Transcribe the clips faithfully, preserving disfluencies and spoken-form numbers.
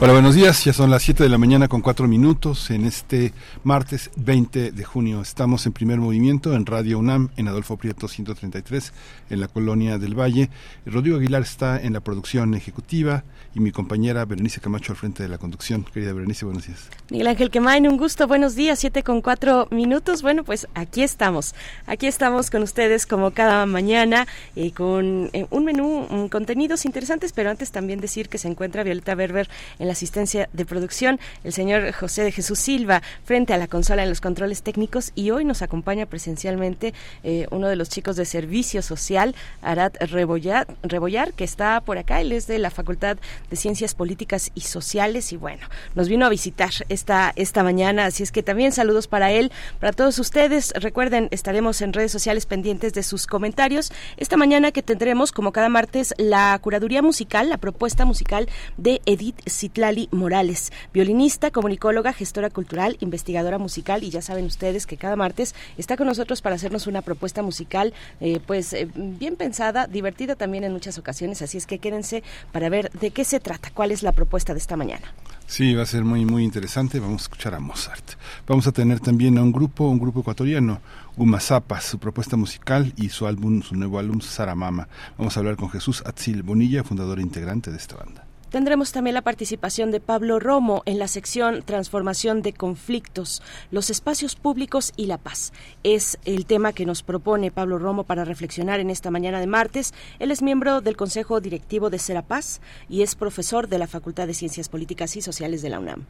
Hola, buenos días. Ya son las siete de la mañana con cuatro minutos en este martes veinte de junio. Estamos en Primer Movimiento en Radio UNAM, en Adolfo Prieto ciento treinta y tres, en la Colonia del Valle. Rodrigo Aguilar está en la producción ejecutiva y mi compañera Berenice Camacho al frente de la conducción. Querida Berenice, buenos días. Miguel Ángel Quemain, un gusto. Buenos días, siete con cuatro minutos. Bueno, pues aquí estamos. Aquí estamos con ustedes como cada mañana eh, con eh, un menú, um, contenidos interesantes, pero antes también decir que se encuentra Violeta Berber en la asistencia de producción, el señor José de Jesús Silva frente a la consola en los controles técnicos, y hoy nos acompaña presencialmente eh, uno de los chicos de servicio social, Arad Rebollar, Rebollar, que está por acá. Él es de la Facultad de Ciencias Políticas y Sociales y bueno, nos vino a visitar esta, esta mañana, así es que también saludos para él, para todos ustedes. Recuerden, estaremos en redes sociales pendientes de sus comentarios. Esta mañana que tendremos, como cada martes, la curaduría musical, la propuesta musical de Edith Citlali Morales, violinista, comunicóloga, gestora cultural, investigadora musical, y ya saben ustedes que cada martes está con nosotros para hacernos una propuesta musical eh, pues eh, bien pensada, divertida también en muchas ocasiones, así es que quédense para ver de qué se trata, cuál es la propuesta de esta mañana. Sí, va a ser muy muy interesante. Vamos a escuchar a Mozart. Vamos a tener también a un grupo, un grupo ecuatoriano, Umazapas, su propuesta musical y su álbum, su nuevo álbum Saramama. Vamos a hablar con Jesús Atzin Bonilla, fundador e integrante de esta banda. Tendremos también la participación de Pablo Romo en la sección Transformación de Conflictos, los espacios públicos y la paz. Es el tema que nos propone Pablo Romo para reflexionar en esta mañana de martes. Él es miembro del Consejo Directivo de Serapaz y es profesor de la Facultad de Ciencias Políticas y Sociales de la UNAM.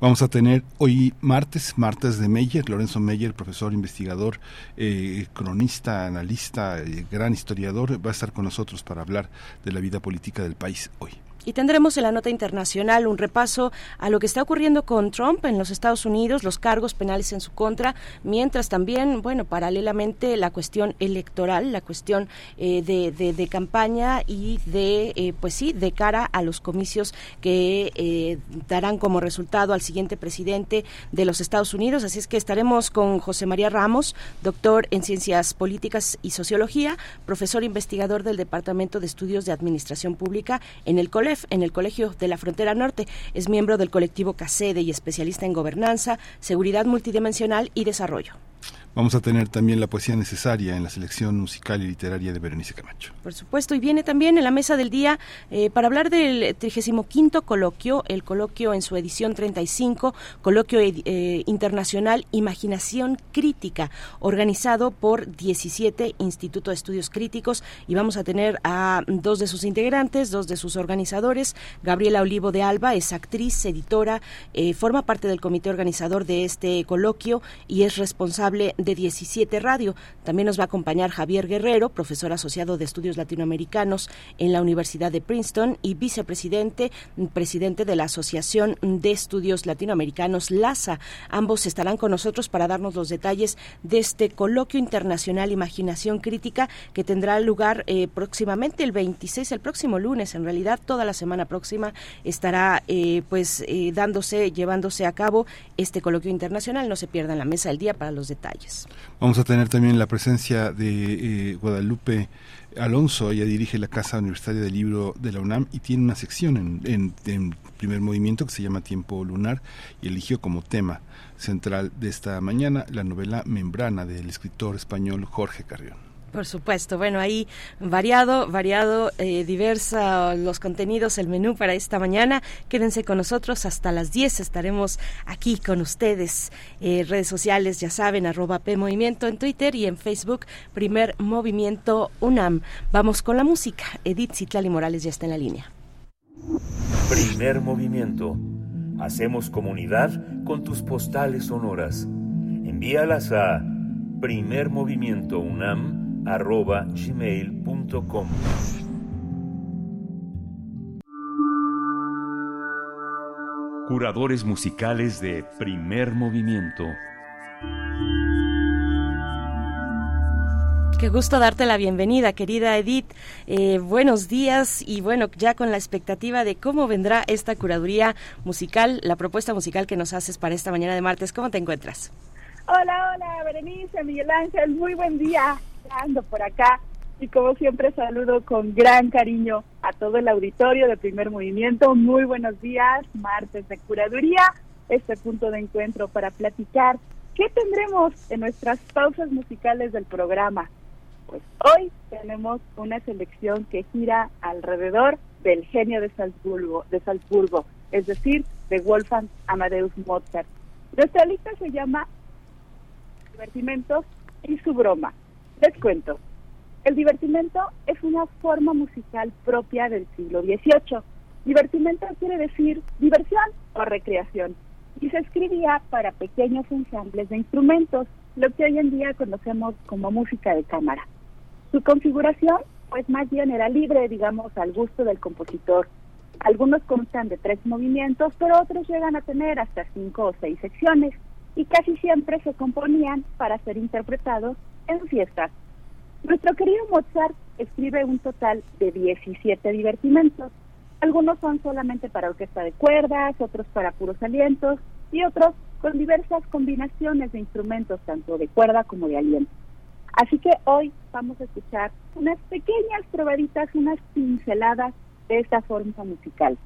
Vamos a tener hoy martes, martes de Meyer, Lorenzo Meyer, profesor, investigador, eh, cronista, analista, eh, gran historiador, va a estar con nosotros para hablar de la vida política del país hoy. Y tendremos en la nota internacional un repaso a lo que está ocurriendo con Trump en los Estados Unidos, los cargos penales en su contra, mientras también, bueno, paralelamente la cuestión electoral, la cuestión eh, de, de, de campaña y de, eh, pues sí, de cara a los comicios que eh, darán como resultado al siguiente presidente de los Estados Unidos. Así es que estaremos con José María Ramos, doctor en Ciencias Políticas y Sociología, profesor investigador del Departamento de Estudios de Administración Pública en el Colegio en el Colegio de la Frontera Norte. Es miembro del colectivo CASEDE y especialista en gobernanza, seguridad multidimensional y desarrollo. Vamos a tener también la poesía necesaria en la selección musical y literaria de Berenice Camacho. Por supuesto, y viene también en la mesa del día eh, para hablar del trigésimo quinto coloquio, el coloquio en su edición treinta y cinco, coloquio eh, internacional Imaginación Crítica, organizado por diecisiete Instituto de Estudios Críticos, y vamos a tener a dos de sus integrantes, dos de sus organizadores. Gabriela Olivo de Alba es actriz, editora, eh, forma parte del comité organizador de este coloquio y es responsable de diecisiete Radio. También nos va a acompañar Javier Guerrero, profesor asociado de estudios latinoamericanos en la Universidad de Princeton y vicepresidente, presidente de la Asociación de Estudios Latinoamericanos, LASA. Ambos estarán con nosotros para darnos los detalles de este coloquio internacional Imaginación Crítica que tendrá lugar eh, próximamente el veintiséis, el próximo lunes. En realidad, toda la semana próxima estará eh, pues eh, dándose, llevándose a cabo este coloquio internacional. No se pierdan la mesa del día para los detalles. Vamos a tener también la presencia de eh, Guadalupe Alonso. Ella dirige la Casa Universitaria del Libro de la UNAM y tiene una sección en, en, en Primer Movimiento que se llama Tiempo Lunar, y eligió como tema central de esta mañana la novela Membrana del escritor español Jorge Carrión. Por supuesto, bueno, ahí variado, variado, eh, diversa los contenidos, el menú para esta mañana. Quédense con nosotros hasta las diez, estaremos aquí con ustedes. Eh, redes sociales, ya saben, arroba PMovimiento en Twitter y en Facebook, Primer Movimiento UNAM. Vamos con la música. Edith Citlali Morales ya está en la línea. Primer Movimiento. Hacemos comunidad con tus postales sonoras. Envíalas a Primer Movimiento UNAM arroba gmail punto com. Curadores musicales de Primer Movimiento. Qué gusto darte la bienvenida, querida Edith. Eh, buenos días y bueno, ya con la expectativa de cómo vendrá esta curaduría musical, la propuesta musical que nos haces para esta mañana de martes. ¿Cómo te encuentras? Hola, hola, Berenice, Miguel Ángel, muy buen día. Ando por acá y como siempre saludo con gran cariño a todo el auditorio de Primer Movimiento. Muy buenos días, martes de curaduría, este punto de encuentro para platicar. ¿Qué tendremos en nuestras pausas musicales del programa? Pues hoy tenemos una selección que gira alrededor del genio de Salzburgo, de Salzburgo, es decir, de Wolfgang Amadeus Mozart. Nuestra lista se llama Divertimentos y su broma. Les cuento. El divertimento es una forma musical propia del siglo dieciocho. Divertimento quiere decir diversión o recreación. Y se escribía para pequeños ensambles de instrumentos, lo que hoy en día conocemos como música de cámara. Su configuración, pues más bien era libre, digamos, al gusto del compositor. Algunos constan de tres movimientos, pero otros llegan a tener hasta cinco o seis secciones, y casi siempre se componían para ser interpretados en fiestas. Nuestro querido Mozart escribe un total de diecisiete divertimentos. Algunos son solamente para orquesta de cuerdas, otros para puros alientos, y otros con diversas combinaciones de instrumentos, tanto de cuerda como de aliento. Así que hoy vamos a escuchar unas pequeñas probaditas, unas pinceladas de esta forma musical.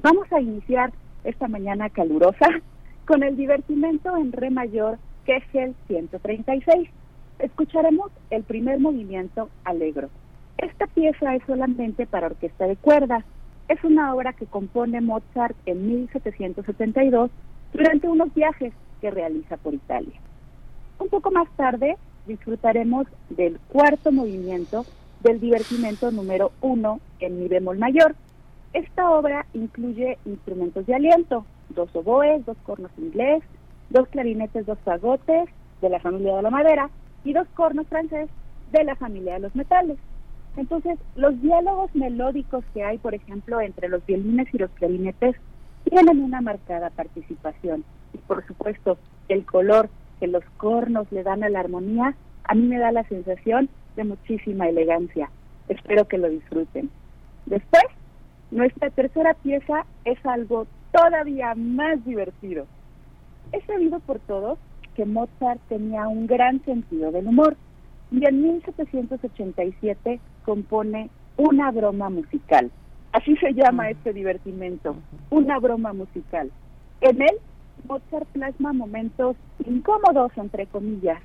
Vamos a iniciar esta mañana calurosa con el divertimento en re mayor, que es el ciento treinta y seis. Escucharemos el primer movimiento alegro. Esta pieza es solamente para orquesta de cuerdas. Es una obra que compone Mozart en mil setecientos setenta y dos durante unos viajes que realiza por Italia. Un poco más tarde disfrutaremos del cuarto movimiento del divertimento número uno en mi bemol mayor. Esta obra incluye instrumentos de aliento, dos oboes, dos cornos inglés, dos clarinetes, dos fagotes de la familia de la madera y dos cornos francés de la familia de los metales. Entonces, los diálogos melódicos que hay, por ejemplo, entre los violines y los clarinetes tienen una marcada participación. Y por supuesto, el color que los cornos le dan a la armonía, a mí me da la sensación de muchísima elegancia. Espero que lo disfruten. Después, nuestra tercera pieza es algo todavía más divertido. Es sabido por todos que Mozart tenía un gran sentido del humor y en mil setecientos ochenta y siete compone una broma musical. Así se llama este divertimento, una broma musical. En él, Mozart plasma momentos incómodos, entre comillas,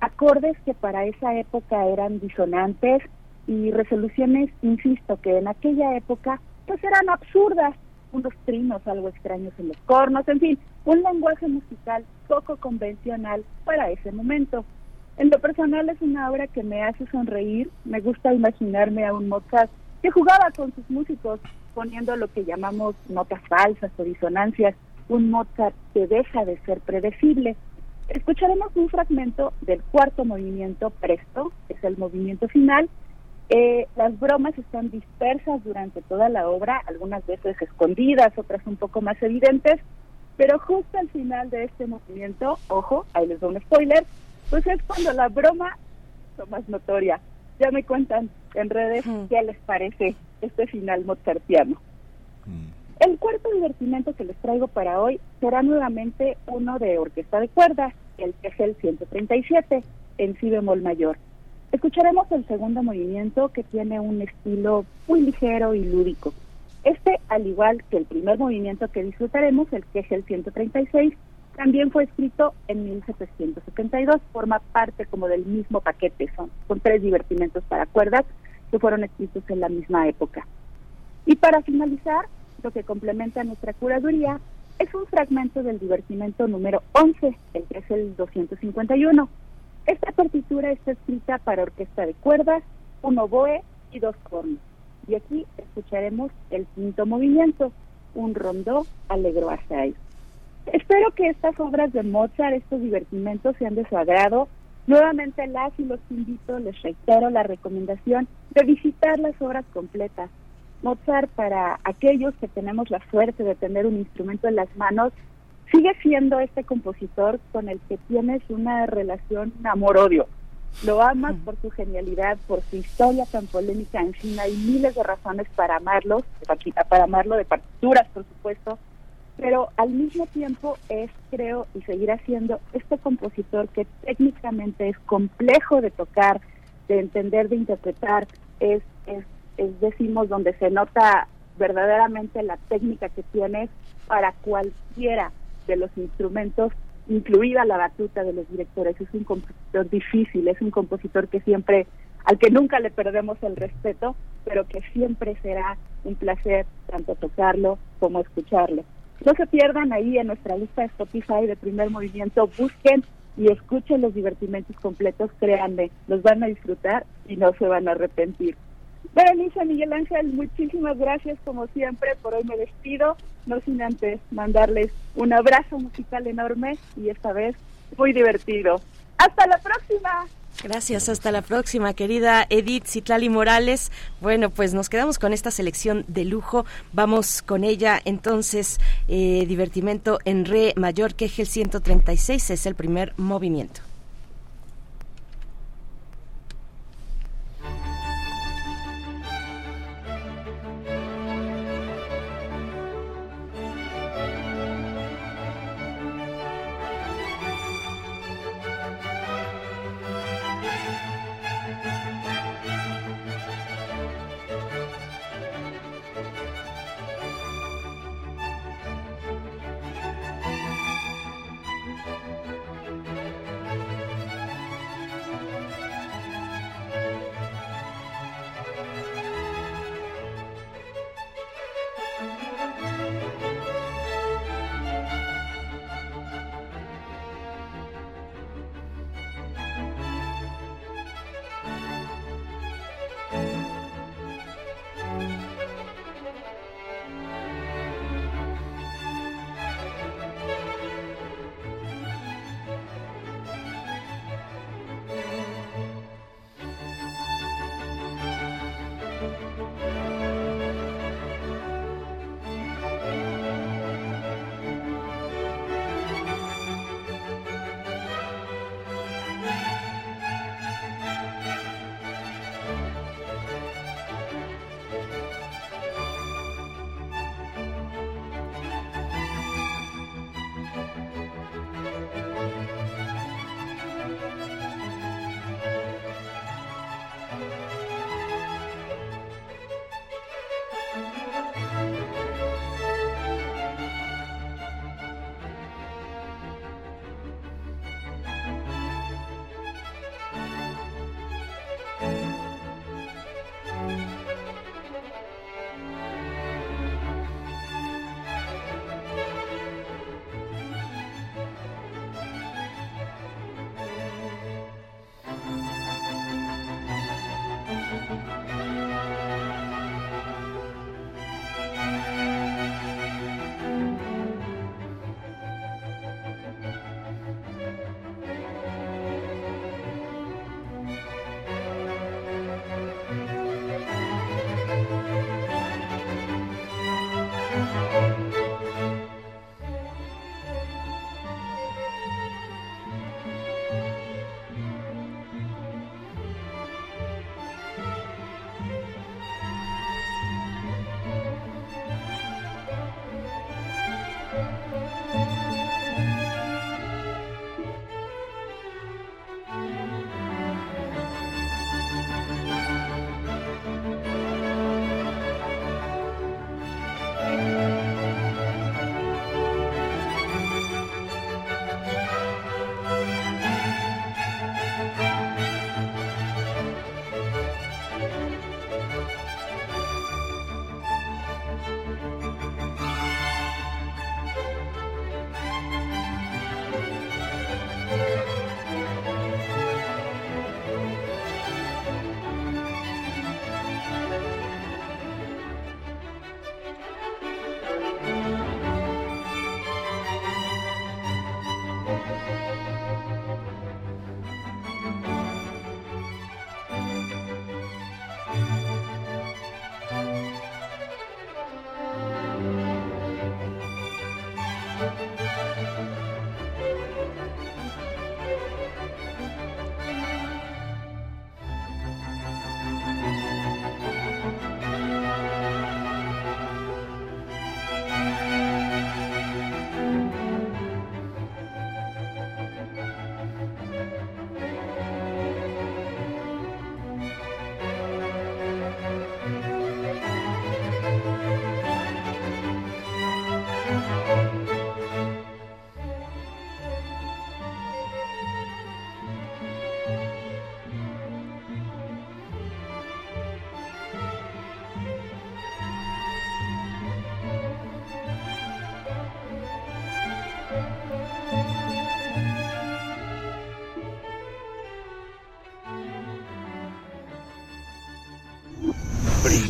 acordes que para esa época eran disonantes y resoluciones, insisto, que en aquella época pues eran absurdas, unos trinos algo extraños en los cornos, en fin, un lenguaje musical poco convencional para ese momento. En lo personal es una obra que me hace sonreír, me gusta imaginarme a un Mozart que jugaba con sus músicos poniendo lo que llamamos notas falsas o disonancias, un Mozart que deja de ser predecible. Escucharemos un fragmento del cuarto movimiento presto, que es el movimiento final. Eh, las bromas están dispersas durante toda la obra, algunas veces escondidas, otras un poco más evidentes, pero justo al final de este movimiento, ojo, ahí les doy un spoiler, pues es cuando la broma es más notoria. Ya me cuentan en redes qué les parece este final mozartiano. Mm. El cuarto divertimento que les traigo para hoy será nuevamente uno de orquesta de cuerdas, el que es el ciento treinta y siete, en si bemol mayor. Escucharemos el segundo movimiento que tiene un estilo muy ligero y lúdico. Este, al igual que el primer movimiento que disfrutaremos, el que es el ciento treinta y seis, también fue escrito en mil setecientos setenta y dos, forma parte como del mismo paquete, son, son tres divertimentos para cuerdas que fueron escritos en la misma época. Y para finalizar, lo que complementa nuestra curaduría es un fragmento del divertimento número once, el que es el doscientos cincuenta y uno. Esta partitura está escrita para orquesta de cuerdas, un oboe y dos cornos. Y aquí escucharemos el quinto movimiento, un rondó alegro assai. Espero que estas obras de Mozart, estos divertimentos, sean de su agrado. Nuevamente las y los invito, les reitero la recomendación de visitar las obras completas. Mozart, para aquellos que tenemos la suerte de tener un instrumento en las manos, sigue siendo este compositor con el que tienes una relación amor-odio. Lo amas por su genialidad, por su historia tan polémica, en fin, hay miles de razones para amarlo, para amarlo, de partituras, por supuesto, pero al mismo tiempo es, creo, y seguirá siendo este compositor que técnicamente es complejo de tocar, de entender, de interpretar, es, es, es decimos, donde se nota verdaderamente la técnica que tiene para cualquiera de los instrumentos, incluida la batuta de los directores. Es un compositor difícil, es un compositor que siempre, al que nunca le perdemos el respeto, pero que siempre será un placer tanto tocarlo como escucharlo. No se pierdan ahí en nuestra lista de Spotify de Primer Movimiento, busquen y escuchen los divertimentos completos, créanme, los van a disfrutar y no se van a arrepentir. Berenice, Miguel Ángel, muchísimas gracias como siempre, por hoy me despido, no sin antes mandarles un abrazo musical enorme y esta vez muy divertido. ¡Hasta la próxima! Gracias, hasta la próxima, querida Edith Citlali Morales. Bueno, pues nos quedamos con esta selección de lujo. Vamos con ella, entonces, eh, Divertimento en Re mayor, que es el ciento treinta y seis, es el primer movimiento.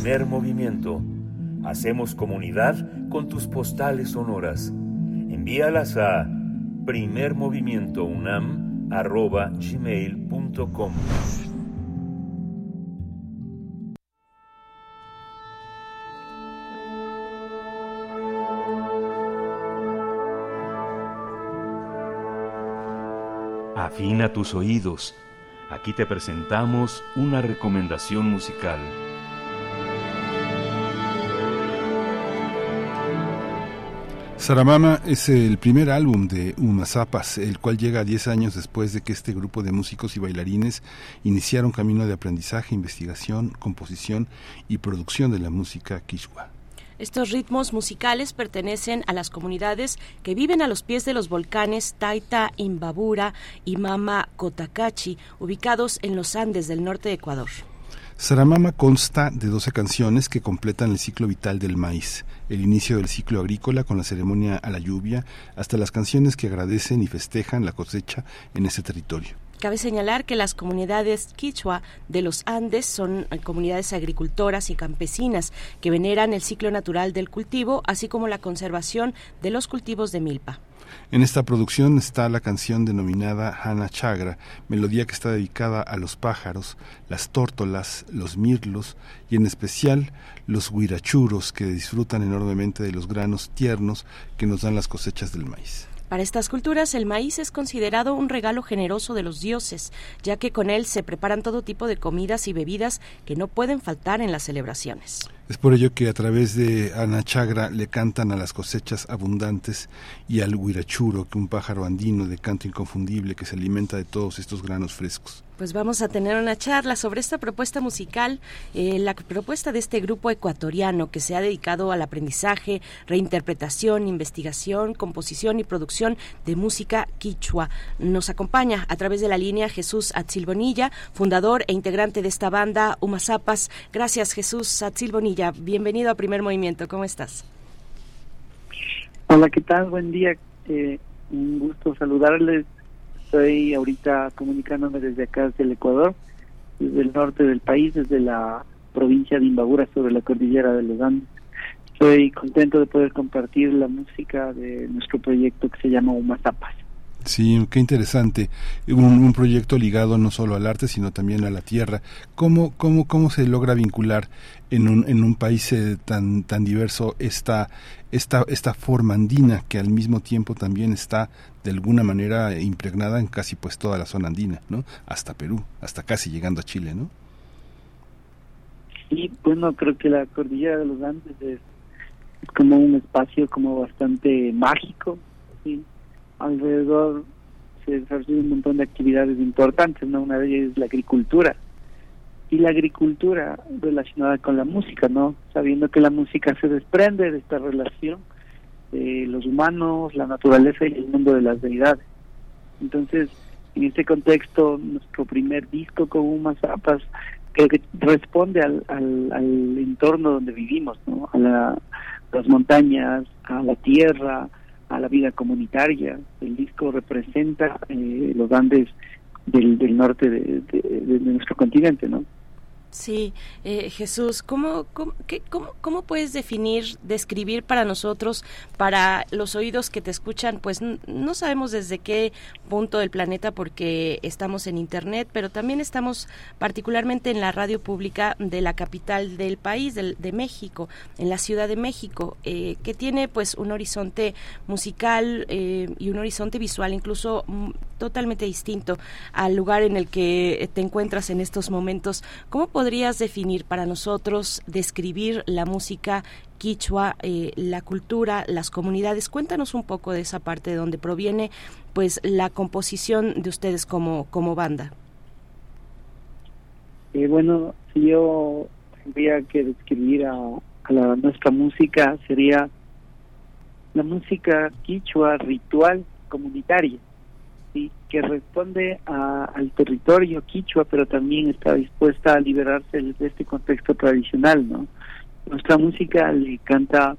Primer Movimiento. Hacemos comunidad con tus postales sonoras. Envíalas a primer movimiento unam arroba gmail punto com. Afina tus oídos. Aquí te presentamos una recomendación musical. Saramama es el primer álbum de Umazapas, el cual llega diez años después de que este grupo de músicos y bailarines iniciaron camino de aprendizaje, investigación, composición y producción de la música Kichwa. Estos ritmos musicales pertenecen a las comunidades que viven a los pies de los volcanes Taita Imbabura y Mama Cotacachi, ubicados en los Andes del norte de Ecuador. Saramama consta de doce canciones que completan el ciclo vital del maíz, el inicio del ciclo agrícola con la ceremonia a la lluvia, hasta las canciones que agradecen y festejan la cosecha en ese territorio. Cabe señalar que las comunidades Kichwa de los Andes son comunidades agricultoras y campesinas que veneran el ciclo natural del cultivo, así como la conservación de los cultivos de milpa. En esta producción está la canción denominada Hana Chagra, melodía que está dedicada a los pájaros, las tórtolas, los mirlos y en especial los huirachuros, que disfrutan enormemente de los granos tiernos que nos dan las cosechas del maíz. Para estas culturas, el maíz es considerado un regalo generoso de los dioses, ya que con él se preparan todo tipo de comidas y bebidas que no pueden faltar en las celebraciones. Es por ello que a través de Hana Chagra le cantan a las cosechas abundantes y al huirachuro, que un pájaro andino de canto inconfundible que se alimenta de todos estos granos frescos. Pues vamos a tener una charla sobre esta propuesta musical, eh, la propuesta de este grupo ecuatoriano que se ha dedicado al aprendizaje, reinterpretación, investigación, composición y producción de música Kichwa. Nos acompaña a través de la línea Jesús Atzin Bonilla, fundador e integrante de esta banda Umazapas. Gracias, Jesús Atzin Bonilla. Bienvenido a Primer Movimiento. ¿Cómo estás? Hola, ¿qué tal? Buen día. Eh, un gusto saludarles. Estoy ahorita comunicándome desde acá, desde el Ecuador, desde el norte del país, desde la provincia de Imbabura, sobre la cordillera de los Andes. Estoy contento de poder compartir la música de nuestro proyecto que se llama Umazapas. Sí, qué interesante. Un, un proyecto ligado no solo al arte, sino también a la tierra. ¿Cómo, cómo, cómo se logra vincular en un, en un país eh, tan, tan diverso esta, esta, esta forma andina que al mismo tiempo también está de alguna manera impregnada en casi pues toda la zona andina, ¿no? Hasta Perú, hasta casi llegando a Chile, ¿no? Sí, bueno, creo que la cordillera de los Andes es, es como un espacio como bastante mágico, sí. Alrededor se desarrollan un montón de actividades importantes, ¿no? Una de ellas es la agricultura, y la agricultura relacionada con la música, ¿no? Sabiendo que la música se desprende de esta relación de los humanos, la naturaleza y el mundo de las deidades. Entonces, en este contexto, nuestro primer disco con Umazapas creo que responde al, al, al entorno donde vivimos, ¿no? A la, las montañas, a la tierra, a la vida comunitaria. El disco representa eh, los Andes del, del norte de, de, de nuestro continente, ¿no? Sí, eh, Jesús, ¿cómo, cómo, qué, cómo, ¿cómo puedes definir, describir para nosotros, para los oídos que te escuchan? Pues n- no sabemos desde qué punto del planeta, porque estamos en internet, pero también estamos particularmente en la radio pública de la capital del país, de, de México, en la Ciudad de México, eh, que tiene pues un horizonte musical eh, y un horizonte visual incluso m- totalmente distinto al lugar en el que te encuentras en estos momentos. ¿Cómo podrías definir para nosotros, describir la música Kichwa, eh, la cultura, las comunidades? Cuéntanos un poco de esa parte de donde proviene pues la composición de ustedes como, como banda. Eh, bueno, si yo tendría que describir a, a la, nuestra música, sería la música Kichwa ritual comunitaria, que responde a, al territorio Kichwa, pero también está dispuesta a liberarse de este contexto tradicional, ¿no? Nuestra música le canta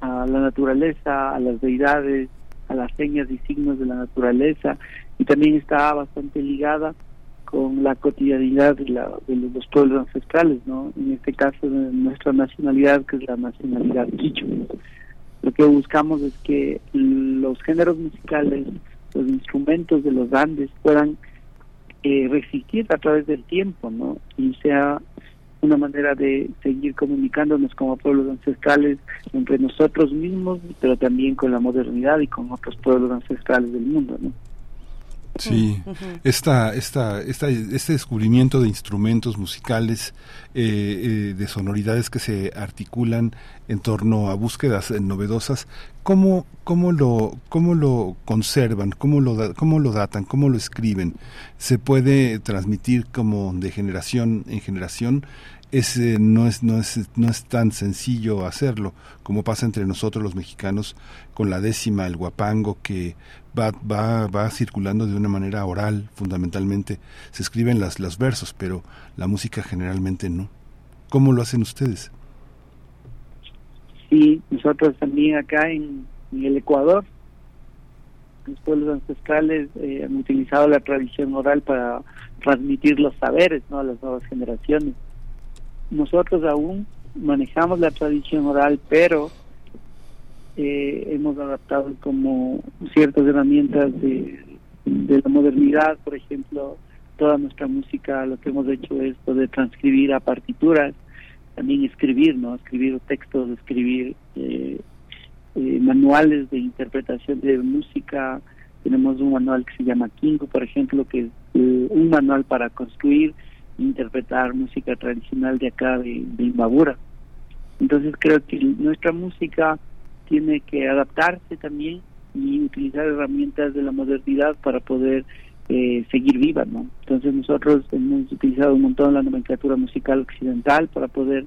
a la naturaleza, a las deidades, a las señas y signos de la naturaleza, y también está bastante ligada con la cotidianidad de, la, de los pueblos ancestrales, ¿no? En este caso, de nuestra nacionalidad, que es la nacionalidad quichua. Lo que buscamos es que los géneros musicales, los instrumentos de los Andes puedan eh, resistir a través del tiempo, ¿no? Y sea una manera de seguir comunicándonos como pueblos ancestrales entre nosotros mismos, pero también con la modernidad y con otros pueblos ancestrales del mundo, ¿no? Sí, esta, esta, esta, este descubrimiento de instrumentos musicales, eh, eh, de sonoridades que se articulan en torno a búsquedas novedosas, ¿cómo, cómo lo, cómo lo conservan, cómo lo, cómo lo datan, cómo lo escriben? ¿Se puede transmitir como de generación en generación? Es, eh, no es no es no es tan sencillo hacerlo como pasa entre nosotros los mexicanos con la décima, el huapango, que va va va circulando de una manera oral. Fundamentalmente se escriben las los versos, pero la música generalmente no. ¿Cómo lo hacen ustedes? Sí, nosotros también acá en, en el Ecuador, los pueblos ancestrales eh, han utilizado la tradición oral para transmitir los saberes, ¿no?, a las nuevas generaciones. Nosotros aún manejamos la tradición oral, pero eh, hemos adaptado como ciertas herramientas de, de la modernidad. Por ejemplo, toda nuestra música, lo que hemos hecho es poder transcribir a partituras, también escribir, ¿no? Escribir textos, escribir eh, eh, manuales de interpretación de música. Tenemos un manual que se llama Kingo, por ejemplo, que es eh, un manual para construir, interpretar música tradicional de acá de, de Imbabura. Entonces creo que nuestra música tiene que adaptarse también y utilizar herramientas de la modernidad para poder eh, seguir viva, ¿no? Entonces nosotros hemos utilizado un montón la nomenclatura musical occidental para poder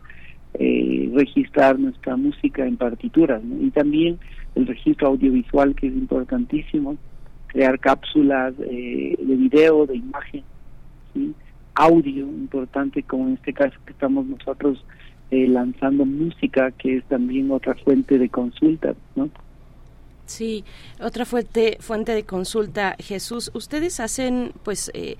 eh, registrar nuestra música en partituras, ¿no? Y también el registro audiovisual, que es importantísimo, crear cápsulas eh, de video, de imagen, ¿sí?, audio, importante, como en este caso que estamos nosotros eh, lanzando música, que es también otra fuente de consulta, ¿no? Sí, otra fuente fuente de consulta. Jesús, ustedes hacen, pues, eh,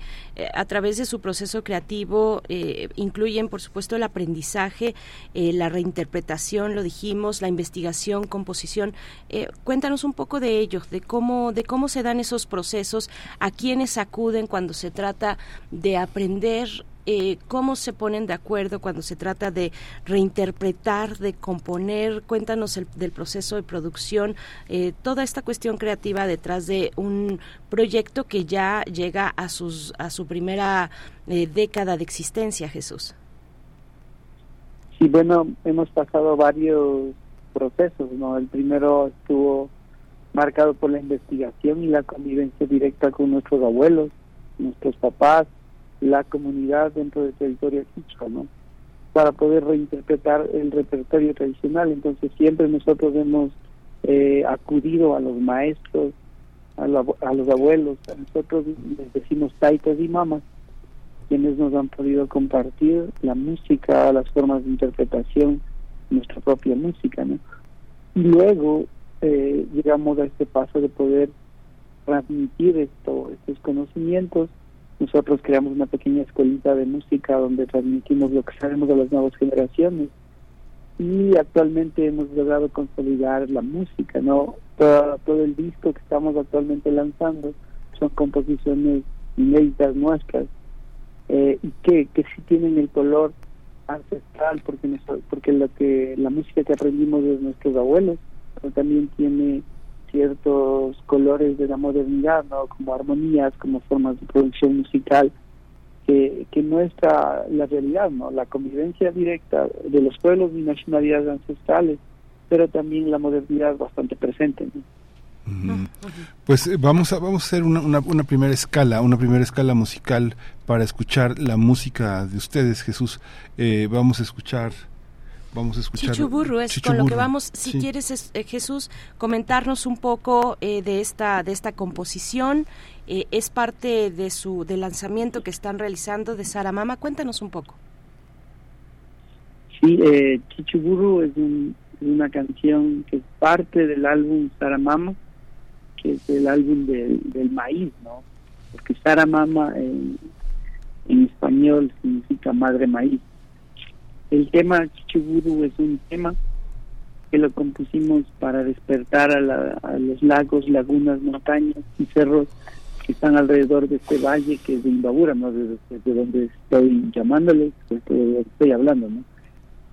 a través de su proceso creativo, eh, incluyen, por supuesto, el aprendizaje, eh, la reinterpretación, lo dijimos, la investigación, composición. Eh, cuéntanos un poco de ellos, de cómo de cómo se dan esos procesos, a quiénes acuden cuando se trata de aprender. Eh, ¿Cómo se ponen de acuerdo cuando se trata de reinterpretar, de componer? Cuéntanos el, del proceso de producción, eh, toda esta cuestión creativa detrás de un proyecto que ya llega a sus a su primera eh, década de existencia, Jesús. Sí, bueno, hemos pasado varios procesos, ¿no? El primero estuvo marcado por la investigación y la convivencia directa con nuestros abuelos, nuestros papás, la comunidad dentro del territorio quichua, ¿no?, para poder reinterpretar el repertorio tradicional. Entonces siempre nosotros hemos eh, acudido a los maestros, a, la, a los abuelos. A nosotros les decimos taitas y mamas, quienes nos han podido compartir la música, las formas de interpretación, nuestra propia música, ¿no? Y luego eh, llegamos a este paso de poder transmitir esto, estos conocimientos. Nosotros creamos una pequeña escuelita de música donde transmitimos lo que sabemos a las nuevas generaciones. Y actualmente hemos logrado consolidar la música, ¿no? Todo, todo el disco que estamos actualmente lanzando son composiciones inéditas nuestras, eh, y que, que sí tienen el color ancestral, porque nuestro, porque lo que, la música que aprendimos de nuestros abuelos, pero también tiene ciertos colores de la modernidad, ¿no?, como armonías, como formas de producción musical que, que muestra la realidad, ¿no?, la convivencia directa de los pueblos y nacionalidades ancestrales, pero también la modernidad bastante presente, ¿no? Uh-huh. Pues eh, vamos a vamos a hacer una, una, una primera escala, una primera escala musical para escuchar la música de ustedes, Jesús. Eh, vamos a escuchar Vamos a escuchar. Chichuburro es Chichuburro. Con lo que vamos. Si sí. quieres, es, eh, Jesús, comentarnos un poco eh, de esta de esta composición. Eh, es parte de su del lanzamiento que están realizando de Saramama. Cuéntanos un poco. Sí, eh, Chichuburro es, un, es una canción que es parte del álbum Saramama, que es el álbum del, del maíz, ¿no? Porque Saramama eh, español significa madre maíz. El tema Chichiburu es un tema que lo compusimos para despertar a, la, a los lagos, lagunas, montañas y cerros que están alrededor de este valle que es de Imbabura, ¿no? de, de donde estoy llamándoles, pues, de donde estoy hablando, ¿no?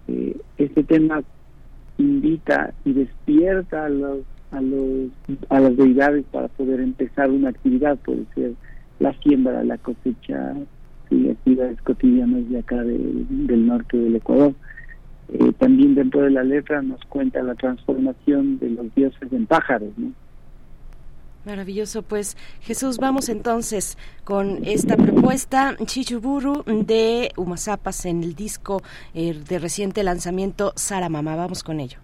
Eh, este tema invita y despierta a los a los a las deidades para poder empezar una actividad, puede ser la siembra, la cosecha, sí, actividades cotidianas de acá de, del norte del Ecuador. Eh, también dentro de la letra nos cuenta la transformación de los dioses en pájaros, ¿no? Maravilloso, pues Jesús, vamos entonces con esta propuesta Chichiburu de Umazapas en el disco eh, de reciente lanzamiento Saramama, vamos con ello.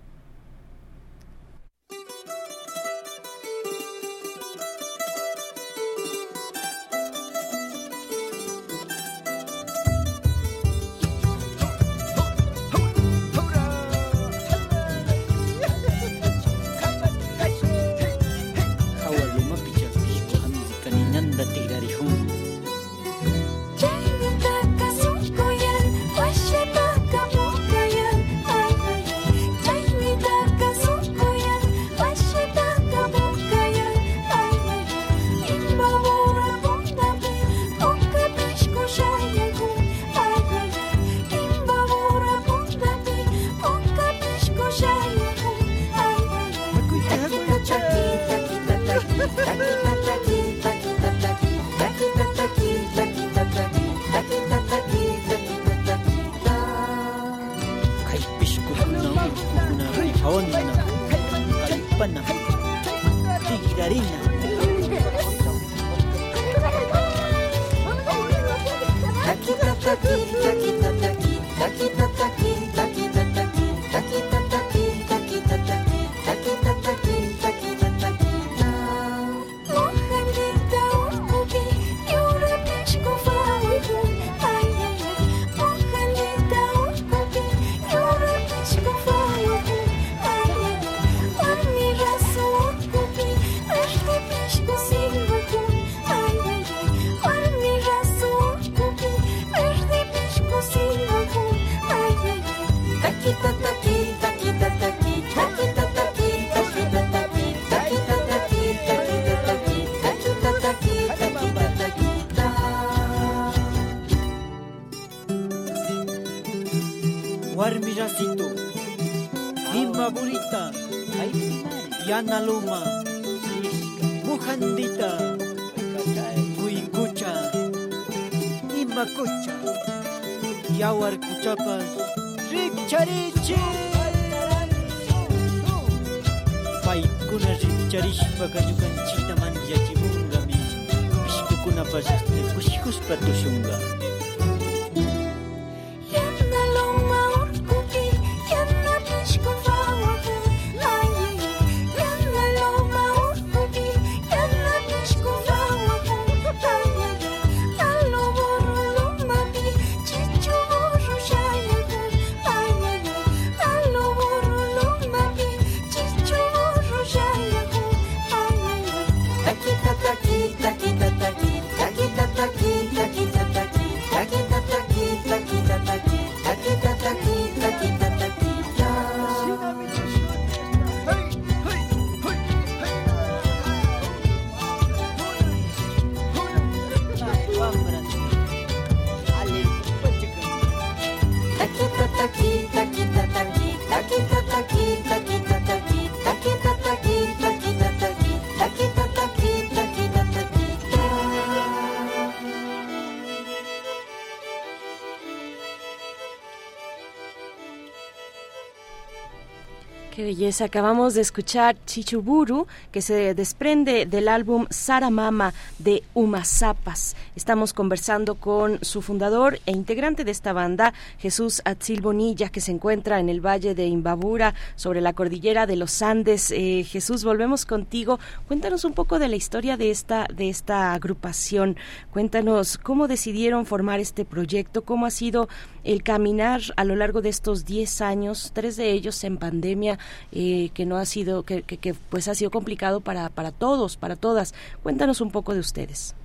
Yes, acabamos de escuchar Chichiburu, que se desprende del álbum Saramama de Umazapas. Estamos conversando con su fundador e integrante de esta banda, Jesús Atzin Bonilla, que se encuentra en el Valle de Imbabura, sobre la cordillera de los Andes. Eh, Jesús, volvemos contigo. Cuéntanos un poco de la historia de esta, de esta agrupación. Cuéntanos cómo decidieron formar este proyecto, cómo ha sido el caminar a lo largo de estos diez años, tres de ellos en pandemia, eh, que no ha sido, que, que, que pues ha sido complicado para, para todos, para todas. Cuéntanos un poco de ustedes.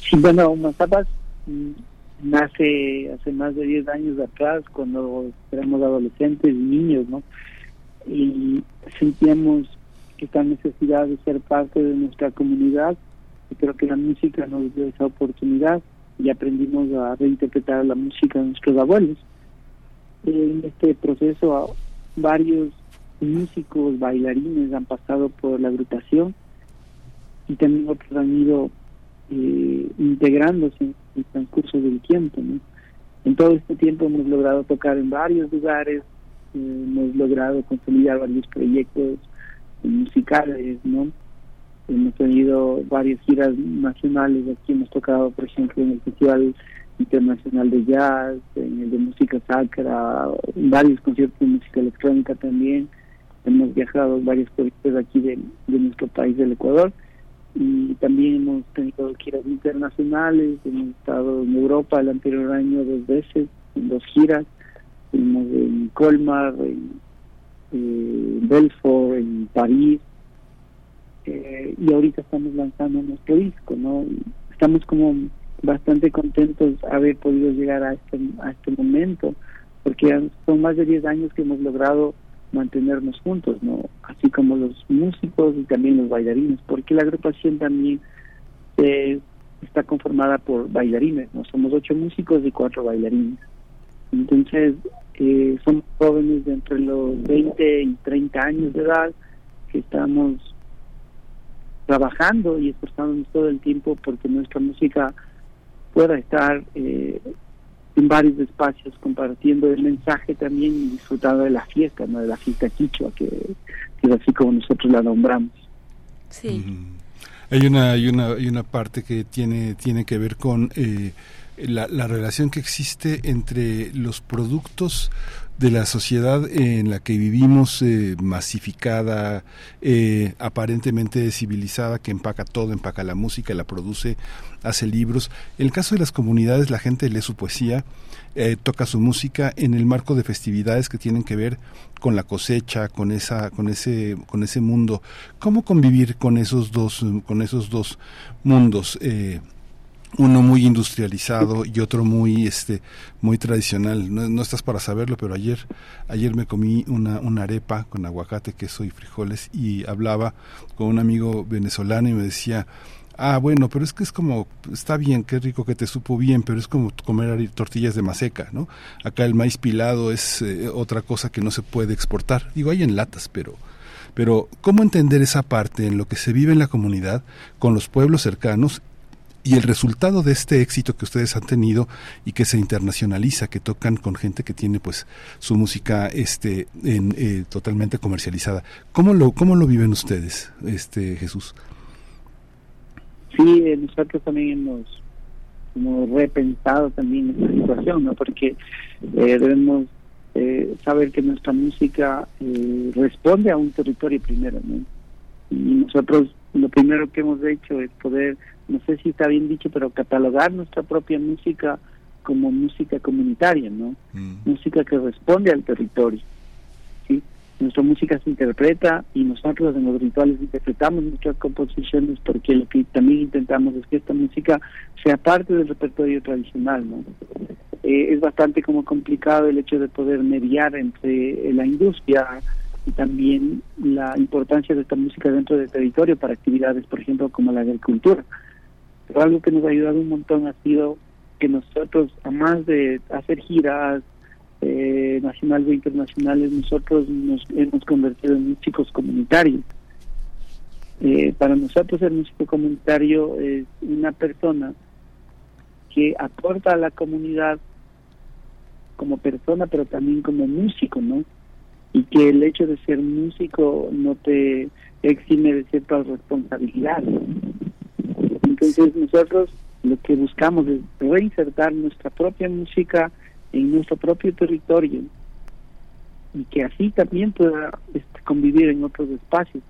Sí, bueno, Umazapas nace hace más de diez años atrás, cuando éramos adolescentes y niños, ¿no? Y sentíamos esta necesidad de ser parte de nuestra comunidad, y creo que la música nos dio esa oportunidad, y aprendimos a reinterpretar la música de nuestros abuelos. En este proceso, varios músicos, bailarines han pasado por la agrupación, y también otros han ido eh, integrándose en el transcurso del tiempo, ¿no? En todo este tiempo hemos logrado tocar en varios lugares, eh, hemos logrado consolidar varios proyectos musicales, ¿no? Hemos tenido varias giras nacionales. Aquí hemos tocado, por ejemplo, en el Festival Internacional de Jazz, en el de Música Sacra, en varios conciertos de música electrónica también. Hemos viajado a varios proyectos aquí de, de nuestro país, del Ecuador, y también hemos tenido giras internacionales. Hemos estado en Europa el anterior año dos veces, en dos giras. Estuvimos en Colmar, en, en Belfort, en París. Eh, y ahorita estamos lanzando nuestro disco, ¿no? Estamos como bastante contentos haber podido llegar a este a este momento, porque son más de diez años que hemos logrado mantenernos juntos, ¿no? Así como los músicos y también los bailarines, porque la agrupación también eh, está conformada por bailarines, ¿no? Somos ocho músicos y cuatro bailarines. Entonces, eh, somos jóvenes de entre los veinte y treinta años de edad que estamos trabajando y esforzándonos todo el tiempo porque nuestra música pueda estar eh, en varios espacios, compartiendo el mensaje también y disfrutando de la fiesta, ¿no? De la fiesta Kichwa, que, que es así como nosotros la nombramos. Sí. Mm. Hay una, hay una, hay una parte que tiene, tiene que ver con eh, la, la relación que existe entre los productos de la sociedad en la que vivimos, eh, masificada, eh, aparentemente civilizada, que empaca todo, empaca la música, la produce, hace libros. En el caso de las comunidades, la gente lee su poesía, eh, toca su música en el marco de festividades que tienen que ver con la cosecha, con esa, con ese, con ese mundo. ¿Cómo convivir con esos dos, con esos dos mundos? Eh, Uno muy industrializado y otro muy este muy tradicional. No, no estás para saberlo, pero ayer ayer me comí una, una arepa con aguacate, queso y frijoles, y hablaba con un amigo venezolano y me decía: ah, bueno, pero es que es como, está bien, qué rico que te supo bien, pero es como comer tortillas de maseca, ¿no? Acá el maíz pilado es eh, otra cosa que no se puede exportar. Digo, hay en latas, pero... Pero, ¿cómo entender esa parte en lo que se vive en la comunidad, con los pueblos cercanos, y el resultado de este éxito que ustedes han tenido y que se internacionaliza, que tocan con gente que tiene pues su música este en, eh, totalmente comercializada? ¿Cómo lo cómo lo viven ustedes, este Jesús? Sí, eh, nosotros también hemos como repensado también esta situación, ¿no? Porque eh, debemos eh, saber que nuestra música eh, responde a un territorio primero, ¿no? Y nosotros lo primero que hemos hecho es poder, no sé si está bien dicho, pero catalogar nuestra propia música como música comunitaria, ¿no? Mm. Música que responde al territorio, ¿sí? Nuestra música se interpreta y nosotros en los rituales interpretamos nuestras composiciones, porque lo que también intentamos es que esta música sea parte del repertorio tradicional, ¿no? Eh, es bastante como complicado el hecho de poder mediar entre la industria y también la importancia de esta música dentro del territorio para actividades, por ejemplo, como la agricultura. Pero algo que nos ha ayudado un montón ha sido que nosotros, además de hacer giras eh, nacionales e internacionales, nosotros nos hemos convertido en músicos comunitarios. Eh, para nosotros el músico comunitario es una persona que aporta a la comunidad como persona, pero también como músico, ¿no? Y que el hecho de ser músico no te exime de ciertas responsabilidades. Entonces nosotros lo que buscamos es reinsertar nuestra propia música en nuestro propio territorio y que así también pueda este, convivir en otros espacios.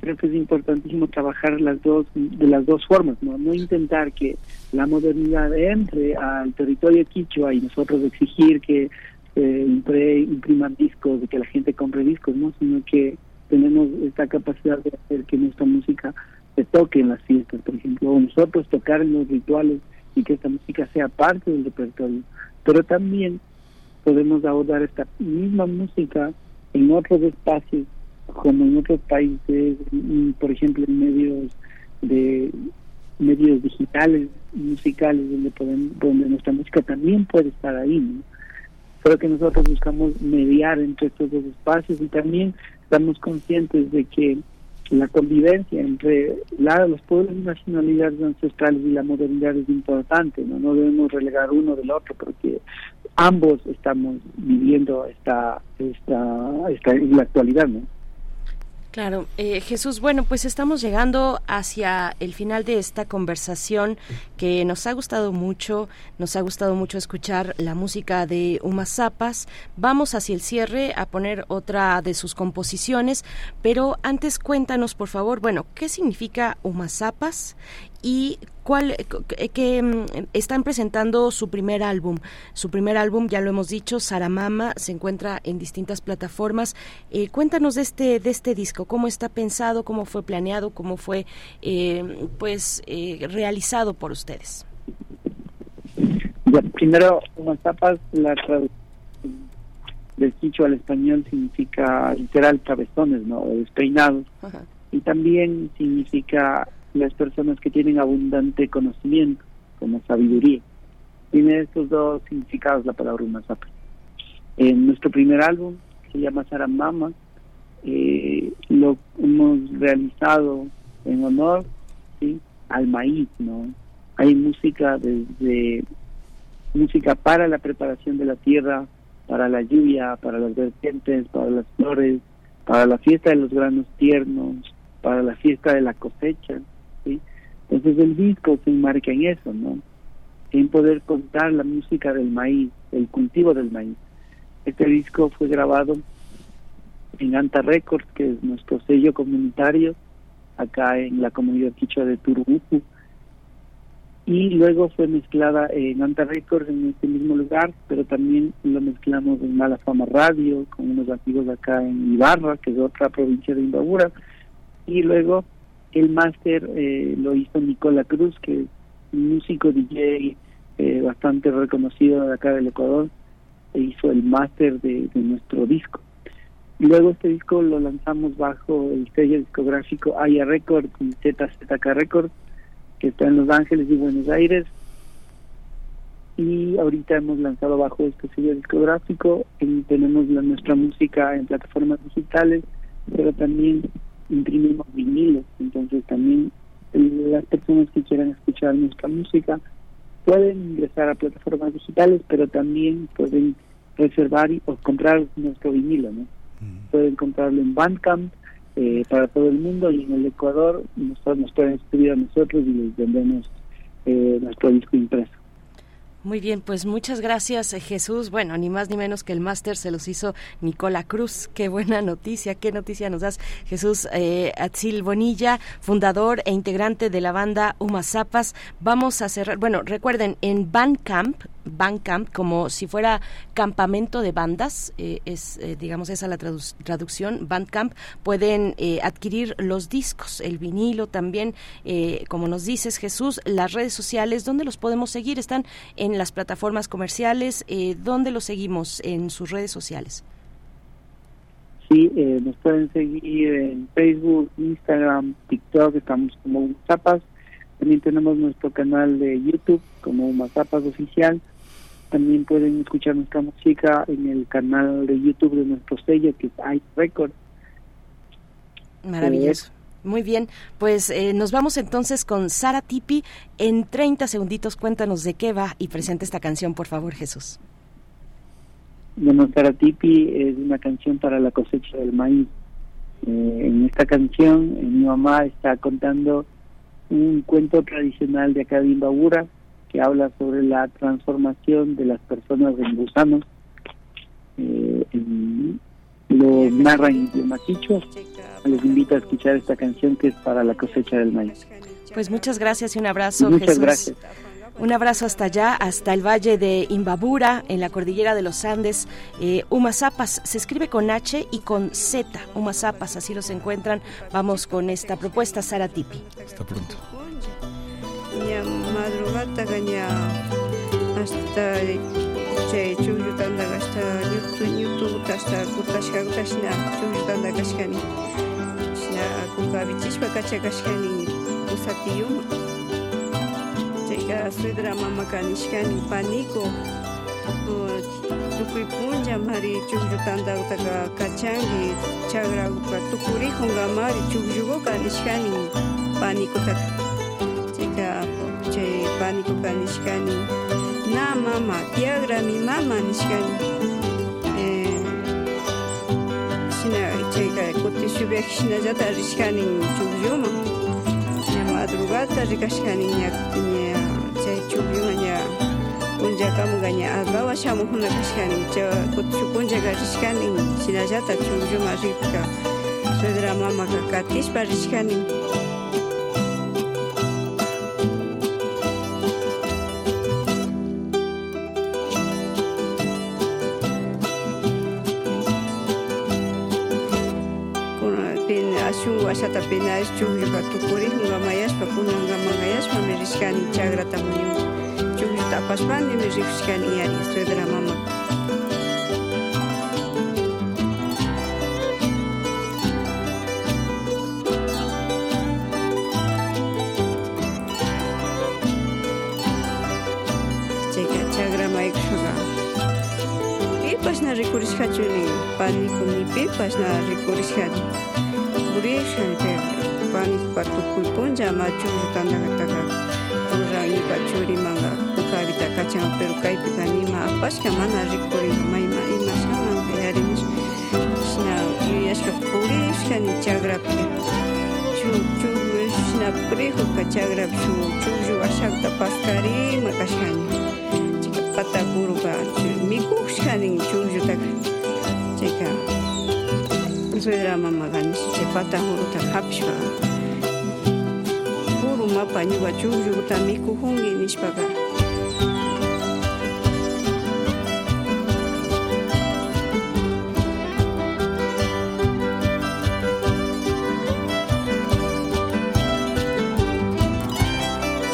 Creo que es importantísimo trabajar las dos de las dos formas, ¿no? No intentar que la modernidad entre al territorio quichua y nosotros exigir que Eh, impriman discos, de que la gente compre discos, ¿no? Sino que tenemos esta capacidad de hacer que nuestra música se toque en las fiestas, por ejemplo, o nosotros tocar en los rituales y que esta música sea parte del repertorio. Pero también podemos abordar esta misma música en otros espacios, como en otros países, por ejemplo en medios de medios digitales, musicales, donde podemos, donde nuestra música también puede estar ahí, ¿no? Creo que nosotros buscamos mediar entre estos dos espacios, y también estamos conscientes de que la convivencia entre la, los pueblos y nacionalidades ancestrales y la modernidad es importante, ¿no? No debemos relegar uno del otro, porque ambos estamos viviendo esta esta esta en la actualidad, ¿no? Claro, eh, Jesús, bueno, pues estamos llegando hacia el final de esta conversación que nos ha gustado mucho, nos ha gustado mucho escuchar la música de Umazapas. Vamos hacia el cierre a poner otra de sus composiciones, pero antes cuéntanos, por favor, bueno, ¿qué significa Umazapas? Y cuál que están presentando su primer álbum. Su primer álbum, ya lo hemos dicho, Saramama, se encuentra en distintas plataformas. Eh, cuéntanos de este de este disco, cómo está pensado, cómo fue planeado, cómo fue eh, pues eh, realizado por ustedes. Ya, primero, Umazapas, la traducción del Kichwa al español significa literal cabezones, ¿no? Despeinados. Ajá. Y también significa las personas que tienen abundante conocimiento, como sabiduría. Tiene estos dos significados la palabra Umazapas. En nuestro primer álbum, que se llama Saramama, eh, lo hemos realizado en honor, ¿sí?, al maíz, ¿no? Hay música desde música para la preparación de la tierra, para la lluvia, para las vertientes, para las flores, para la fiesta de los granos tiernos, para la fiesta de la cosecha. ¿Sí? Entonces el disco se enmarca en eso, ¿no? En poder contar la música del maíz, el cultivo del maíz. Este disco fue grabado en Anta Records, que es nuestro sello comunitario, acá en la comunidad quichua de Turubucu, y luego fue mezclada en Anta Records, en este mismo lugar, pero también lo mezclamos en Mala Fama Radio, con unos amigos acá en Ibarra, que es otra provincia de Imbabura, y luego el máster eh, lo hizo Nicola Cruz, que es un músico D J eh, bastante reconocido de acá del Ecuador, e hizo el máster de, de nuestro disco. Luego este disco lo lanzamos bajo el sello discográfico Aya Records y Z Z K Records, que está en Los Ángeles y Buenos Aires, y ahorita hemos lanzado bajo este sello discográfico, y tenemos la, nuestra música en plataformas digitales, pero también imprimimos vinilos. Entonces también las personas que quieran escuchar nuestra música pueden ingresar a plataformas digitales, pero también pueden reservar y, o comprar nuestro vinilo, ¿no? Mm. Pueden comprarlo en Bandcamp eh, para todo el mundo, y en el Ecuador nosotros, nos pueden escribir a nosotros y les vendemos eh, nuestro disco impreso. Muy bien, pues muchas gracias, Jesús. Bueno, ni más ni menos que el máster se los hizo Nicola Cruz. Qué buena noticia, qué noticia nos das, Jesús eh, Atzin Bonilla, fundador e integrante de la banda Umazapas. Vamos a cerrar, bueno, recuerden, en Bandcamp, Bandcamp, como si fuera campamento de bandas, eh, es eh, digamos esa la tradu- traducción, Bandcamp, pueden eh, adquirir los discos, el vinilo también, eh, como nos dices, Jesús. Las redes sociales, ¿dónde los podemos seguir? Están en las plataformas comerciales, eh, ¿dónde los seguimos en sus redes sociales? Sí, eh, nos pueden seguir en Facebook, Instagram, TikTok, estamos como Umazapas. También tenemos nuestro canal de YouTube como Umazapas Oficial. También pueden escuchar nuestra música en el canal de YouTube de nuestro sello, que es Ice Records. Maravilloso. Muy bien, pues eh, nos vamos entonces con Sara Tipi. En treinta segunditos cuéntanos de qué va y presenta esta canción, por favor, Jesús. Bueno, Sara Tipi es una canción para la cosecha del maíz. Eh, en esta canción eh, mi mamá está contando un cuento tradicional de acá de Imbabura, que habla sobre la transformación de las personas en gusanos. Eh, en, lo narra en idioma quichua. Les invito a escuchar esta canción, que es para la cosecha del maíz. Pues muchas gracias y un abrazo, muchas Jesús. Gracias. Un abrazo hasta allá, hasta el valle de Imbabura, en la cordillera de los Andes. Eh, Umazapas, se escribe con H y con Z, Umazapas, así los encuentran. Vamos con esta propuesta, Sara Tipi. Hasta pronto. tagaña hasta chay chullutanda hasta ñutu hasta kutashka kutashna chullutanda kashkani shna kukavichishpa kachakashkani usatiyuma chayka sudra mamakanishkani paniko tukuy punlla mari chullutanda utaka kachangi chagrauka tukurihunga mari chulluyuka nishkani panikotaka che pánico canishkani na mama tiagra mi mama nishkani eh sina che kote shubek shina jata rishkani chubyuma ya madrugada rikashkani ya tinia che chubyuma ya unja kamuganya alba shamu huna kashkani che kote shubunja rishkani sina jata chubyuma rika sedra mama kakatish parishkani. Ashata penas chujuka tukuri ngamayas papuna ngamayas pamerishkani chagra tamuyu chujuta paspani merishkani yani suedra mama chega chagra mai chuga pipas na rekurishkachuni panikuni pipas na rekurishkachuni Burishan per panik patukul ponja machu tanagataga ponjani pachuri manga ukavita kachan per kaipita nima apashka mana rikori maima imashana yarish shna yashka purishkan chagrapki chu chu shna prihu kachagrap chu chu ashakta paskari makashani chikapata buruba mikushkanin chujutak cheka suedra mama ganiche pata huruta hapshwa puru mapa niwa chuju tamiku hungi nishpaga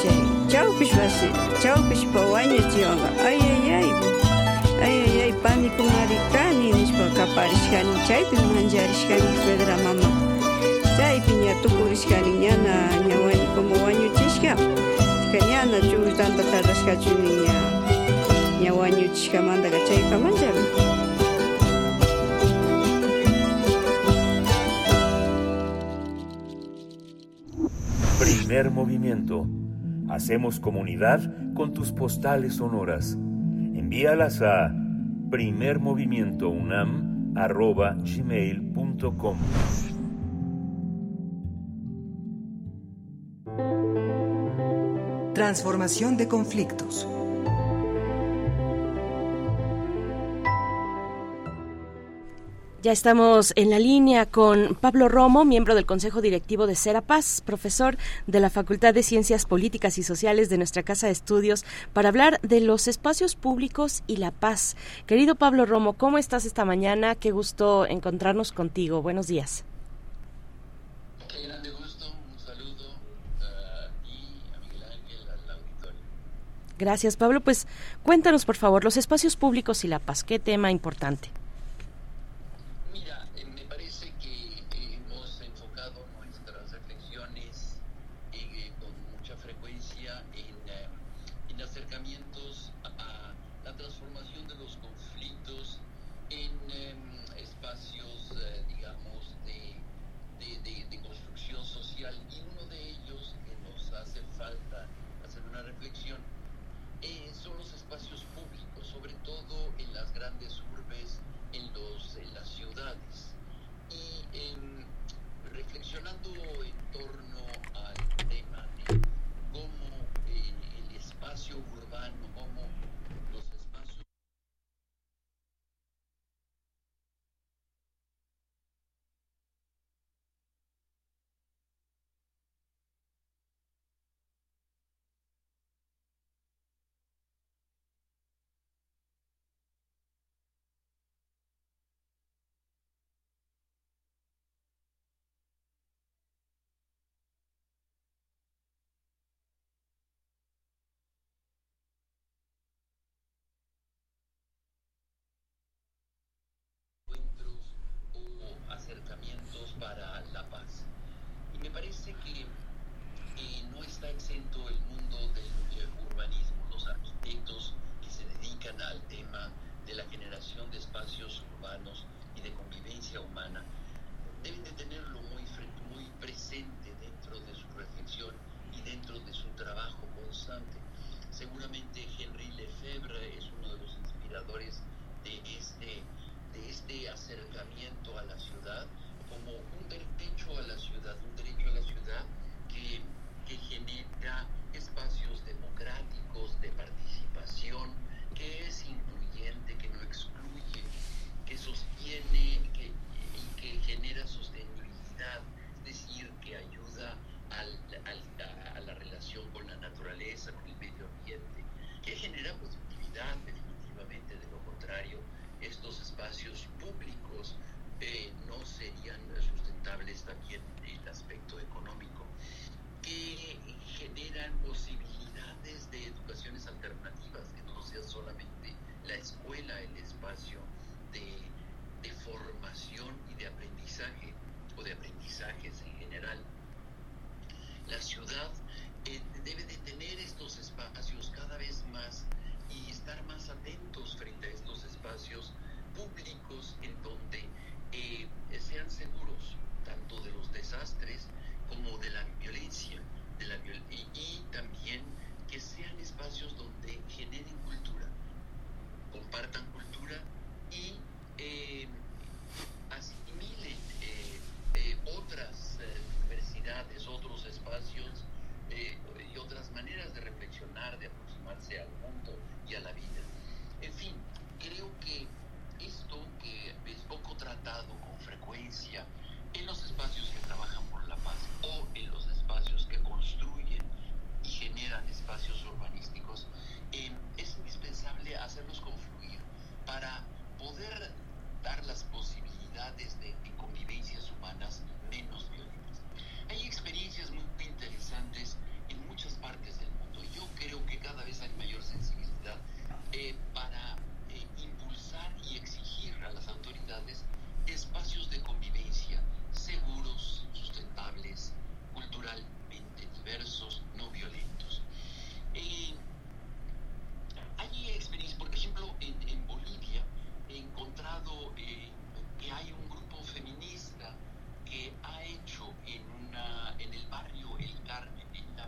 che chau pishwasi chau pishpawani tianga ay ay ay ay ay pánico maricani nishpaka parishkani chaypi manjarishkani pedra mama chaypi ña tukurishkani ñana ñawani como wañuchishka tika ñana chulltanta tarashkachuni ña ña wañuchishkamantaka chaypa manllapi Primer Movimiento. Hacemos comunidad con tus postales sonoras. Envíalas a primer movimiento unam arroba gmail punto com. Transformación de conflictos. Ya estamos en la línea con Pablo Romo, miembro del Consejo Directivo de Serapaz, profesor de la Facultad de Ciencias Políticas y Sociales de nuestra Casa de Estudios, para hablar de los espacios públicos y la paz. Querido Pablo Romo, ¿cómo estás esta mañana? Qué gusto encontrarnos contigo. Buenos días. Qué grande gusto. Un saludo a ti, a Miguel Ángel, al auditorio. Gracias, Pablo. Pues cuéntanos, por favor, los espacios públicos y la paz. Qué tema importante. exento el mundo del urbanismo, los arquitectos que se dedican al tema de la generación de espacios urbanos y de convivencia humana, deben de tenerlo muy, muy presente dentro de su reflexión y dentro de su trabajo constante. Seguramente Henri Lefebvre es uno de los inspiradores de este, de este acercamiento a la ciudad como un derecho a la ciudad, un derecho a la ciudad que, que genera espacios democráticos de participación, que es incluyente, que no excluye, que sostiene que, y que genera sostenibilidad, es decir, que ayuda al, al, a la relación con la naturaleza, con el medio ambiente, que genera positividad. Definitivamente, de lo contrario, estos espacios públicos eh, no serían sustentables también en el aspecto económico, que generan posibilidades de educaciones alternativas, que no sea solamente la escuela el espacio de, de formación y de aprendizaje, o de aprendizajes en general. La ciudad eh, debe de tener estos espacios cada vez más y estar más atentos frente a estos espacios públicos en donde eh, sean seguros tanto de los desastres como de la violencia, de la viol- y, y también que sean espacios donde generen cultura, compartan cultura y eh, asimilen eh, eh, otras eh, diversidades, otros espacios eh, y otras maneras de reflexionar, de aproximarse al mundo y a la vida. En fin, creo que esto que es poco tratado con frecuencia en los espacios que trabajan por la paz o en los espacios que construyen y generan espacios urbanísticos, eh, es indispensable hacerlos confluir para poder dar las posibilidades de, de convivencias humanas menos violentas. Hay experiencias muy interesantes en muchas partes del mundo. Yo creo que cada vez hay mayor sensibilidad eh, para eh, impulsar y exigir a las autoridades espacios de convivencia seguros, sustentables, culturalmente diversos, no violentos. Eh, hay experiencias, por ejemplo, en, en Bolivia he encontrado eh, que hay un grupo feminista que ha hecho en, una, en el barrio El Carmen, en la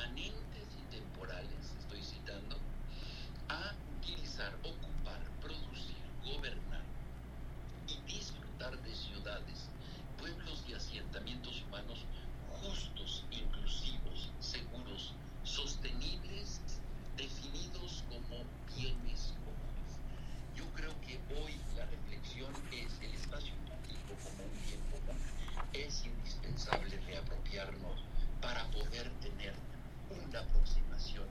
permanentes y temporales, estoy citando, a utilizar, ocupar, producir, gobernar y disfrutar de ciudades, pueblos y asentamientos humanos justos, inclusivos, seguros, sostenibles, definidos como bienes comunes. Yo creo que hoy la reflexión es el espacio público como un bien común. Es indispensable reapropiarnos para poder tener una aproximación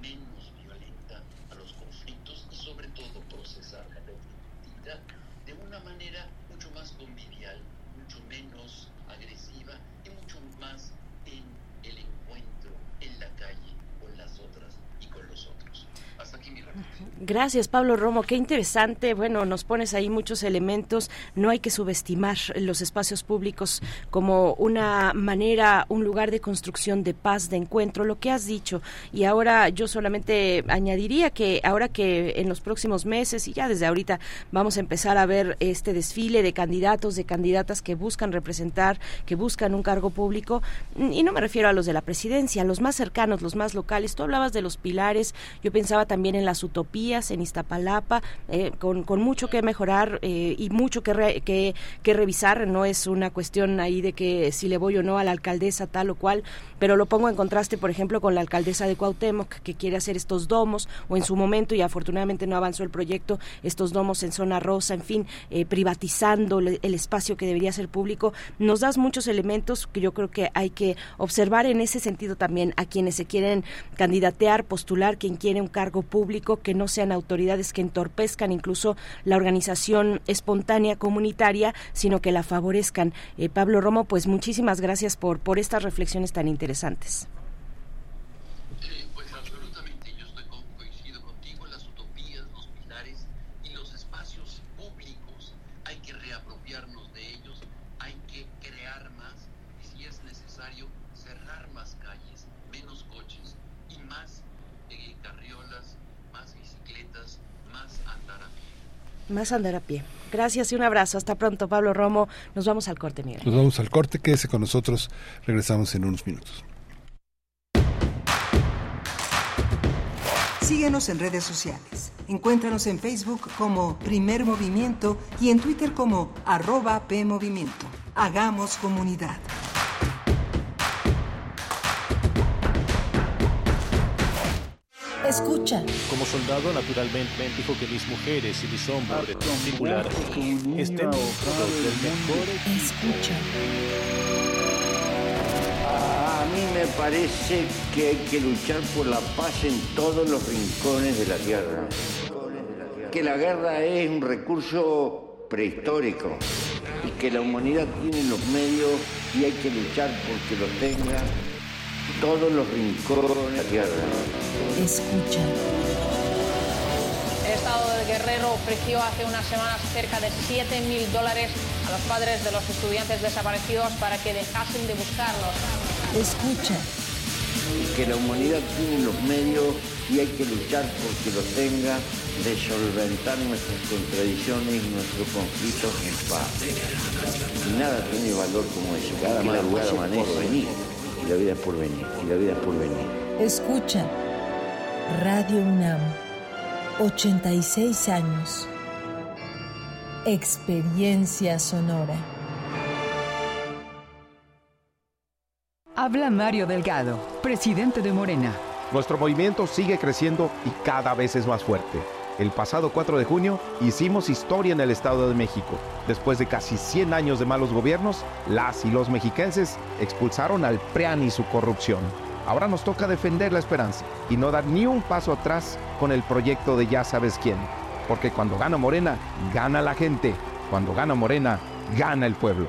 menos violenta a los conflictos y sobre todo procesar la conflictividad de una manera mucho más convivial, mucho menos agresiva y mucho más en el encuentro, en la calle, con las otras y con los otros. Hasta aquí mi reflexión. Gracias, Pablo Romo, qué interesante. Bueno, nos pones ahí muchos elementos. No hay que subestimar los espacios públicos como una manera, un lugar de construcción, de paz, de encuentro, lo que has dicho. Y ahora yo solamente añadiría que ahora que en los próximos meses y ya desde ahorita vamos a empezar a ver este desfile de candidatos, de candidatas que buscan representar, que buscan un cargo público, y no me refiero a los de la presidencia, los más cercanos, los más locales. Tú hablabas de los pilares, yo pensaba también en las utopías, en Iztapalapa, eh, con, con mucho que mejorar eh, y mucho que, re, que, que revisar. No es una cuestión ahí de que si le voy o no a la alcaldesa tal o cual, pero lo pongo en contraste, por ejemplo, con la alcaldesa de Cuauhtémoc, que quiere hacer estos domos, o en su momento, y afortunadamente no avanzó el proyecto, estos domos en zona rosa, en fin, eh, privatizando el, el espacio que debería ser público. Nos das muchos elementos que yo creo que hay que observar en ese sentido también a quienes se quieren candidatear, postular, quien quiere un cargo público, que no sean autoridades que entorpezcan incluso la organización espontánea comunitaria, sino que la favorezcan. Eh, Pablo Romo, pues muchísimas gracias por, por estas reflexiones tan interesantes. Eh, pues absolutamente, yo estoy con, coincido contigo, las utopías, los pilares y los espacios públicos, hay que reapropiarnos de ellos, hay que crear más y si es necesario cerrar más calles, menos coches y más eh, carriolas, más bicicletas, más andar a pie. Más andar a pie. Gracias y un abrazo. Hasta pronto, Pablo Romo. Nos vamos al corte, Miguel. Nos vamos al corte. Quédese con nosotros. Regresamos en unos minutos. Síguenos en redes sociales. Encuéntranos en Facebook como Primer Movimiento y en Twitter como arroba PMovimiento. Hagamos comunidad. Escucha. Como soldado, naturalmente, dijo que mis mujeres y mis hombres en particular estén dotados del mejor equipo. Escucha. A mí me parece que hay que luchar por la paz en todos los rincones de la tierra. Que la guerra es un recurso prehistórico y que la humanidad tiene los medios y hay que luchar porque los tenga. Todos los rincones de la tierra. Escucha. El estado de Guerrero ofreció hace unas semanas cerca de siete mil dólares a los padres de los estudiantes desaparecidos para que dejasen de buscarlos. Escucha. Que la humanidad tiene los medios y hay que luchar porque los tenga, de solventar nuestras contradicciones y nuestros conflictos en paz. Nada tiene valor como eso. Cada madrugada amanece. La vida es por venir, la vida es por venir. Escucha Radio UNAM, ochenta y seis años. Experiencia sonora. Habla Mario Delgado, presidente de Morena. Nuestro movimiento sigue creciendo y cada vez es más fuerte. El pasado cuatro de junio hicimos historia en el Estado de México. Después de casi cien años de malos gobiernos, las y los mexiquenses expulsaron al PRIAN y su corrupción. Ahora nos toca defender la esperanza y no dar ni un paso atrás con el proyecto de ya sabes quién. Porque cuando gana Morena, gana la gente. Cuando gana Morena, gana el pueblo.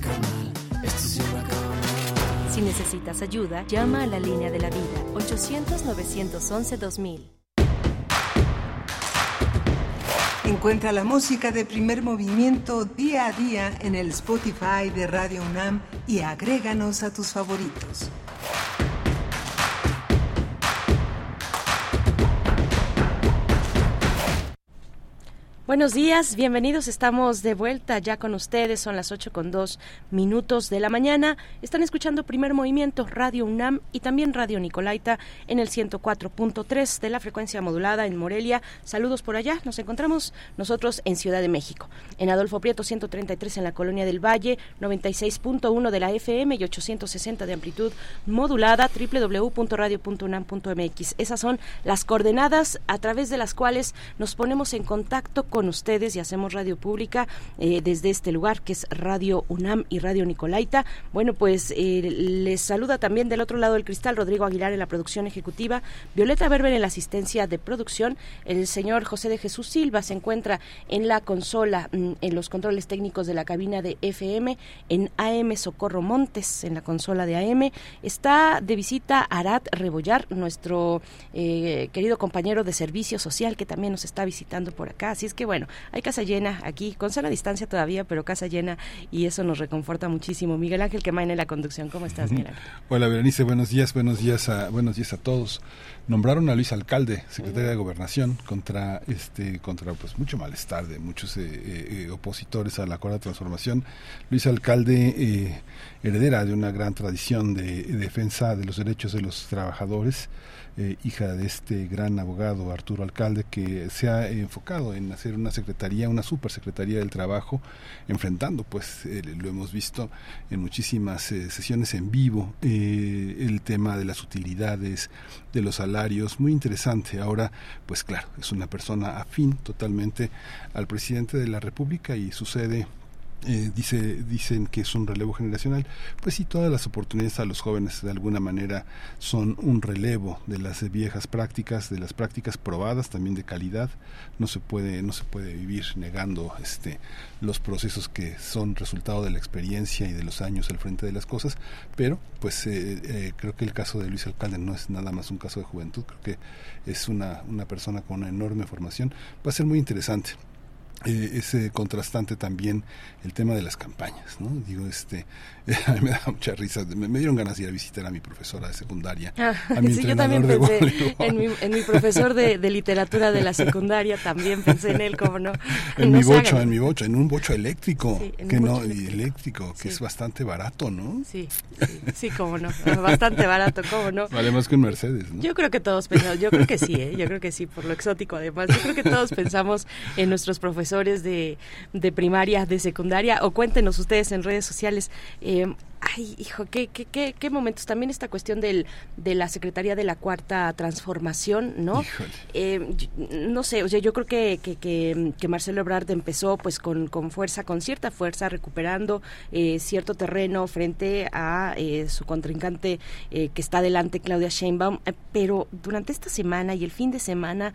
carnal. Esto siempre acaba mal. Si necesitas ayuda, llama a la línea de la vida, ochocientos nueve once dos mil. Encuentra la música de Primer Movimiento día a día en el Spotify de Radio UNAM y agréganos a tus favoritos. Buenos días, bienvenidos, estamos de vuelta ya con ustedes, son las ocho con dos minutos de la mañana. Están escuchando Primer Movimiento, Radio UNAM y también Radio Nicolaita en el ciento cuatro punto tres de la frecuencia modulada en Morelia. Saludos por allá, nos encontramos nosotros en Ciudad de México, en Adolfo Prieto ciento treinta y tres en la Colonia del Valle, noventa y seis punto uno de la F M y ochocientos sesenta de amplitud modulada, doble u doble u doble u punto radio punto unam punto m x. Esas son las coordenadas a través de las cuales nos ponemos en contacto con ustedes y hacemos radio pública eh, desde este lugar que es Radio UNAM y Radio Nicolaita. Bueno, pues eh, les saluda también del otro lado del cristal Rodrigo Aguilar en la producción ejecutiva, Violeta Berber en la asistencia de producción, el señor José de Jesús Silva se encuentra en la consola, en los controles técnicos de la cabina de F M, en A M Socorro Montes, en la consola de A M, está de visita Arat Rebollar, nuestro eh, querido compañero de servicio social que también nos está visitando por acá, así es que bueno, hay casa llena aquí, con sana distancia todavía, pero casa llena y eso nos reconforta muchísimo. Miguel Ángel Quemain en la conducción, ¿cómo estás, Miguel Ángel? Hola, Berenice, buenos días, buenos días a, buenos días a todos. Nombraron a Luis Alcalde, secretario de Gobernación, contra este contra pues mucho malestar de muchos eh, eh, opositores a la Cuarta Transformación. Luis Alcalde, eh, heredera de una gran tradición de, de defensa de los derechos de los trabajadores, Eh, hija de este gran abogado Arturo Alcalde, que se ha enfocado en hacer una secretaría, una supersecretaría del trabajo, enfrentando, pues eh, lo hemos visto en muchísimas eh, sesiones en vivo, eh, el tema de las utilidades, de los salarios, muy interesante. Ahora, pues claro, es una persona afín totalmente al presidente de la República y sucede. Eh, dice, dicen que es un relevo generacional, pues sí, todas las oportunidades a los jóvenes de alguna manera son un relevo de las viejas prácticas, de las prácticas probadas también de calidad. No se puede, no se puede vivir negando este los procesos que son resultado de la experiencia y de los años al frente de las cosas, pero pues eh, eh, creo que el caso de Luis Alcalde no es nada más un caso de juventud, creo que es una, una persona con una enorme formación, va a ser muy interesante. Eh, es eh, contrastante también el tema de las campañas, ¿no? Digo, este, eh, a mí me da mucha risa, me, me dieron ganas de ir a visitar a mi profesora de secundaria, ah, a mi sí, entrenador de voleibol. En mi, en mi profesor de, de literatura de la secundaria también pensé en él, ¿cómo no? En no mi bocho, hagan. en mi bocho, en un bocho eléctrico, sí, que bocho no, eléctrico, eléctrico sí. Que es bastante barato, ¿no? Sí, sí, sí, cómo no, bastante barato, cómo no. Vale más que un Mercedes, ¿no? Yo creo que todos pensamos, yo creo que sí, ¿eh? yo creo que sí, por lo exótico además, yo creo que todos pensamos en nuestros profesores De, de primaria, de secundaria, o cuéntenos ustedes en redes sociales. Eh, ay, hijo, ¿qué, qué, qué, qué momentos. También esta cuestión del, de la Secretaría de la Cuarta Transformación, ¿no? Eh, no sé, o sea, yo creo que, que, que, que Marcelo Ebrard empezó pues con, con fuerza, con cierta fuerza, recuperando eh, cierto terreno frente a eh, su contrincante eh, que está adelante, Claudia Sheinbaum, eh, pero durante esta semana y el fin de semana,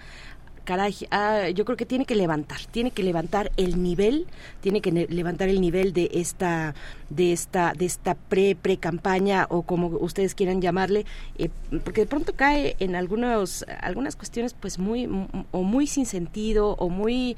caray, ah, yo creo que tiene que levantar, tiene que levantar el nivel, tiene que ne- levantar el nivel de esta, de esta, de esta pre pre campaña o como ustedes quieran llamarle, eh, porque de pronto cae en algunos, algunas cuestiones, pues muy m- o muy sin sentido o muy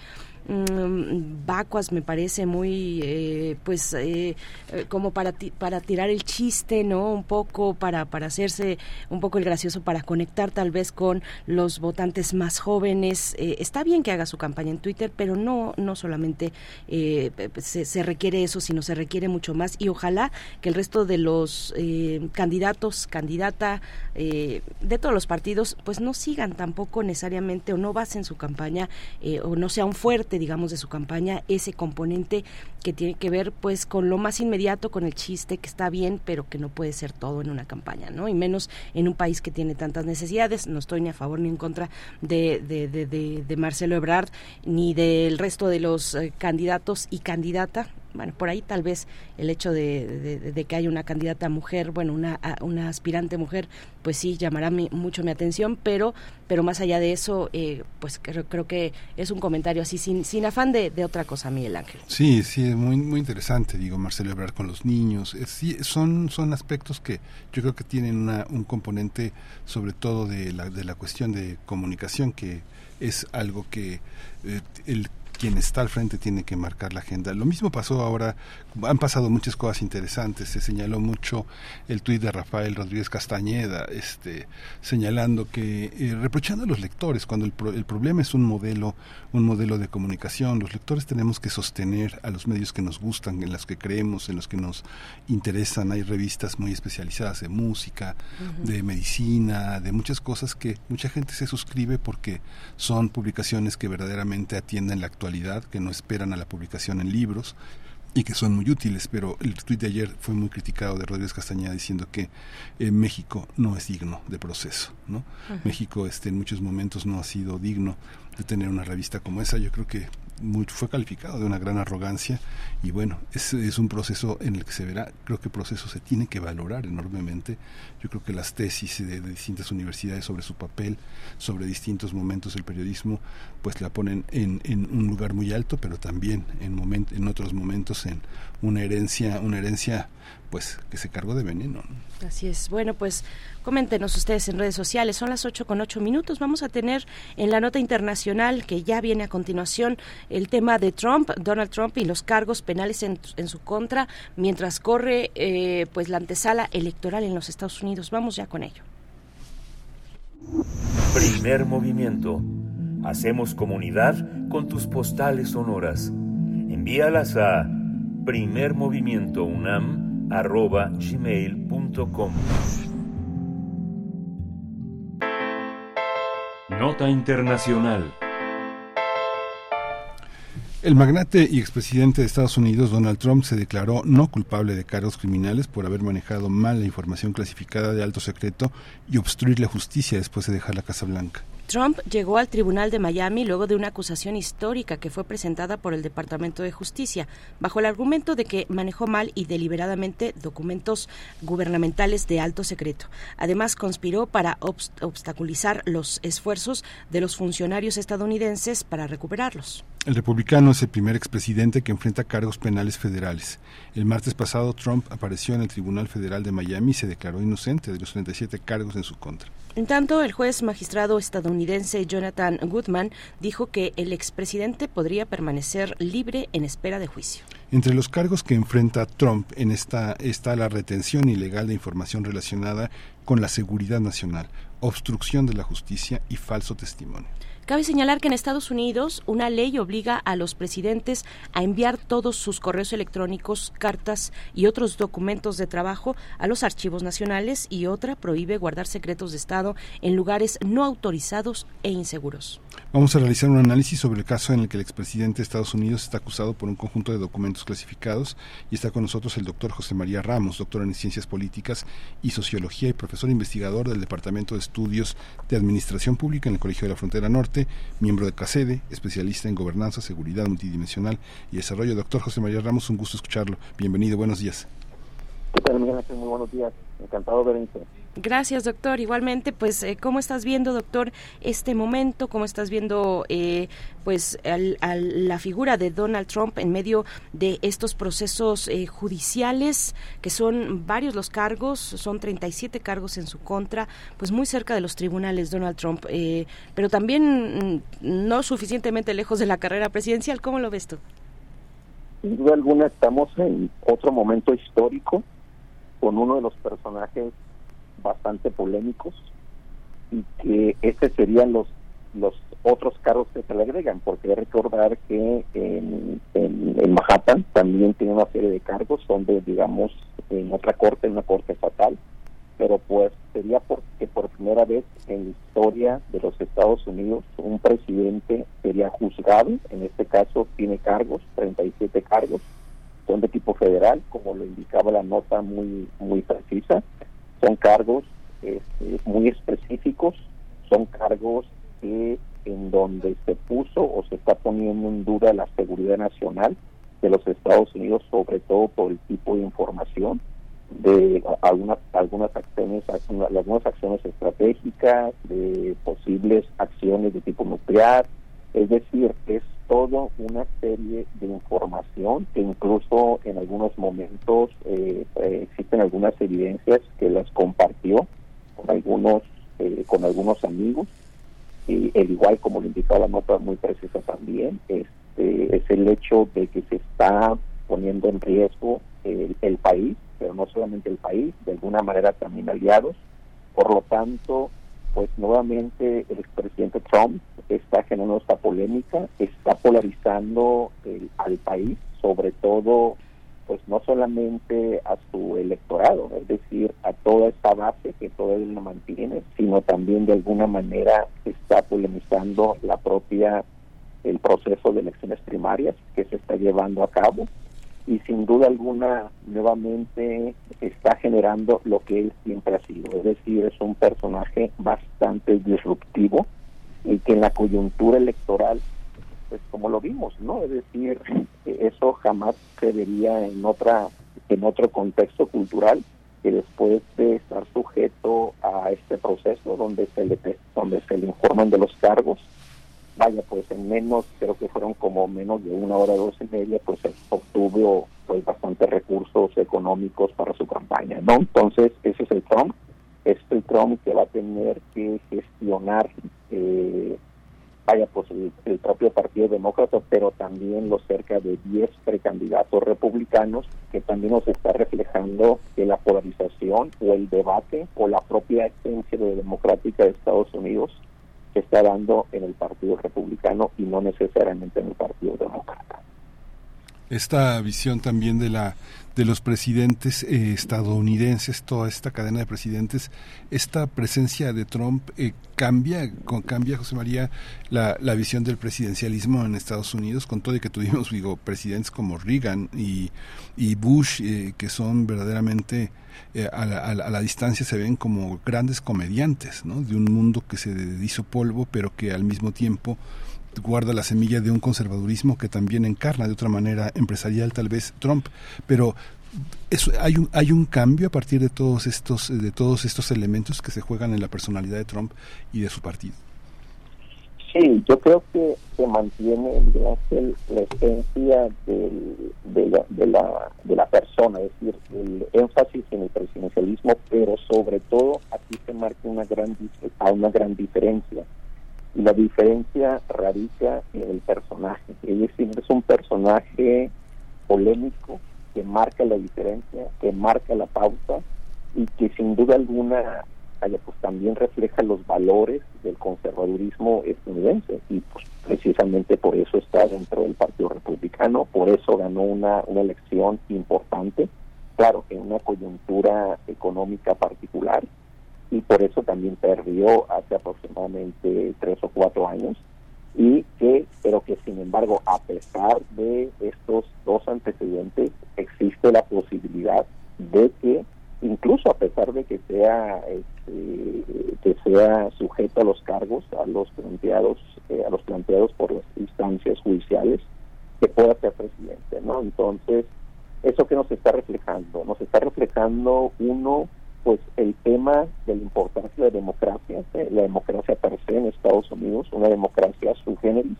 Mm, vacuas, me parece muy eh, pues eh, eh, como para ti, para tirar el chiste, ¿no? Un poco para para hacerse un poco el gracioso, para conectar tal vez con los votantes más jóvenes. Eh, está bien que haga su campaña en Twitter, pero no no solamente eh, se, se requiere eso, sino se requiere mucho más, y ojalá que el resto de los eh, candidatos, candidata eh, de todos los partidos, pues no sigan tampoco necesariamente o no basen su campaña eh, o no sea un fuerte, digamos, de su campaña, ese componente que tiene que ver pues con lo más inmediato, con el chiste, que está bien, pero que no puede ser todo en una campaña, ¿no? Y menos en un país que tiene tantas necesidades. No estoy ni a favor ni en contra de, de, de, de, de Marcelo Ebrard, ni del resto de los eh, candidatos y candidata. Bueno, por ahí tal vez el hecho de, de, de que haya una candidata mujer, bueno, una, una aspirante mujer, pues sí, llamará mi, mucho mi atención, pero pero más allá de eso, eh, pues creo, creo que es un comentario así, sin sin afán de, de otra cosa, Miguel Ángel. Sí, sí, es muy, muy interesante, digo, Marcelo Ebrard con los niños, es, sí, son, son aspectos que yo creo que tienen una, un componente sobre todo de la, de la cuestión de comunicación, que es algo que eh, el quien está al frente tiene que marcar la agenda. Lo mismo pasó ahora, han pasado muchas cosas interesantes. Se señaló mucho el tuit de Rafael Rodríguez Castañeda, este, señalando que, eh, reprochando a los lectores, cuando el, pro, el problema es un modelo, un modelo de comunicación. Los lectores tenemos que sostener a los medios que nos gustan, en los que creemos, en los que nos interesan. Hay revistas muy especializadas de música, uh-huh. de medicina, de muchas cosas que mucha gente se suscribe porque son publicaciones que verdaderamente atienden la actualidad, que no esperan a la publicación en libros y que son muy útiles. Pero el tuit de ayer fue muy criticado de Rodríguez Castañeda, diciendo que eh, México no es digno de proceso, ¿no? Uh-huh. México este, en muchos momentos no ha sido digno de tener una revista como esa. Yo creo que muy, fue calificado de una gran arrogancia, y bueno, es, es un proceso en el que se verá. Creo que el proceso se tiene que valorar enormemente. Yo creo que las tesis de, de distintas universidades sobre su papel, sobre distintos momentos del periodismo, pues la ponen en, en un lugar muy alto, pero también en, moment, en otros momentos en una herencia, una herencia pues que se cargó de veneno, ¿no? Así es. Bueno, pues coméntenos ustedes en redes sociales. Son las ocho con ocho minutos. Vamos a tener en la nota internacional, que ya viene a continuación, el tema de Trump, Donald Trump y los cargos penales en, en su contra, mientras corre eh, pues la antesala electoral en los Estados Unidos. Vamos ya con ello. Primer Movimiento. Hacemos comunidad con tus postales sonoras. Envíalas a primer movimiento unam arroba gmail punto com. Nota internacional. El magnate y expresidente de Estados Unidos, Donald Trump, se declaró no culpable de cargos criminales por haber manejado mal la información clasificada de alto secreto y obstruir la justicia después de dejar la Casa Blanca. Trump llegó al tribunal de Miami luego de una acusación histórica que fue presentada por el Departamento de Justicia, bajo el argumento de que manejó mal y deliberadamente documentos gubernamentales de alto secreto. Además, conspiró para obst- obstaculizar los esfuerzos de los funcionarios estadounidenses para recuperarlos. El republicano es el primer expresidente que enfrenta cargos penales federales. El martes pasado, Trump apareció en el Tribunal Federal de Miami y se declaró inocente de los treinta y siete cargos en su contra. En tanto, el juez magistrado estadounidense Jonathan Goodman dijo que el expresidente podría permanecer libre en espera de juicio. Entre los cargos que enfrenta Trump en esta está la retención ilegal de información relacionada con la seguridad nacional, obstrucción de la justicia y falso testimonio. Cabe señalar que en Estados Unidos una ley obliga a los presidentes a enviar todos sus correos electrónicos, cartas y otros documentos de trabajo a los archivos nacionales, y otra prohíbe guardar secretos de Estado en lugares no autorizados e inseguros. Vamos a realizar un análisis sobre el caso en el que el expresidente de Estados Unidos está acusado por un conjunto de documentos clasificados, y está con nosotros el doctor José María Ramos, doctor en Ciencias Políticas y Sociología y profesor investigador del Departamento de Estudios de Administración Pública en el Colegio de la Frontera Norte, miembro de CASEDE, especialista en gobernanza, seguridad multidimensional y desarrollo. Doctor José María Ramos, un gusto escucharlo. Bienvenido, buenos días. ¿Qué tal, Miguel Ángel? Muy buenos días. Encantado de venirte. Gracias, doctor. Igualmente, pues, ¿cómo estás viendo, doctor, este momento? ¿Cómo estás viendo, eh, pues, al, al, la figura de Donald Trump en medio de estos procesos eh, judiciales, que son varios los cargos, son treinta y siete cargos en su contra, pues muy cerca de los tribunales Donald Trump, eh, pero también no suficientemente lejos de la carrera presidencial? ¿Cómo lo ves tú? Sin duda alguna estamos en otro momento histórico, con uno de los personajes bastante polémicos, y que este serían los los otros cargos que se le agregan, porque recordar que en, en, en Manhattan también tiene una serie de cargos, donde digamos en otra corte, en una corte estatal, pero pues sería porque por primera vez en la historia de los Estados Unidos un presidente sería juzgado. En este caso tiene cargos, treinta y siete cargos, son de tipo federal, como lo indicaba la nota muy muy precisa. Son cargos eh, muy específicos, son cargos que, en donde se puso o se está poniendo en duda la seguridad nacional de los Estados Unidos, sobre todo por el tipo de información, de algunas algunas acciones, algunas acciones estratégicas, de posibles acciones de tipo nuclear. Es decir, es toda una serie de información que incluso en algunos momentos eh, eh, existen algunas evidencias que las compartió con algunos eh, con algunos amigos, y el igual como lo indicaba la nota muy precisa también, este, eh, es el hecho de que se está poniendo en riesgo el, el país, pero no solamente el país, de alguna manera también aliados. Por lo tanto, pues nuevamente el expresidente Trump está generando esta polémica, está polarizando el, al país, sobre todo, pues no solamente a su electorado, es decir, a toda esta base que todavía lo mantiene, sino también de alguna manera está polemizando la propia, el proceso de elecciones primarias que se está llevando a cabo, y sin duda alguna nuevamente está generando lo que él siempre ha sido, es decir, es un personaje bastante disruptivo y que en la coyuntura electoral, pues como lo vimos, ¿no? Es decir, eso jamás se vería en otra, en otro contexto cultural que después de estar sujeto a este proceso donde se le donde se le informan de los cargos, vaya, pues en menos, creo que fueron como menos de una hora, dos y media, pues obtuvo pues bastantes recursos económicos para su campaña, ¿no? Entonces, ese es el Trump, es el Trump que va a tener que gestionar eh, vaya, pues el, el propio Partido Demócrata, pero también los cerca de diez precandidatos republicanos, que también nos está reflejando que la polarización o el debate o la propia esencia de democrática de Estados Unidos se está dando en el Partido Republicano y no necesariamente en el Partido Demócrata. Esta visión también de la de los presidentes eh, estadounidenses, toda esta cadena de presidentes, esta presencia de Trump eh, cambia, con, cambia, José María, la, la visión del presidencialismo en Estados Unidos, con todo y que tuvimos, digo, presidentes como Reagan y, y Bush, eh, que son verdaderamente, eh, a, la, a, la, a la distancia se ven como grandes comediantes, ¿no? De un mundo que se hizo polvo, pero que al mismo tiempo guarda la semilla de un conservadurismo que también encarna de otra manera empresarial tal vez Trump, pero eso, hay un hay un cambio a partir de todos estos de todos estos elementos que se juegan en la personalidad de Trump y de su partido. Sí, yo creo que se mantiene la esencia del, de, la, de la de la persona, es decir, el énfasis en el presidencialismo, pero sobre todo aquí se marca una gran una gran diferencia. Y la diferencia radica en el personaje, es decir, es un personaje polémico que marca la diferencia, que marca la pauta y que sin duda alguna pues también refleja los valores del conservadurismo estadounidense y pues precisamente por eso está dentro del Partido Republicano, por eso ganó una, una elección importante, claro, en una coyuntura económica particular, y por eso también perdió hace aproximadamente tres o cuatro años, y que pero que sin embargo, a pesar de estos dos antecedentes, existe la posibilidad de que, incluso a pesar de que sea eh, que sea sujeto a los cargos, a los planteados eh, a los planteados por las instancias judiciales, que pueda ser presidente, ¿no? Entonces, ¿eso qué nos está reflejando? Nos está reflejando, uno, pues el tema de la importancia de la democracia, de la democracia per se en Estados Unidos, una democracia sui generis,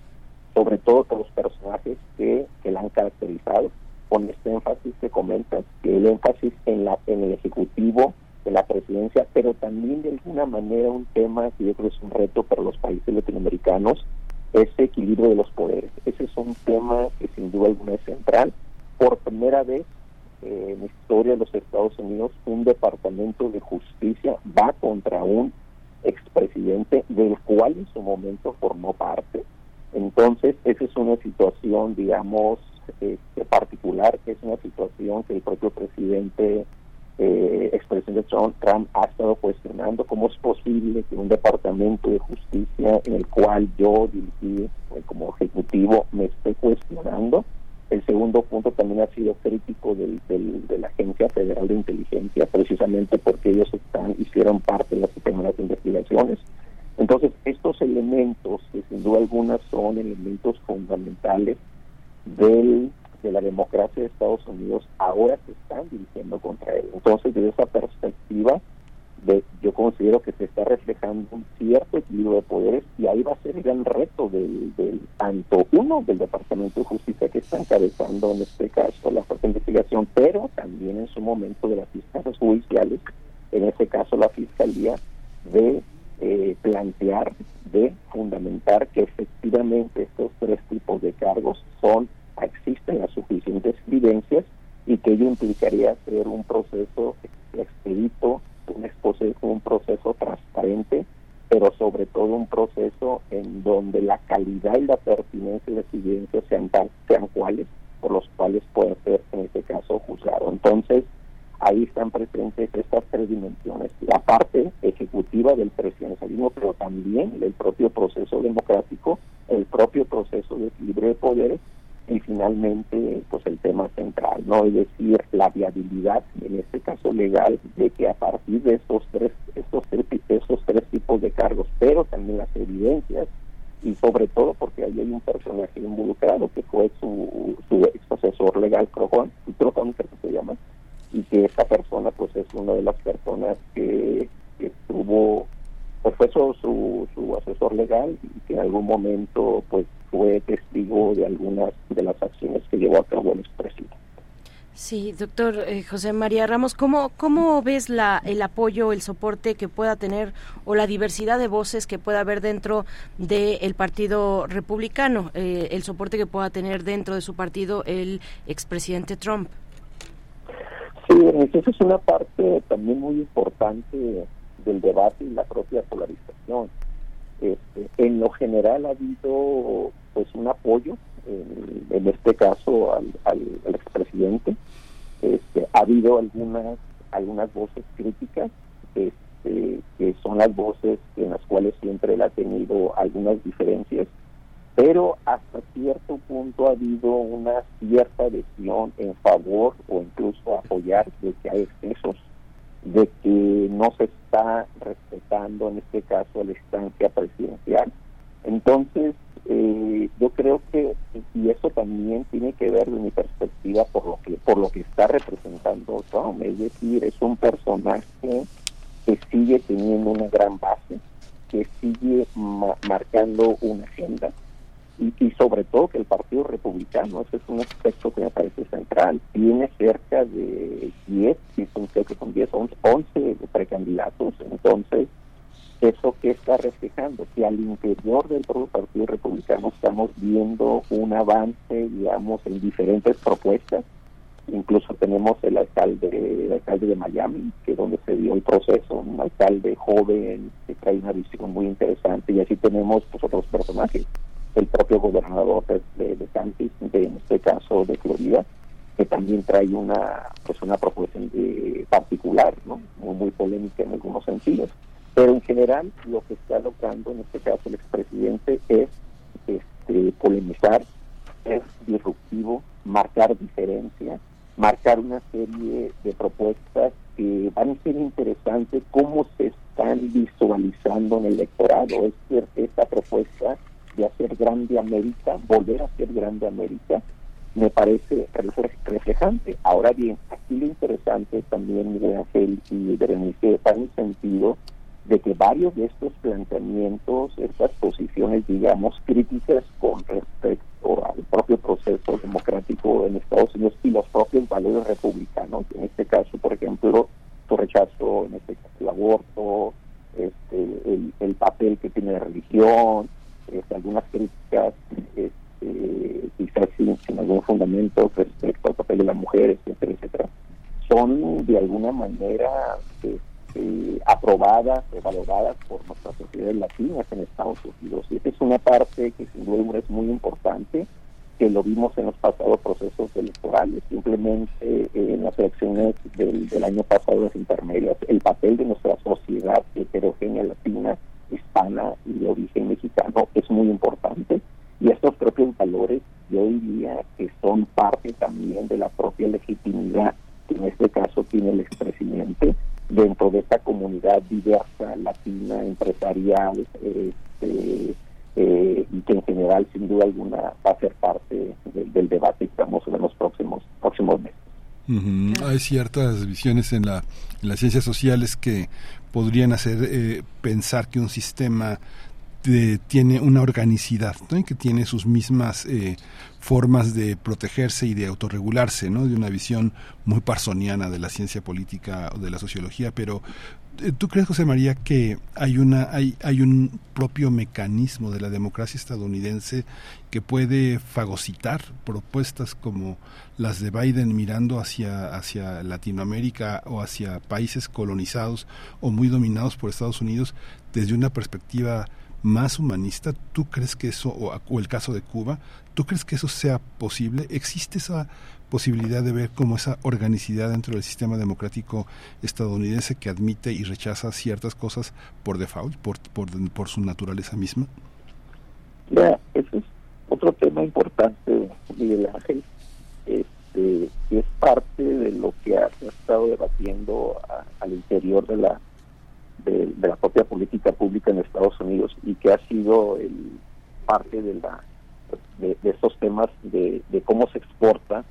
sobre todo con los personajes que, que la han caracterizado, con este énfasis que comentas, que el énfasis en la en el Ejecutivo, de la presidencia, pero también de alguna manera un tema que yo creo es un reto para los países latinoamericanos, ese equilibrio de los poderes. Ese es un tema que sin duda alguna es central. Por primera vez, Eh, en la historia de los Estados Unidos, un departamento de justicia va contra un expresidente del cual en su momento formó parte. Entonces, esa es una situación, digamos, eh, particular, que es una situación que el propio presidente, eh, expresidente Trump, Trump ha estado cuestionando, cómo es posible que un departamento de justicia en el cual yo dirigí eh, como ejecutivo me esté cuestionando. El segundo punto también ha sido crítico del, del, de la Agencia Federal de Inteligencia, precisamente porque ellos están, hicieron parte de las primeras investigaciones. Entonces, estos elementos, que sin duda alguna son elementos fundamentales del, de la democracia de Estados Unidos, ahora se están dirigiendo contra él. Entonces, desde esa perspectiva, de, yo considero que se está reflejando un cierto equilibrio de poderes, y ahí va a ser el gran reto del, del tanto uno del Departamento de Justicia, que está encabezando en este caso la propia investigación, pero también en su momento de las instancias judiciales, en este caso la Fiscalía, de eh, plantear de fundamentar que efectivamente estos tres tipos de cargos son, existen las suficientes evidencias, y que ello implicaría hacer un proceso expedito, un, un proceso transparente, pero sobre todo un proceso en donde la calidad y la pertinencia de las evidencias sean, tan, sean cuales, por los cuales puede ser en este caso juzgado. Entonces, ahí están presentes estas tres dimensiones, la parte ejecutiva del presidencialismo, pero también el propio proceso democrático, el propio proceso de equilibrio de poderes, y finalmente pues el tema central, ¿no? Es decir, la viabilidad, en este caso legal, de que a partir de estos tres, estos tres, estos tres tipos de cargos, pero también las evidencias, y sobre todo porque ahí hay un personaje involucrado que fue su, su ex asesor legal, Crojón, Crojón creo que se llama, y que esta persona pues es una de las personas que, que tuvo, pues fue su, su, su asesor legal, y que en algún momento pues fue testigo de algunas de las acciones que llevó a cabo el expresidente. Sí, doctor eh, José María Ramos, ¿cómo, cómo ves la, el apoyo, el soporte que pueda tener o la diversidad de voces que pueda haber dentro del Partido Republicano, eh, el soporte que pueda tener dentro de su partido el expresidente Trump? Sí, esa es una parte también muy importante del debate y la propia polarización. Este, en lo general ha habido pues un apoyo, en, en este caso al, al, al expresidente. Este, ha habido algunas algunas voces críticas, este, que son las voces en las cuales siempre él ha tenido algunas diferencias, pero hasta cierto punto ha habido una cierta adhesión en favor o incluso apoyar de que hay excesos, de que no se está respetando en este caso la instancia presidencial. Entonces, eh, yo creo que, y eso también tiene que ver desde mi perspectiva por lo que por lo que está representando Trump, es decir, es un personaje que sigue teniendo una gran base, que sigue ma- marcando una agenda, y, y sobre todo que el Partido Republicano, ese es un aspecto que me parece central, tiene cerca de diez, si son, creo que son diez, once, once precandidatos. Entonces, ¿eso qué está reflejando? Que al interior del propio Partido Republicano estamos viendo un avance, digamos, en diferentes propuestas. Incluso tenemos el alcalde, el alcalde de Miami, que es donde se dio el proceso, un alcalde joven que trae una visión muy interesante, y así tenemos pues, otros personajes, el propio gobernador de, de Santis, de, en este caso de Florida, que también trae una pues una propuesta de particular, ¿no? Muy, muy polémica en algunos sentidos, pero en general lo que está logrando en este caso el expresidente es este, polemizar, es disruptivo, marcar diferencias, marcar una serie de propuestas que van a ser interesantes cómo se están visualizando en el electorado. Es cierto, esta propuesta de hacer grande América, volver a hacer grande América, me parece reflejante. Ahora bien, aquí lo interesante también, Miguel Ángel y Berenice, está en el sentido de que varios de estos planteamientos, estas posiciones, digamos, críticas con respecto al propio proceso democrático en Estados Unidos y los propios valores republicanos, en este caso, por ejemplo, su rechazo, en este caso, el aborto, este, el, el papel que tiene la religión, este, algunas críticas, este, quizás sin, sin algún fundamento respecto al papel de las mujeres, etcétera, etcétera, son de alguna manera este, Eh, aprobadas, valoradas por nuestras sociedades latinas en Estados Unidos. Y esta es una parte que sin duda es muy importante, que lo vimos en los pasados procesos electorales, simplemente eh, en las elecciones del, del año pasado, las intermedias, el papel de nuestra sociedad heterogénea latina, hispana y de origen mexicano es muy importante, y estos propios valores yo diría que son parte también de la propia legitimidad que en este caso tiene el expresidente dentro de esta comunidad diversa, latina, empresarial, eh, eh, eh, y que en general, sin duda alguna, va a ser parte de, del debate que estamos en los próximos, próximos meses. Uh-huh. Hay ciertas visiones en, la, en las ciencias sociales que podrían hacer eh, pensar que un sistema de, tiene una organicidad, ¿no? Y que tiene sus mismas eh, formas de protegerse y de autorregularse, ¿no? De una visión muy parsoniana de la ciencia política o de la sociología, pero ¿Tú crees, José María, que hay una hay hay un propio mecanismo de la democracia estadounidense que puede fagocitar propuestas como las de Biden mirando hacia hacia Latinoamérica o hacia países colonizados o muy dominados por Estados Unidos desde una perspectiva más humanista? ¿Tú crees que eso, o, o el caso de Cuba, tú crees que eso sea posible? ¿Existe esa posibilidad de ver como esa organicidad dentro del sistema democrático estadounidense que admite y rechaza ciertas cosas por default, por por, por su naturaleza misma? Ya, ese es otro tema importante, Miguel Ángel, este, que es parte de lo que ha estado debatiendo a, al interior de la De, de la propia política pública en Estados Unidos, y que ha sido el, parte de la de, de estos temas de, de cómo se exporta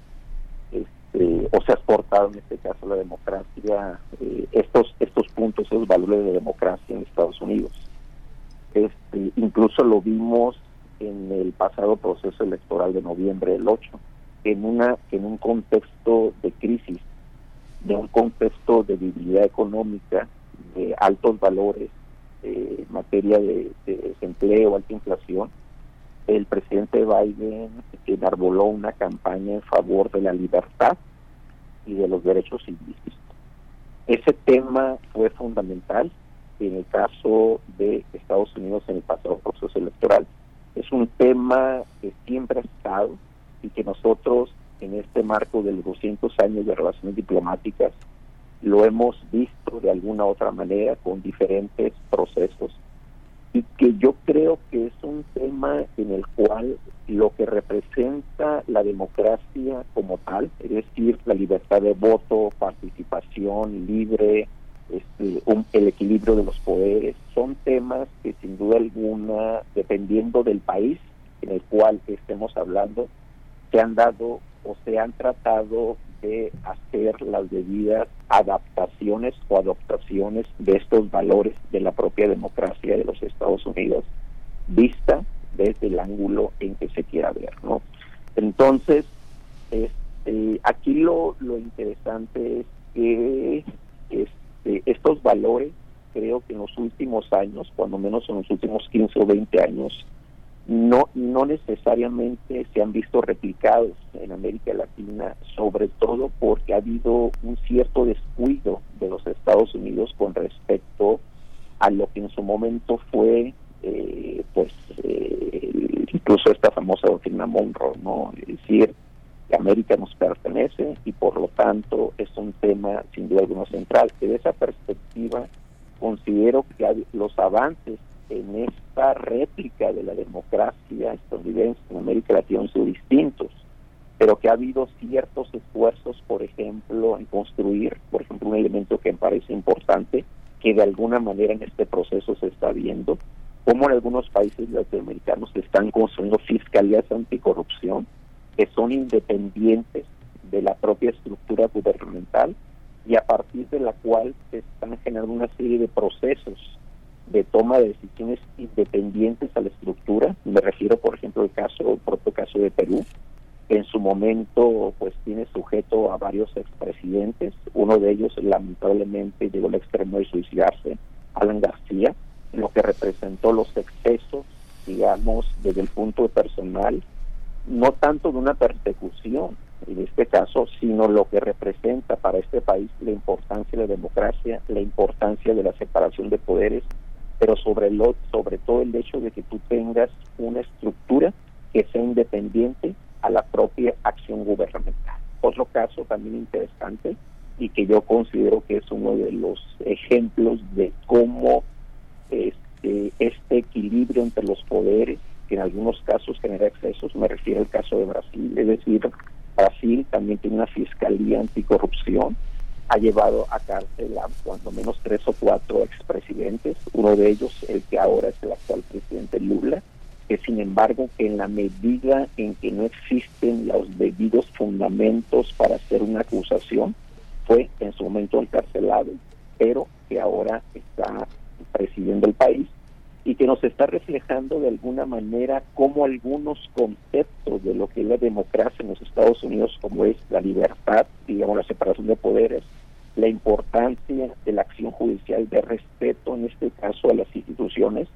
este, o se ha exportado en este caso la democracia, eh, estos estos puntos, esos valores de democracia en Estados Unidos. Este, incluso lo vimos en el pasado proceso electoral de noviembre del ocho, en una en un contexto de crisis, de un contexto de debilidad económica, de altos valores eh, en materia de, de desempleo, alta inflación. El presidente Biden enarboló una campaña en favor de la libertad y de los derechos civiles. Ese tema fue fundamental en el caso de Estados Unidos en el pasado proceso electoral. Es un tema que siempre ha estado y que nosotros, en este marco de los doscientos años de relaciones diplomáticas, lo hemos visto de alguna u otra manera con diferentes procesos, y que yo creo que es un tema en el cual lo que representa la democracia como tal, es decir, la libertad de voto, participación libre, este, un, el equilibrio de los poderes, son temas que sin duda alguna, dependiendo del país en el cual estemos hablando, se han dado o se han tratado de hacer las debidas adaptaciones o adoptaciones de estos valores de la propia democracia de los Estados Unidos, vista desde el ángulo en que se quiera ver, ¿no? Entonces, este, aquí lo, lo interesante es que este, estos valores, creo que en los últimos años, cuando menos en los últimos quince o veinte años, no no necesariamente se han visto replicados en América Latina, sobre todo porque ha habido un cierto descuido de los Estados Unidos con respecto a lo que en su momento fue eh, pues eh, incluso esta famosa doctrina Monroe, ¿no? Es decir, que América nos pertenece y por lo tanto es un tema sin duda alguna central. Desde esa perspectiva considero que los avances en esta réplica de la democracia estadounidense en América Latina son distintos, pero que ha habido ciertos esfuerzos, por ejemplo, en construir, por ejemplo, un elemento que me parece importante, que de alguna manera en este proceso se está viendo, como en algunos países latinoamericanos se están construyendo fiscalías anticorrupción, que son independientes de la propia estructura gubernamental, y a partir de la cual se están generando una serie de procesos de toma de decisiones independientes a la estructura. Me refiero, por ejemplo, al caso, el propio caso de Perú, que en su momento pues tiene sujeto a varios expresidentes, uno de ellos lamentablemente llegó al extremo de suicidarse, Alan García, lo que representó los excesos, digamos, desde el punto personal, no tanto de una persecución en este caso, sino lo que representa para este país la importancia de la democracia, la importancia de la separación de poderes, pero sobre, lo, sobre todo el hecho de que tú tengas una estructura que sea independiente a la propia acción gubernamental. Otro caso también interesante y que yo considero que es uno de los ejemplos de cómo este, este equilibrio entre los poderes, que en algunos casos genera excesos, me refiero al caso de Brasil, es decir, Brasil también tiene una fiscalía anticorrupción, ha llevado a cárcel a cuando menos tres o cuatro expresidentes, uno de ellos el que ahora es el actual presidente Lula, que sin embargo, que en la medida en que no existen los debidos fundamentos para hacer una acusación, fue en su momento encarcelado, pero que ahora está presidiendo el país, y que nos está reflejando de alguna manera cómo algunos conceptos de lo que es la democracia en los Estados Unidos, como es la libertad, digamos la separación de poderes, la importancia de la acción judicial de respeto, en este caso a las instituciones,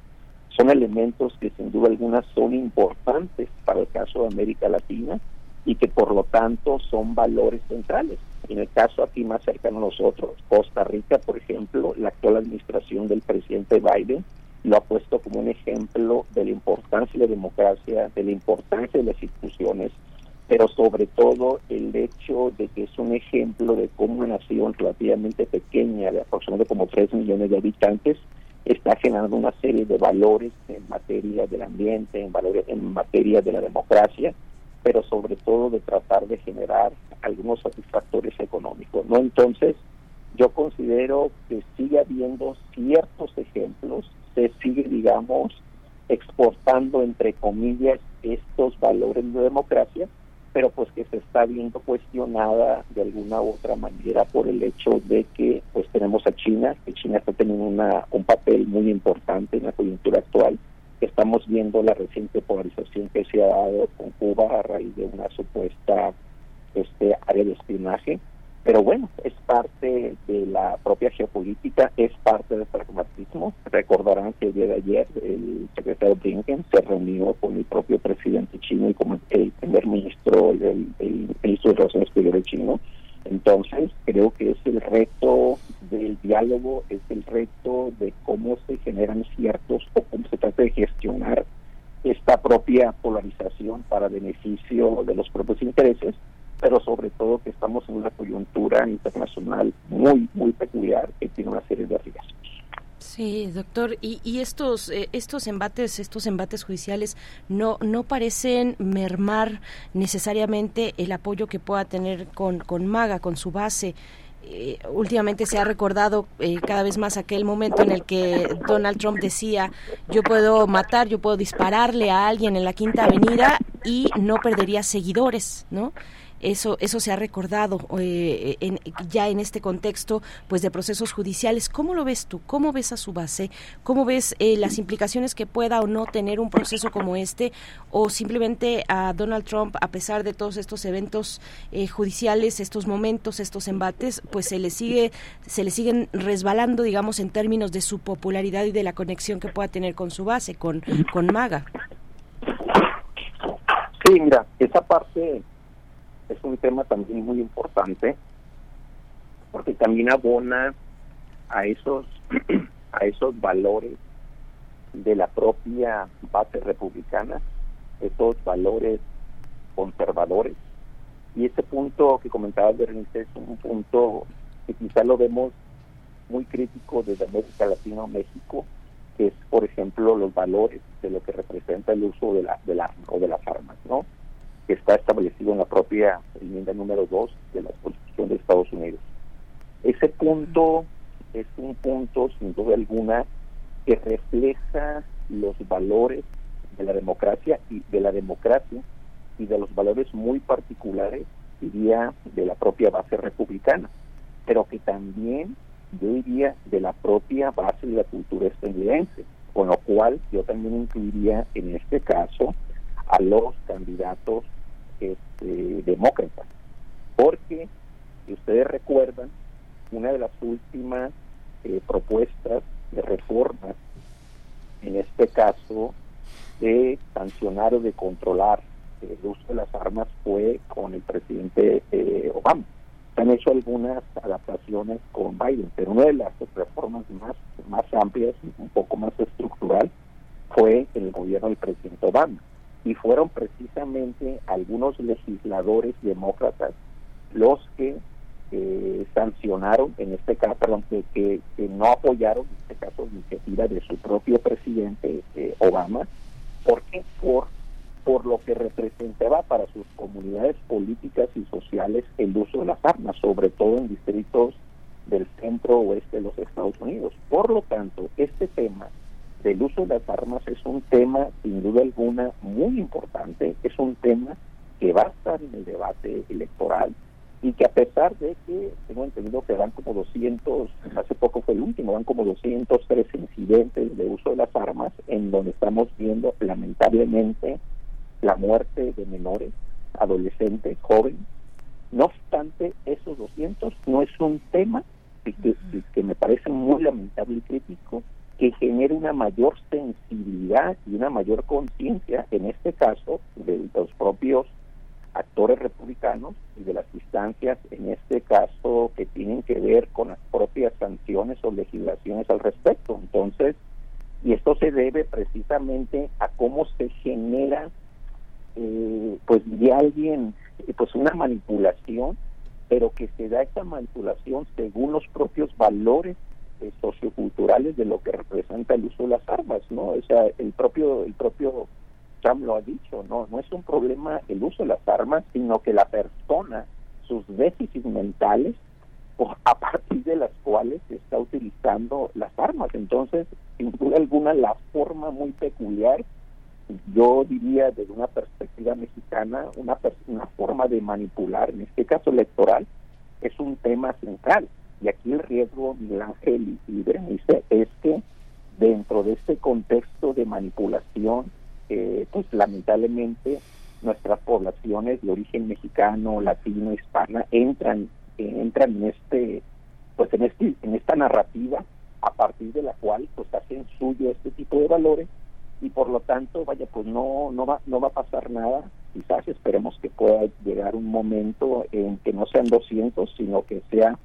son elementos que sin duda alguna son importantes para el caso de América Latina y que por lo tanto son valores centrales. En el caso aquí más cercano a nosotros, Costa Rica, por ejemplo, la actual administración del presidente Biden lo ha puesto como un ejemplo de la importancia de la democracia, de la importancia de las instituciones, pero sobre todo el hecho de que es un ejemplo de cómo una nación relativamente pequeña, de aproximadamente como tres millones de habitantes, está generando una serie de valores en materia del ambiente, en, valores, en materia de la democracia, pero sobre todo de tratar de generar algunos satisfactores económicos, ¿no? Entonces, yo considero que sigue habiendo ciertos ejemplos, se sigue, digamos, exportando, entre comillas, estos valores de democracia, pero pues que se está viendo cuestionada de alguna u otra manera por el hecho de que pues tenemos a China, que China está teniendo una, un papel muy importante en la coyuntura actual, que estamos viendo la reciente polarización que se ha dado con Cuba a raíz de una supuesta este área de espionaje, pero bueno, es parte de la propia geopolítica, es parte del pragmatismo. Recordarán que el día de ayer el secretario Blinken se reunió con el propio presidente chino y con el primer ministro, el, el ministro de Relaciones Exteriores chino. Entonces, creo que es el reto del diálogo, es el reto de cómo se generan ciertos, o cómo se trata de gestionar esta propia polarización para beneficio de los propios intereses, pero sobre todo que estamos en una coyuntura internacional muy, muy peculiar que tiene una serie de riesgos. Sí, doctor, y, y estos eh, estos embates, estos embates judiciales no no parecen mermar necesariamente el apoyo que pueda tener con con MAGA, con su base. Eh, últimamente se ha recordado eh, cada vez más aquel momento en el que Donald Trump decía: yo puedo matar, yo puedo dispararle a alguien en la Quinta Avenida y no perdería seguidores, ¿no? Eso eso se ha recordado eh, en, ya en este contexto pues de procesos judiciales. ¿Cómo lo ves tú? ¿Cómo ves a su base? ¿Cómo ves eh, las implicaciones que pueda o no tener un proceso como este? ¿O simplemente a Donald Trump, a pesar de todos estos eventos eh, judiciales, estos momentos, estos embates, pues se le sigue se le siguen resbalando, digamos, en términos de su popularidad y de la conexión que pueda tener con su base, con, con MAGA? Sí, mira, esa parte es un tema también muy importante porque también abona a esos a esos valores de la propia base republicana, esos valores conservadores, y este punto que comentaba Berenice es un punto que quizá lo vemos muy crítico desde América Latina a México, que es por ejemplo los valores de lo que representa el uso de la del arma o de las armas, ¿no? Que está establecido en la propia enmienda número dos de la Constitución de Estados Unidos. Ese punto es un punto, sin duda alguna, que refleja los valores de la democracia y de la democracia y de los valores muy particulares, diría, de la propia base republicana, pero que también, yo diría, de la propia base de la cultura estadounidense, con lo cual yo también incluiría en este caso a los candidatos este, demócratas, porque si ustedes recuerdan, una de las últimas eh, propuestas de reformas, en este caso de sancionar o de controlar el uso de las armas, fue con el presidente eh, Obama. Se han hecho algunas adaptaciones con Biden, pero una de las reformas más, más amplias, un poco más estructural, fue el gobierno del presidente Obama. Y fueron precisamente algunos legisladores demócratas los que eh, sancionaron, en este caso, perdón, que, que, que no apoyaron, en este caso, la iniciativa de su propio presidente eh, Obama, porque por, por lo que representaba para sus comunidades políticas y sociales el uso de las armas, sobre todo en distritos del centro oeste de los Estados Unidos. Por lo tanto, este tema del uso de las armas es un tema sin duda alguna muy importante, es un tema que va a estar en el debate electoral y que, a pesar de que tengo entendido que van como doscientos, hace poco fue el último, van como doscientos tres incidentes de uso de las armas, en donde estamos viendo lamentablemente la muerte de menores, adolescentes, jóvenes, No obstante, esos doscientos no es un tema que, que, que me parece muy lamentable y crítico, que genere una mayor sensibilidad y una mayor conciencia, en este caso, de los propios actores republicanos y de las instancias, en este caso, que tienen que ver con las propias sanciones o legislaciones al respecto. Entonces, y esto se debe precisamente a cómo se genera, eh, pues, de alguien, pues, una manipulación, pero que se da esta manipulación según los propios valores eh, socioculturales de lo que representa el uso de las armas, ¿no? O sea, el propio, el propio Sam lo ha dicho, ¿no? No es un problema el uso de las armas, sino que la persona, sus déficits mentales, o a partir de las cuales se está utilizando las armas. Entonces, sin duda alguna, la forma muy peculiar, yo diría desde una perspectiva mexicana, una, pers- una forma de manipular, en este caso electoral, es un tema central. Y aquí el riesgo, Miguel Ángel y Berenice, es que dentro de este contexto de manipulación, eh, pues lamentablemente nuestras poblaciones de origen mexicano, latino, hispana, entran eh, entran en este, pues en este, en esta narrativa a partir de la cual pues hacen suyo este tipo de valores. Y por lo tanto, vaya, pues no no va no va a pasar nada. Quizás esperemos que pueda llegar un momento en que no sean doscientos, sino que sea,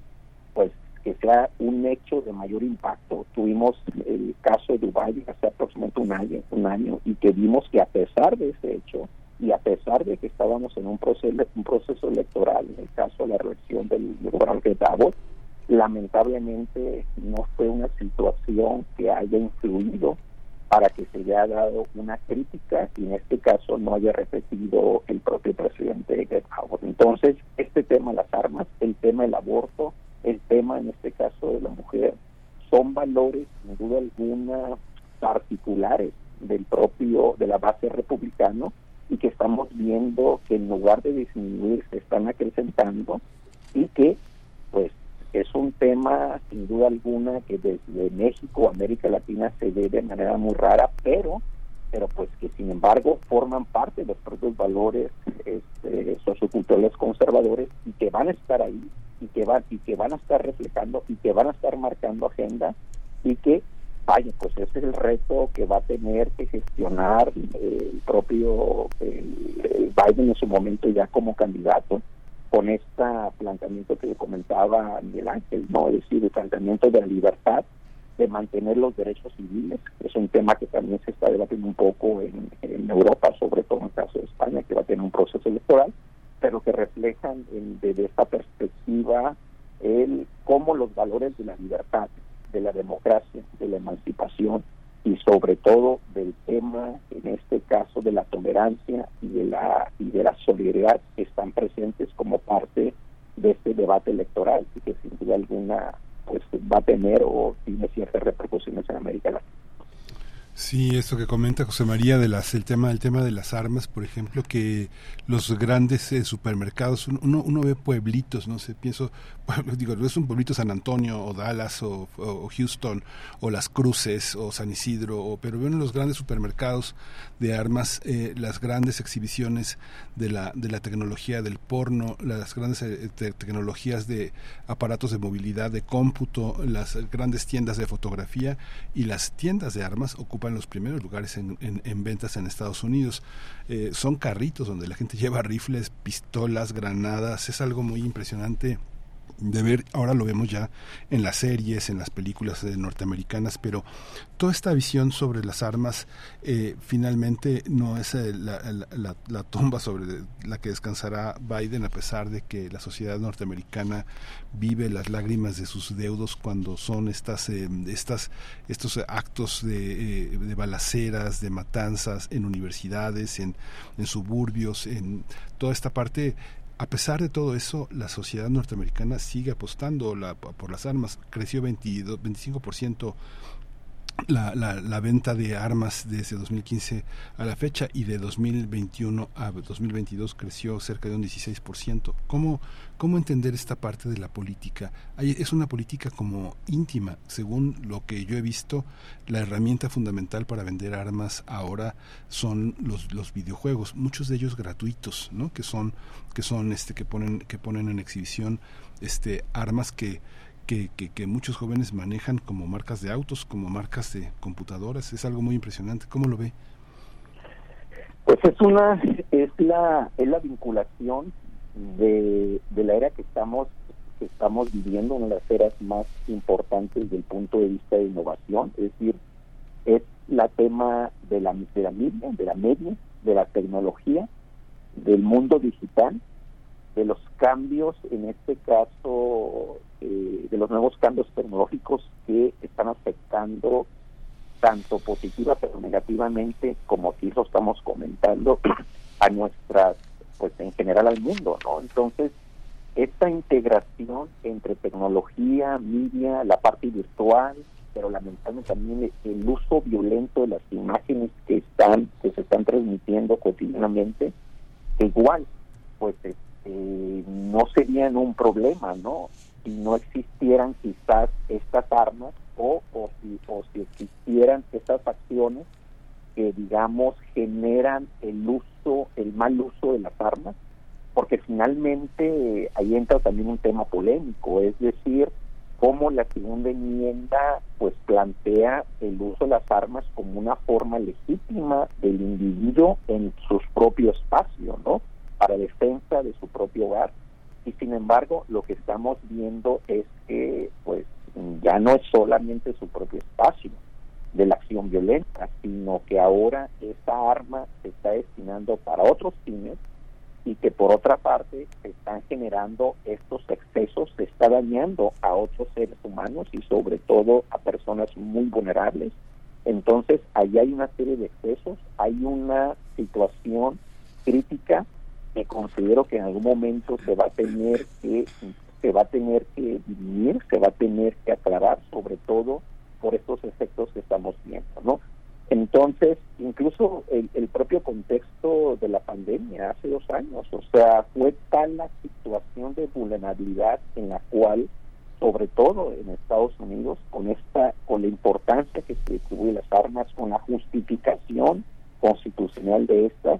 pues, que sea un hecho de mayor impacto. Tuvimos el caso de Dubái hace aproximadamente un año, un año y que vimos que a pesar de ese hecho, y a pesar de que estábamos en un proceso, un proceso electoral, en el caso de la reelección del gobernador Gustavo, lamentablemente no fue una situación que haya influido para que se haya dado una crítica y en este caso no haya repetido el propio presidente Gustavo. Entonces, este tema de las armas, el tema del aborto, el tema en este caso de la mujer, son valores sin duda alguna particulares del propio, de la base republicano, y que estamos viendo que en lugar de disminuir se están acrecentando, y que pues es un tema sin duda alguna que desde México, América Latina, se ve de manera muy rara, pero pero pues que sin embargo forman parte de los propios valores este, socioculturales conservadores, y que van a estar ahí, y que van y que van a estar reflejando, y que van a estar marcando agenda, y que vaya, pues ese es el reto que va a tener que gestionar eh, el propio eh, el Biden en su momento ya como candidato, con este planteamiento que le comentaba Miguel Ángel, ¿no? Es decir, el planteamiento de la libertad, de mantener los derechos civiles, que es un tema que también se está debatiendo un poco en, en Europa, sobre todo en el caso de España, que va a tener un proceso electoral, pero que reflejan en, desde esta perspectiva el cómo los valores de la libertad, de la democracia, de la emancipación, y sobre todo del tema, en este caso, de la tolerancia y de la y de la solidaridad, que están presentes como parte de este debate electoral, y que sin duda alguna pues va a tener o tiene ciertas repercusiones en América Latina. Sí, esto que comenta José María de las el tema el tema de las armas, por ejemplo, que los grandes eh, supermercados, uno uno ve pueblitos, no sé, pienso, bueno, digo, es un pueblito San Antonio o Dallas o, o Houston o Las Cruces o San Isidro, o, pero veo en los grandes supermercados de armas eh, las grandes exhibiciones de la de la tecnología del porno, las grandes eh, te- tecnologías de aparatos de movilidad, de cómputo, las grandes tiendas de fotografía, y las tiendas de armas ocupan en los primeros lugares en, en, en ventas en Estados Unidos. Eh, son carritos donde la gente lleva rifles, pistolas, granadas. Es algo muy impresionante de ver. Ahora lo vemos ya en las series, en las películas eh, norteamericanas, pero toda esta visión sobre las armas eh, finalmente no es eh, la, la, la tumba sobre la que descansará Biden, a pesar de que la sociedad norteamericana vive las lágrimas de sus deudos cuando son estas, eh, estas estos actos de, eh, de balaceras, de matanzas en universidades, en, en suburbios, en toda esta parte. A pesar de todo eso, la sociedad norteamericana sigue apostando la, por las armas. Creció veintidós, veinticinco por ciento la, la, la venta de armas desde dos mil quince a la fecha, y de dos mil veintiuno a dos mil veintidós creció cerca de un dieciséis por ciento. ¿Cómo, cómo entender esta parte de la política? Hay, es una política como íntima. Según lo que yo he visto, la herramienta fundamental para vender armas ahora son los, los videojuegos, muchos de ellos gratuitos, ¿no? Que son, que son este, que ponen, que ponen en exhibición este armas que Que, que, que muchos jóvenes manejan como marcas de autos, como marcas de computadoras. Es algo muy impresionante. ¿Cómo lo ve? Pues es una es la es la vinculación de, de la era que estamos que estamos viviendo, una de las eras más importantes desde el punto de vista de innovación. Es decir, es la tema de la de la media, de la media, de la tecnología, del mundo digital, de los cambios, en este caso Eh, de los nuevos cambios tecnológicos que están afectando tanto positiva pero negativamente, como aquí lo estamos comentando, a nuestras, pues en general al mundo, ¿no? Entonces, esta integración entre tecnología, media, la parte virtual, pero lamentablemente también el uso violento de las imágenes que están que se están transmitiendo cotidianamente, que igual, pues eh, no serían un problema, ¿no? Si no existieran quizás estas armas o, o, si, o si existieran estas acciones que, digamos, generan el uso, el mal uso de las armas, porque finalmente ahí entra también un tema polémico, es decir, cómo la segunda enmienda pues plantea el uso de las armas como una forma legítima del individuo en su propio espacio, ¿no? Para defensa de su propio hogar. Y sin embargo, lo que estamos viendo es que pues ya no es solamente su propio espacio de la acción violenta, sino que ahora esa arma se está destinando para otros fines, y que por otra parte se están generando estos excesos, se está dañando a otros seres humanos y sobre todo a personas muy vulnerables. Entonces, ahí hay una serie de excesos, hay una situación crítica que considero que en algún momento se va a tener que se va a tener que dirimir, se va a tener que aclarar, sobre todo por estos efectos que estamos viendo, ¿no? Entonces, incluso el, el propio contexto de la pandemia hace dos años, o sea, fue tal la situación de vulnerabilidad en la cual, sobre todo en Estados Unidos, con esta, con la importancia que se atribuye las armas, con la justificación constitucional de estas,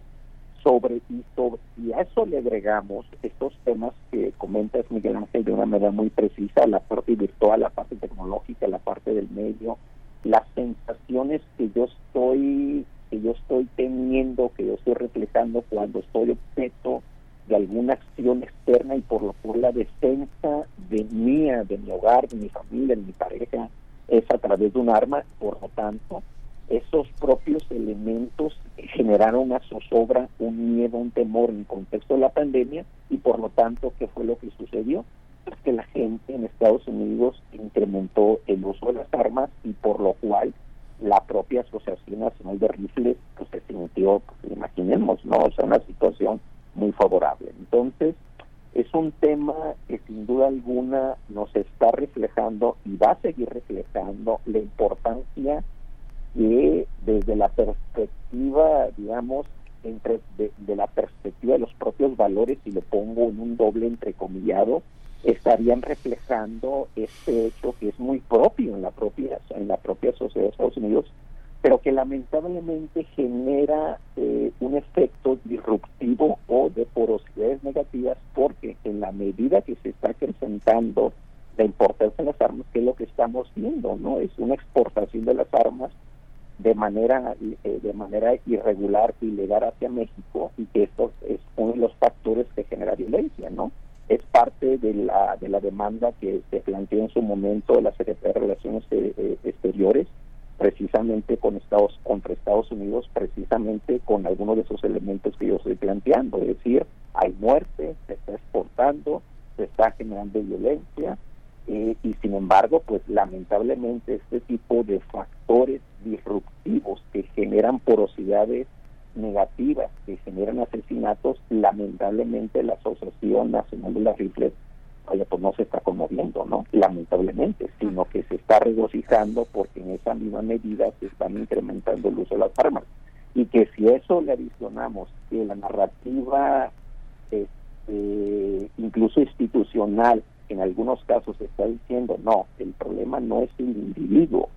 sobre y, sobre, y a eso le agregamos estos temas que comentas, Miguel Ángel, de una manera muy precisa, la parte virtual, la parte tecnológica, la parte del medio, las sensaciones que yo estoy que yo estoy teniendo, que yo estoy reflejando cuando estoy objeto de alguna acción externa y por lo por la defensa de mía, de mi hogar, de mi familia, de mi pareja, es a través de un arma. Por lo tanto, esos propios elementos generaron una zozobra, un miedo, un temor en el contexto de la pandemia, y por lo tanto, ¿qué fue lo que sucedió? Pues que la gente en Estados Unidos incrementó el uso de las armas, y por lo cual la propia Asociación Nacional de Rifles pues se sintió, pues, imaginemos, ¿no? O sea, una situación muy favorable. Entonces, es un tema que sin duda alguna nos está reflejando y va a seguir reflejando la importancia que desde la perspectiva, digamos, entre de, de la perspectiva de los propios valores, y lo pongo en un doble entrecomillado, estarían reflejando este hecho que es muy propio en la propia en la propia sociedad de Estados Unidos, pero que lamentablemente genera eh, un efecto disruptivo o de porosidades negativas, porque en la medida que se está acrecentando la importancia de las armas, que es lo que estamos viendo, ¿no? Es una exportación de las armas de manera eh, de manera irregular, ilegal hacia México, y que esto es uno de los factores que genera violencia, ¿no? Es parte de la de la demanda que se planteó en su momento de la Secretaría de Relaciones eh, Exteriores, precisamente con Estados contra Estados Unidos, precisamente con algunos de esos elementos que yo estoy planteando, es decir, hay muerte, se está exportando, se está generando violencia. Eh, y sin embargo, pues lamentablemente este tipo de factores disruptivos que generan porosidades negativas, que generan asesinatos, lamentablemente la Asociación Nacional de las Rifles vaya, pues no se está conmoviendo, ¿no? Lamentablemente, sino que se está regocijando porque en esa misma medida se están incrementando el uso de las armas. Y que si eso le adicionamos que la narrativa este, incluso institucional en algunos casos está diciendo no, el problema no es el individuo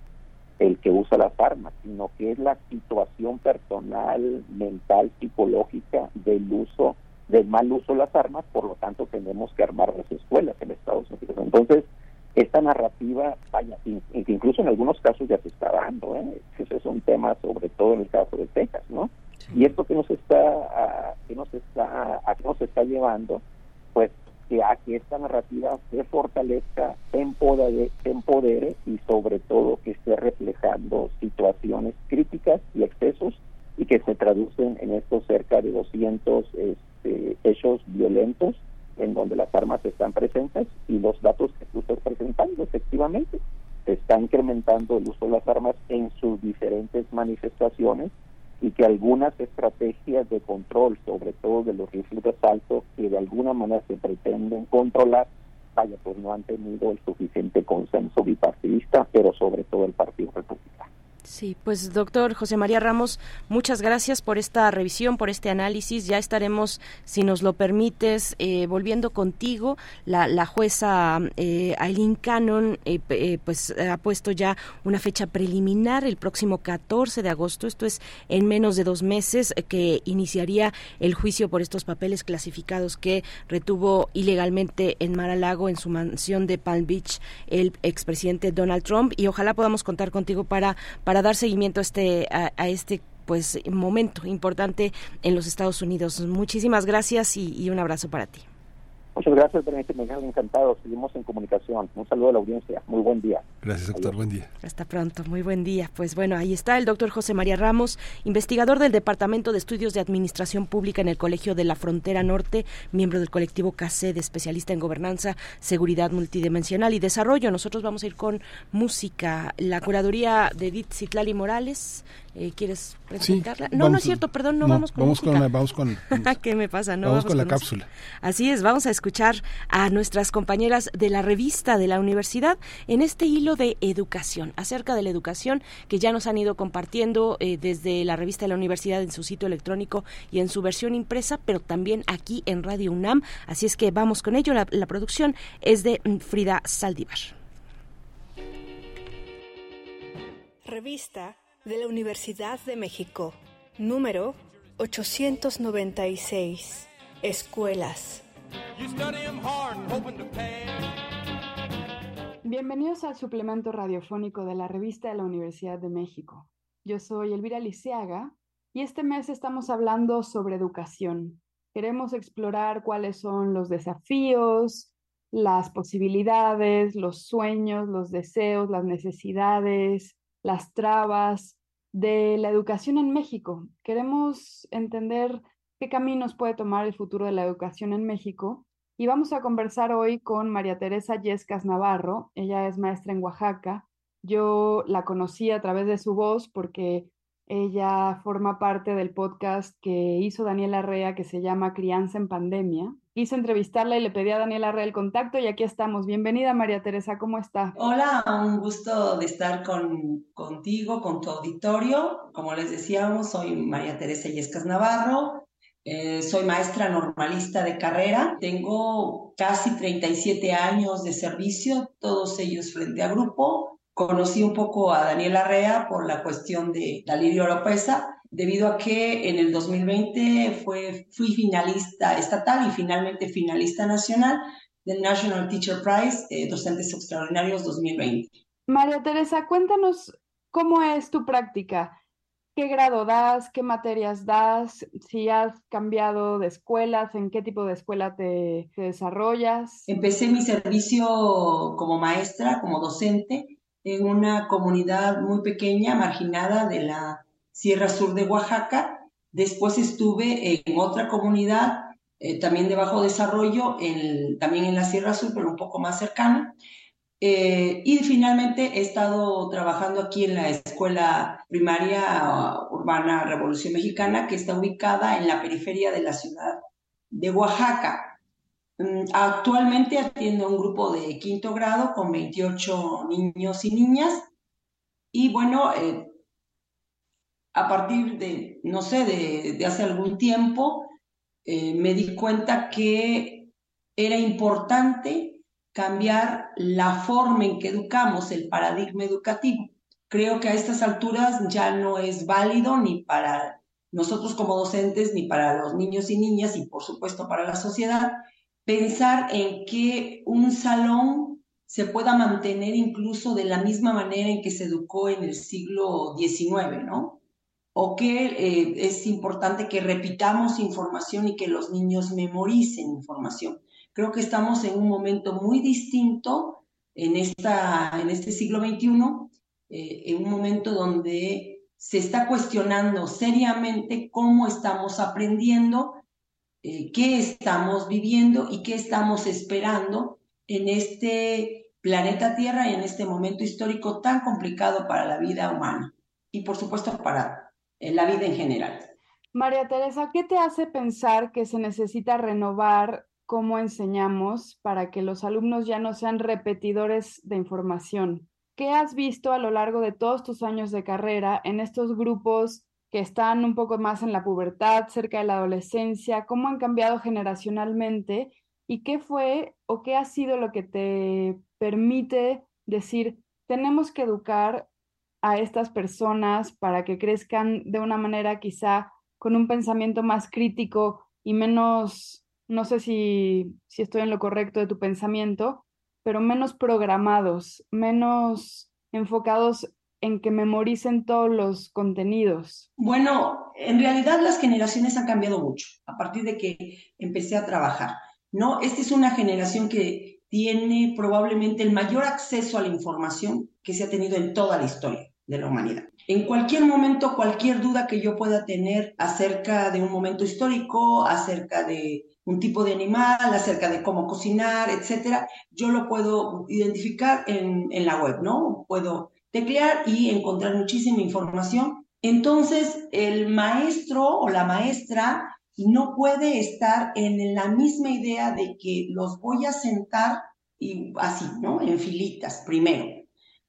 el que usa las armas, sino que es la situación personal, mental, psicológica del uso, del mal uso de las armas, por lo tanto tenemos que armar las escuelas en Estados Unidos. Entonces, esta narrativa, vaya, incluso en algunos casos ya se está dando, ¿eh? Ese es un tema sobre todo en el caso de Texas, ¿no? Sí. Y esto que nos está, que nos está, a qué nos está llevando, pues, que a que esta narrativa se fortalezca, se empodere, se empodere y sobre todo que esté reflejando situaciones críticas y excesos y que se traducen en estos cerca de doscientos este, hechos violentos en donde las armas están presentes y los datos que tú estás presentando, efectivamente, se está incrementando el uso de las armas en sus diferentes manifestaciones y que algunas estrategias de control, sobre todo de los rifles de asalto, que de alguna manera se pretenden controlar, vaya, pues no han tenido el suficiente consenso bipartidista, pero sobre todo el Partido Republicano. Sí, pues doctor José María Ramos, muchas gracias por esta revisión, por este análisis. Ya estaremos, si nos lo permites, eh, volviendo contigo. La, la jueza eh, Aileen Cannon eh, eh, pues ha puesto ya una fecha preliminar, el próximo catorce de agosto, esto es en menos de dos meses, eh, que iniciaría el juicio por estos papeles clasificados que retuvo ilegalmente en Mar-a-Lago, en su mansión de Palm Beach, el expresidente Donald Trump. Y ojalá podamos contar contigo para... para para dar seguimiento a este a, a este pues momento importante en los Estados Unidos. Muchísimas gracias y, y un abrazo para ti. Muchas gracias, Berenice, me quedo encantado. Seguimos en comunicación. Un saludo a la audiencia. Muy buen día. Gracias, doctor. Adiós. Buen día. Hasta pronto. Muy buen día. Pues bueno, ahí está el doctor José María Ramos, investigador del Departamento de Estudios de Administración Pública en el Colegio de la Frontera Norte, miembro del colectivo CASEDE, especialista en gobernanza, seguridad multidimensional y desarrollo. Nosotros vamos a ir con música. La curaduría de Edith Citlali Morales. Eh, ¿Quieres presentarla? Sí, no, no es cierto, perdón, no, no vamos con vamos música. Con la, vamos con, ¿qué me pasa? No, vamos, vamos con la con cápsula. Música. Así es, vamos a escuchar a nuestras compañeras de la revista de la universidad en este hilo de educación, acerca de la educación que ya nos han ido compartiendo eh, desde la revista de la universidad en su sitio electrónico y en su versión impresa, pero también aquí en Radio UNAM. Así es que vamos con ello, la, la producción es de Frida Saldívar. Revista de la Universidad de México, número ochocientos noventa y seis, Escuelas. Bienvenidos al suplemento radiofónico de la Revista de la Universidad de México. Yo soy Elvira Lisiaga y este mes estamos hablando sobre educación. Queremos explorar cuáles son los desafíos, las posibilidades, los sueños, los deseos, las necesidades, las trabas de la educación en México. Queremos entender qué caminos puede tomar el futuro de la educación en México y vamos a conversar hoy con María Teresa Yescas Navarro. Ella es maestra en Oaxaca. Yo la conocí a través de su voz porque ella forma parte del podcast que hizo Daniela Rea que se llama Crianza en Pandemia. Quise entrevistarla y le pedí a Daniela Rea el contacto y aquí estamos. Bienvenida, María Teresa, ¿cómo está? Hola, un gusto de estar con, contigo, con tu auditorio. Como les decíamos, soy María Teresa Yescas Navarro, eh, soy maestra normalista de carrera. Tengo casi treinta y siete años de servicio, todos ellos frente a grupo. Conocí un poco a Daniela Rea por la cuestión de la Lirio Oropesa, debido a que en el dos mil veinte fue, fui finalista estatal y finalmente finalista nacional del National Teacher Prize, eh, Docentes Extraordinarios dos mil veinte. María Teresa, cuéntanos cómo es tu práctica. ¿Qué grado das? ¿Qué materias das? ¿Si has cambiado de escuelas? ¿En qué tipo de escuela te, te desarrollas? Empecé mi servicio como maestra, como docente, en una comunidad muy pequeña, marginada de la Sierra Sur de Oaxaca. Después estuve en otra comunidad, eh, también de bajo desarrollo, en, también en la Sierra Sur, pero un poco más cercana. Eh, y finalmente he estado trabajando aquí en la Escuela Primaria Urbana Revolución Mexicana, que está ubicada en la periferia de la ciudad de Oaxaca. Actualmente atiendo a un grupo de quinto grado con veintiocho niños y niñas. Y bueno, eh, a partir de, no sé, de, de hace algún tiempo, eh, me di cuenta que era importante cambiar la forma en que educamos, el paradigma educativo. Creo que a estas alturas ya no es válido ni para nosotros como docentes, ni para los niños y niñas, y por supuesto para la sociedad, pensar en que un salón se pueda mantener incluso de la misma manera en que se educó en el siglo diecinueve, ¿no? O que eh, es importante que repitamos información y que los niños memoricen información. Creo que estamos en un momento muy distinto en, esta, en este siglo veintiuno, eh, en un momento donde se está cuestionando seriamente cómo estamos aprendiendo, Eh, qué estamos viviendo y qué estamos esperando en este planeta Tierra y en este momento histórico tan complicado para la vida humana y, por supuesto, para eh, la vida en general. María Teresa, ¿qué te hace pensar que se necesita renovar cómo enseñamos para que los alumnos ya no sean repetidores de información? ¿Qué has visto a lo largo de todos tus años de carrera en estos grupos que están un poco más en la pubertad, cerca de la adolescencia? ¿Cómo han cambiado generacionalmente? ¿Y qué fue o qué ha sido lo que te permite decir, tenemos que educar a estas personas para que crezcan de una manera quizá con un pensamiento más crítico y menos, no sé si, si estoy en lo correcto de tu pensamiento, pero menos programados, menos enfocados en que memoricen todos los contenidos? Bueno, en realidad las generaciones han cambiado mucho a partir de que empecé a trabajar, ¿no? Esta es una generación que tiene probablemente el mayor acceso a la información que se ha tenido en toda la historia de la humanidad. En cualquier momento, cualquier duda que yo pueda tener acerca de un momento histórico, acerca de un tipo de animal, acerca de cómo cocinar, etcétera, yo lo puedo identificar en, en la web, ¿no? Puedo teclear y encontrar muchísima información. Entonces, el maestro o la maestra no puede estar en la misma idea de que los voy a sentar y así, ¿no? En filitas, primero.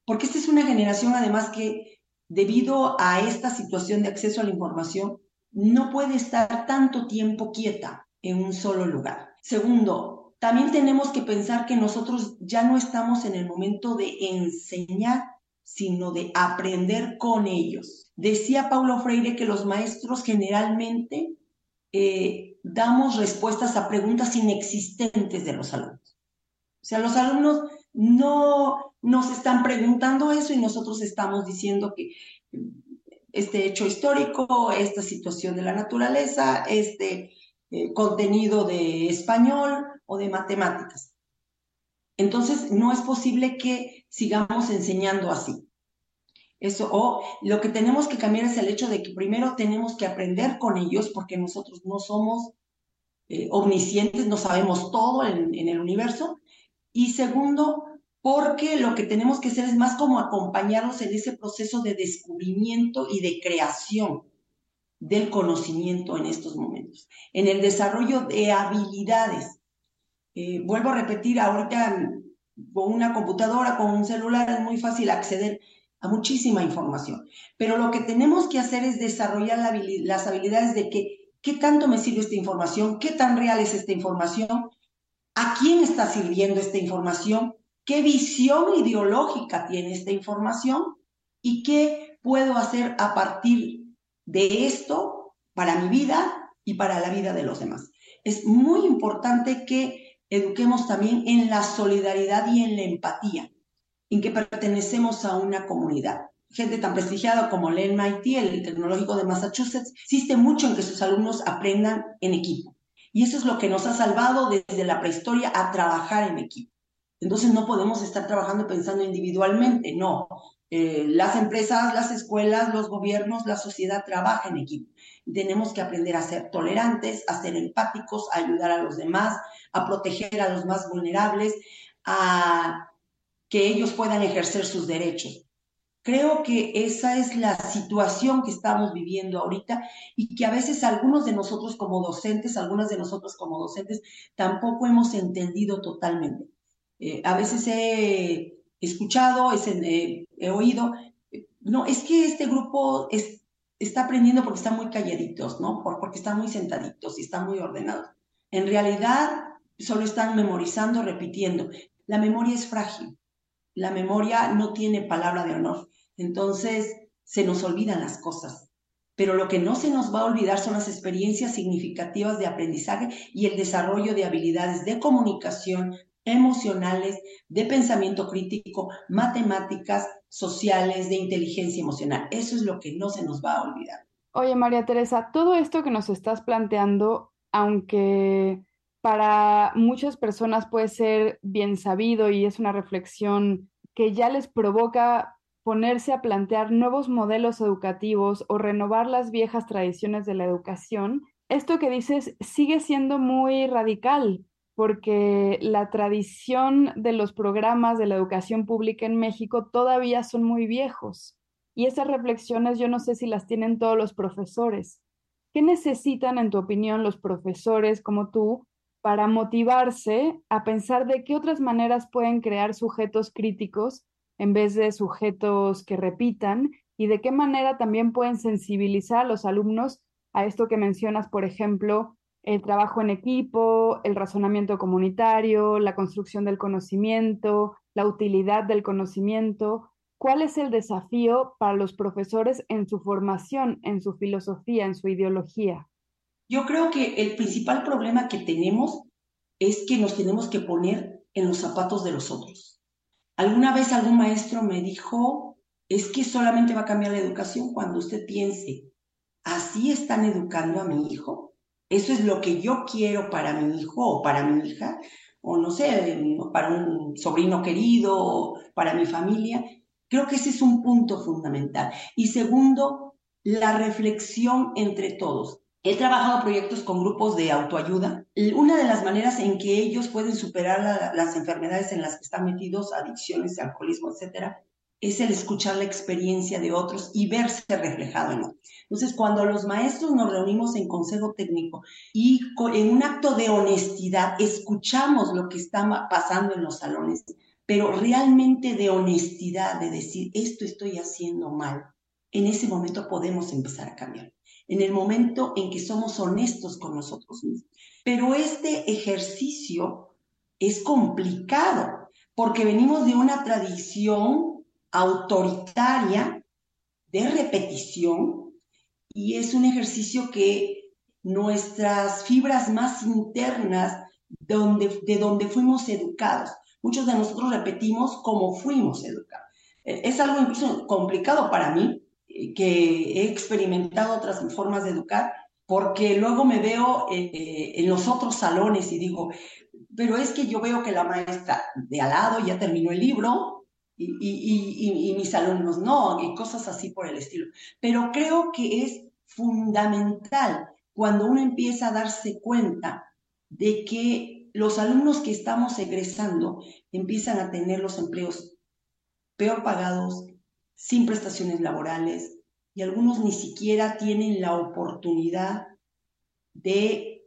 Porque esta es una generación, además, que debido a esta situación de acceso a la información, no puede estar tanto tiempo quieta en un solo lugar. Segundo, también tenemos que pensar que nosotros ya no estamos en el momento de enseñar, sino de aprender con ellos. Decía Paulo Freire que los maestros generalmente eh, damos respuestas a preguntas inexistentes de los alumnos. O sea, los alumnos no nos están preguntando eso y nosotros estamos diciendo que este hecho histórico, esta situación de la naturaleza, este eh, contenido de español o de matemáticas. Entonces, no es posible que sigamos enseñando así. Eso, o lo que tenemos que cambiar es el hecho de que primero tenemos que aprender con ellos, porque nosotros no somos eh, omniscientes, no sabemos todo en, en el universo. Y segundo, porque lo que tenemos que hacer es más como acompañarlos en ese proceso de descubrimiento y de creación del conocimiento en estos momentos, en el desarrollo de habilidades. Eh, vuelvo a repetir, ahorita con una computadora, con un celular es muy fácil acceder a muchísima información, pero lo que tenemos que hacer es desarrollar la habilidad, las habilidades de que, qué tanto me sirve esta información, qué tan real es esta información, a quién está sirviendo esta información, qué visión ideológica tiene esta información y qué puedo hacer a partir de esto para mi vida y para la vida de los demás. Es muy importante que eduquemos también en la solidaridad y en la empatía, en que pertenecemos a una comunidad. Gente tan prestigiada como el M I T, el Tecnológico de Massachusetts, insiste mucho en que sus alumnos aprendan en equipo. Y eso es lo que nos ha salvado desde la prehistoria a trabajar en equipo. Entonces no podemos estar trabajando pensando individualmente, no. Eh, las empresas, las escuelas, los gobiernos, la sociedad trabaja en equipo. Tenemos que aprender a ser tolerantes, a ser empáticos, a ayudar a los demás, a proteger a los más vulnerables, a que ellos puedan ejercer sus derechos. Creo que esa es la situación que estamos viviendo ahorita y que a veces algunos de nosotros como docentes, algunas de nosotros como docentes, tampoco hemos entendido totalmente. Eh, a veces he escuchado, es en, eh, he oído, eh, no, es que este grupo es, está aprendiendo porque están muy calladitos, ¿no? Por, porque están muy sentaditos y están muy ordenados. En realidad, solo están memorizando, repitiendo. La memoria es frágil. La memoria no tiene palabra de honor, entonces se nos olvidan las cosas, pero lo que no se nos va a olvidar son las experiencias significativas de aprendizaje y el desarrollo de habilidades de comunicación, emocionales, de pensamiento crítico, matemáticas, sociales, de inteligencia emocional. Eso es lo que no se nos va a olvidar. Oye, María Teresa, todo esto que nos estás planteando, aunque para muchas personas puede ser bien sabido y es una reflexión que ya les provoca ponerse a plantear nuevos modelos educativos o renovar las viejas tradiciones de la educación, esto que dices sigue siendo muy radical, porque la tradición de los programas de la educación pública en México todavía son muy viejos. Y esas reflexiones yo no sé si las tienen todos los profesores. ¿Qué necesitan, en tu opinión, los profesores como tú para motivarse a pensar de qué otras maneras pueden crear sujetos críticos en vez de sujetos que repitan, y de qué manera también pueden sensibilizar a los alumnos a esto que mencionas, por ejemplo, el trabajo en equipo, el razonamiento comunitario, la construcción del conocimiento, la utilidad del conocimiento? ¿Cuál es el desafío para los profesores en su formación, en su filosofía, en su ideología? Yo creo que el principal problema que tenemos es que nos tenemos que poner en los zapatos de los otros. Alguna vez algún maestro me dijo, es que solamente va a cambiar la educación cuando usted piense, ¿así están educando a mi hijo? ¿Eso es lo que yo quiero para mi hijo o para mi hija? O no sé, para un sobrino querido, o para mi familia. Creo que ese es un punto fundamental. Y segundo, la reflexión entre todos. He trabajado proyectos con grupos de autoayuda. Una de las maneras en que ellos pueden superar la, las enfermedades en las que están metidos, adicciones, alcoholismo, etcétera, es el escuchar la experiencia de otros y verse reflejado en otros. Entonces, cuando los maestros nos reunimos en consejo técnico y en un acto de honestidad escuchamos lo que está pasando en los salones, pero realmente de honestidad, de decir, esto estoy haciendo mal, en ese momento podemos empezar a cambiar. En el momento en que somos honestos con nosotros mismos. Pero este ejercicio es complicado porque venimos de una tradición autoritaria de repetición y es un ejercicio que nuestras fibras más internas, donde, de donde fuimos educados, muchos de nosotros repetimos como fuimos educados. Es algo incluso complicado para mí, que he experimentado otras formas de educar, porque luego me veo eh, en los otros salones y digo, pero es que yo veo que la maestra de al lado ya terminó el libro y, y, y, y, y mis alumnos no, y cosas así por el estilo. Pero creo que es fundamental cuando uno empieza a darse cuenta de que los alumnos que estamos egresando empiezan a tener los empleos peor pagados, sin prestaciones laborales, y algunos ni siquiera tienen la oportunidad de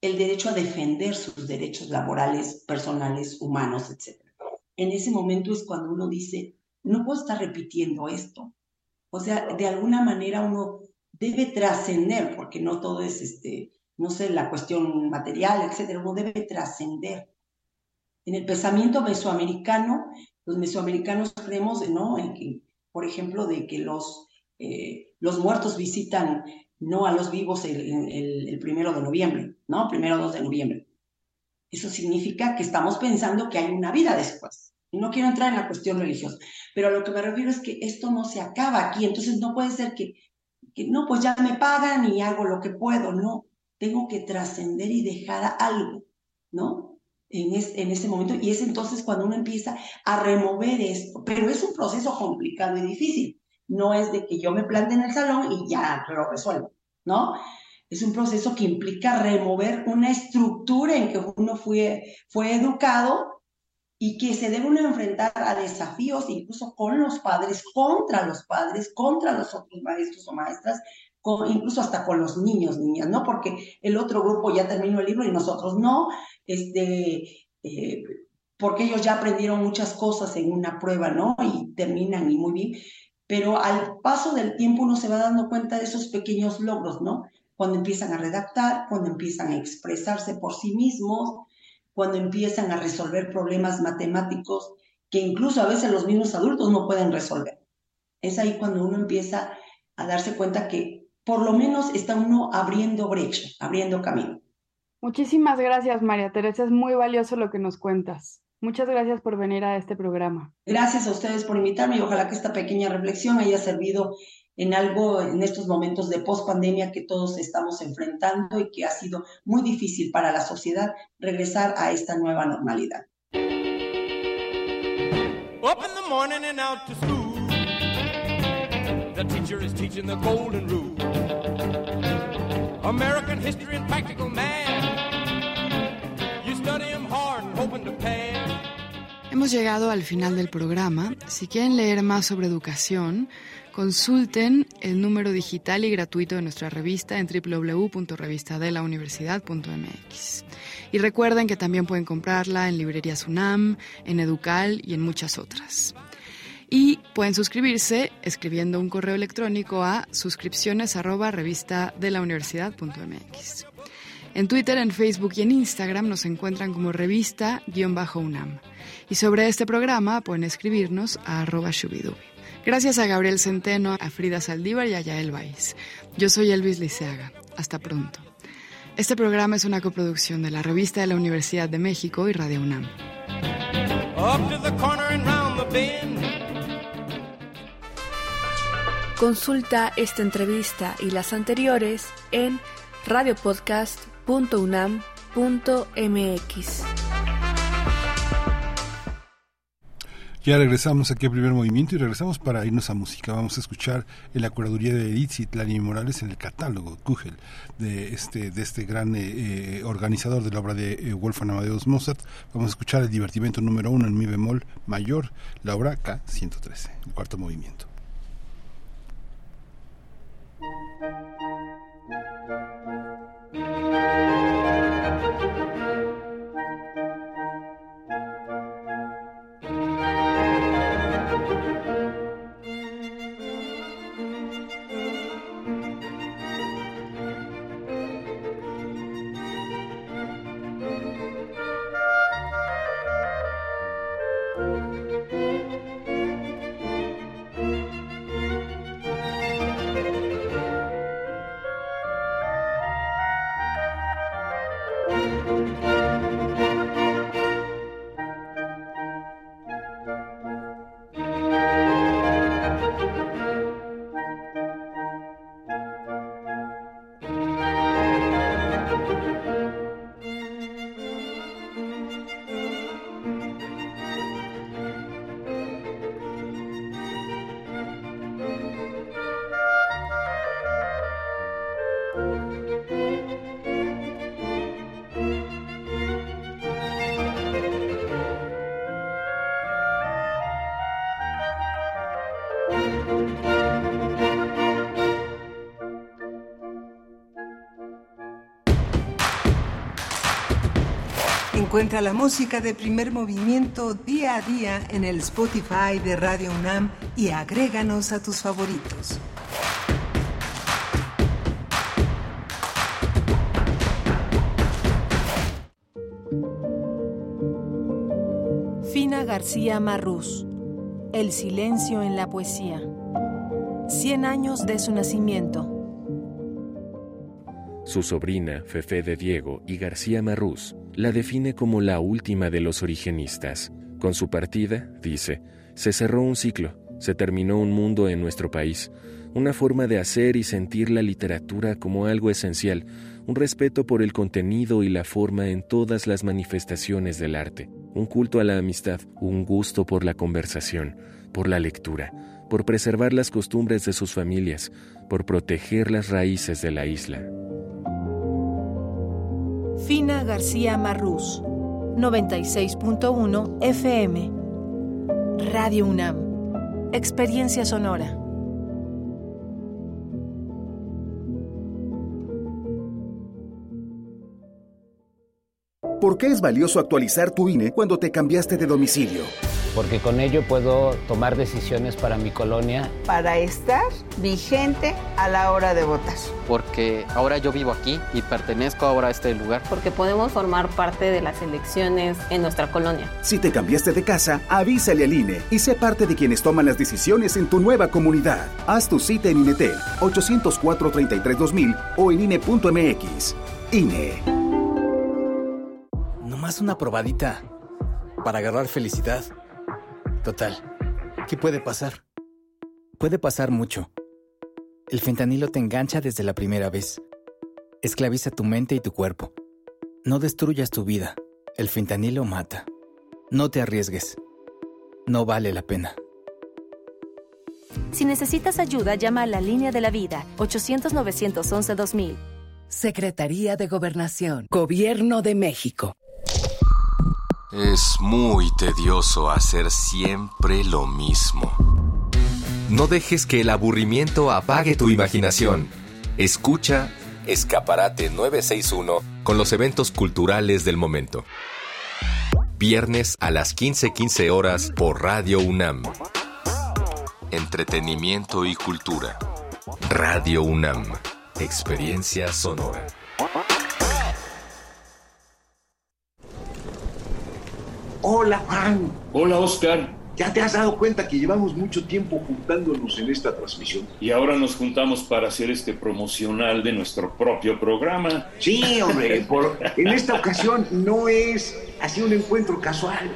el derecho a defender sus derechos laborales, personales, humanos, etcétera. En ese momento es cuando uno dice, no puedo estar repitiendo esto. O sea, de alguna manera uno debe trascender, porque no todo es, este, no sé, la cuestión material, etcétera. Uno debe trascender. En el pensamiento mesoamericano, los mesoamericanos creemos, ¿no?, en que, por ejemplo, de que los, eh, los muertos visitan no a los vivos el, el, el primero de noviembre, ¿no? Primero dos de noviembre. Eso significa que estamos pensando que hay una vida después. Y no quiero entrar en la cuestión religiosa, pero a lo que me refiero es que esto no se acaba aquí. Entonces no puede ser que, que no, pues ya me pagan y hago lo que puedo. No, tengo que trascender y dejar algo, ¿no?, En, es, en ese momento, y es entonces cuando uno empieza a remover esto, pero es un proceso complicado y difícil, no es de que yo me plante en el salón y ya lo resuelvo, ¿no? Es un proceso que implica remover una estructura en que uno fue, fue educado y que se debe uno enfrentar a desafíos incluso con los padres, contra los padres, contra los otros maestros o maestras, con, incluso hasta con los niños, niñas, ¿no? Porque el otro grupo ya terminó el libro y nosotros no, este, eh, porque ellos ya aprendieron muchas cosas en una prueba, ¿no? Y terminan y muy bien, pero al paso del tiempo uno se va dando cuenta de esos pequeños logros, ¿no? Cuando empiezan a redactar, cuando empiezan a expresarse por sí mismos, cuando empiezan a resolver problemas matemáticos que incluso a veces los mismos adultos no pueden resolver. Es ahí cuando uno empieza a darse cuenta que por lo menos está uno abriendo brecha, abriendo camino. Muchísimas gracias, María Teresa, es muy valioso lo que nos cuentas. Muchas gracias por venir a este programa. Gracias a ustedes por invitarme y ojalá que esta pequeña reflexión haya servido en algo en estos momentos de pospandemia que todos estamos enfrentando y que ha sido muy difícil para la sociedad regresar a esta nueva normalidad. Up in the morning and out to school. The teacher is teaching the golden rule. American history and practical math. You study them hard and hoping to pass. Hemos llegado al final del programa. Si quieren leer más sobre educación, consulten el número digital y gratuito de nuestra revista en doble u doble u doble u punto revista de la universidad punto m x. Y recuerden que también pueden comprarla en librerías UNAM, en Educal y en muchas otras. Y pueden suscribirse escribiendo un correo electrónico a suscripciones arroba revista de la universidad punto m x. En Twitter, en Facebook y en Instagram nos encuentran como revista-unam. Y sobre este programa pueden escribirnos a arroba shubidubi. Gracias a Gabriel Centeno, a Frida Saldívar y a Yael Báez. Yo soy Elvis Liceaga. Hasta pronto. Este programa es una coproducción de la Revista de la Universidad de México y Radio UNAM. Consulta esta entrevista y las anteriores en radio podcast punto unam punto m x. Ya regresamos aquí a Primer Movimiento y regresamos para irnos a música. Vamos a escuchar en la curaduría de Edith Citlali Morales en el catálogo Kugel de este de este gran eh, organizador de la obra de eh, Wolfgang Amadeus Mozart. Vamos a escuchar el divertimento número uno en mi bemol mayor, la obra K ciento trece, el cuarto movimiento. Encuentra la música de Primer Movimiento día a día en el Spotify de Radio UNAM y agréganos a tus favoritos. Fina García Marrús, El silencio en la poesía. Cien años de su nacimiento. Su sobrina, Fefe de Diego y García Marrús, la define como la última de los origenistas. Con su partida, dice, se cerró un ciclo, se terminó un mundo en nuestro país, una forma de hacer y sentir la literatura como algo esencial, un respeto por el contenido y la forma en todas las manifestaciones del arte, un culto a la amistad, un gusto por la conversación, por la lectura, por preservar las costumbres de sus familias, por proteger las raíces de la isla. Fina García Marrús, noventa y seis punto uno F M. Radio UNAM. Experiencia sonora. ¿Por qué es valioso actualizar tu I N E cuando te cambiaste de domicilio? Porque con ello puedo tomar decisiones para mi colonia. Para estar vigente a la hora de votar. Porque ahora yo vivo aquí y pertenezco ahora a este lugar. Porque podemos formar parte de las elecciones en nuestra colonia. Si te cambiaste de casa, avísale al I N E y sé parte de quienes toman las decisiones en tu nueva comunidad. Haz tu cita en INETEL ocho cero cuatro, treinta y tres, dos mil o en I N E punto M X. I N E. Nomás una probadita para agarrar felicidad. Total, ¿qué puede pasar? Puede pasar mucho. El fentanilo te engancha desde la primera vez. Esclaviza tu mente y tu cuerpo. No destruyas tu vida. El fentanilo mata. No te arriesgues. No vale la pena. Si necesitas ayuda, llama a la Línea de la Vida, ochocientos, novecientos once, dos mil. Secretaría de Gobernación. Gobierno de México. Es muy tedioso hacer siempre lo mismo. No dejes que el aburrimiento apague tu imaginación. Escucha Escaparate nueve seis uno con los eventos culturales del momento. Viernes a las quince quince horas por Radio UNAM. Entretenimiento y cultura. Radio UNAM. Experiencia sonora. Hola, Juan. Hola, Oscar. ¿Ya te has dado cuenta que llevamos mucho tiempo juntándonos en esta transmisión? Y ahora nos juntamos para hacer este promocional de nuestro propio programa. Sí, hombre. por, en esta ocasión no es así un encuentro casual.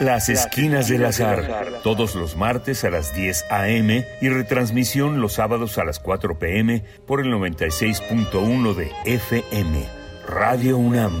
Las Esquinas del Azar, todos los martes a las diez a eme y retransmisión los sábados a las cuatro pe eme por el noventa y seis punto uno de F M. Radio UNAM.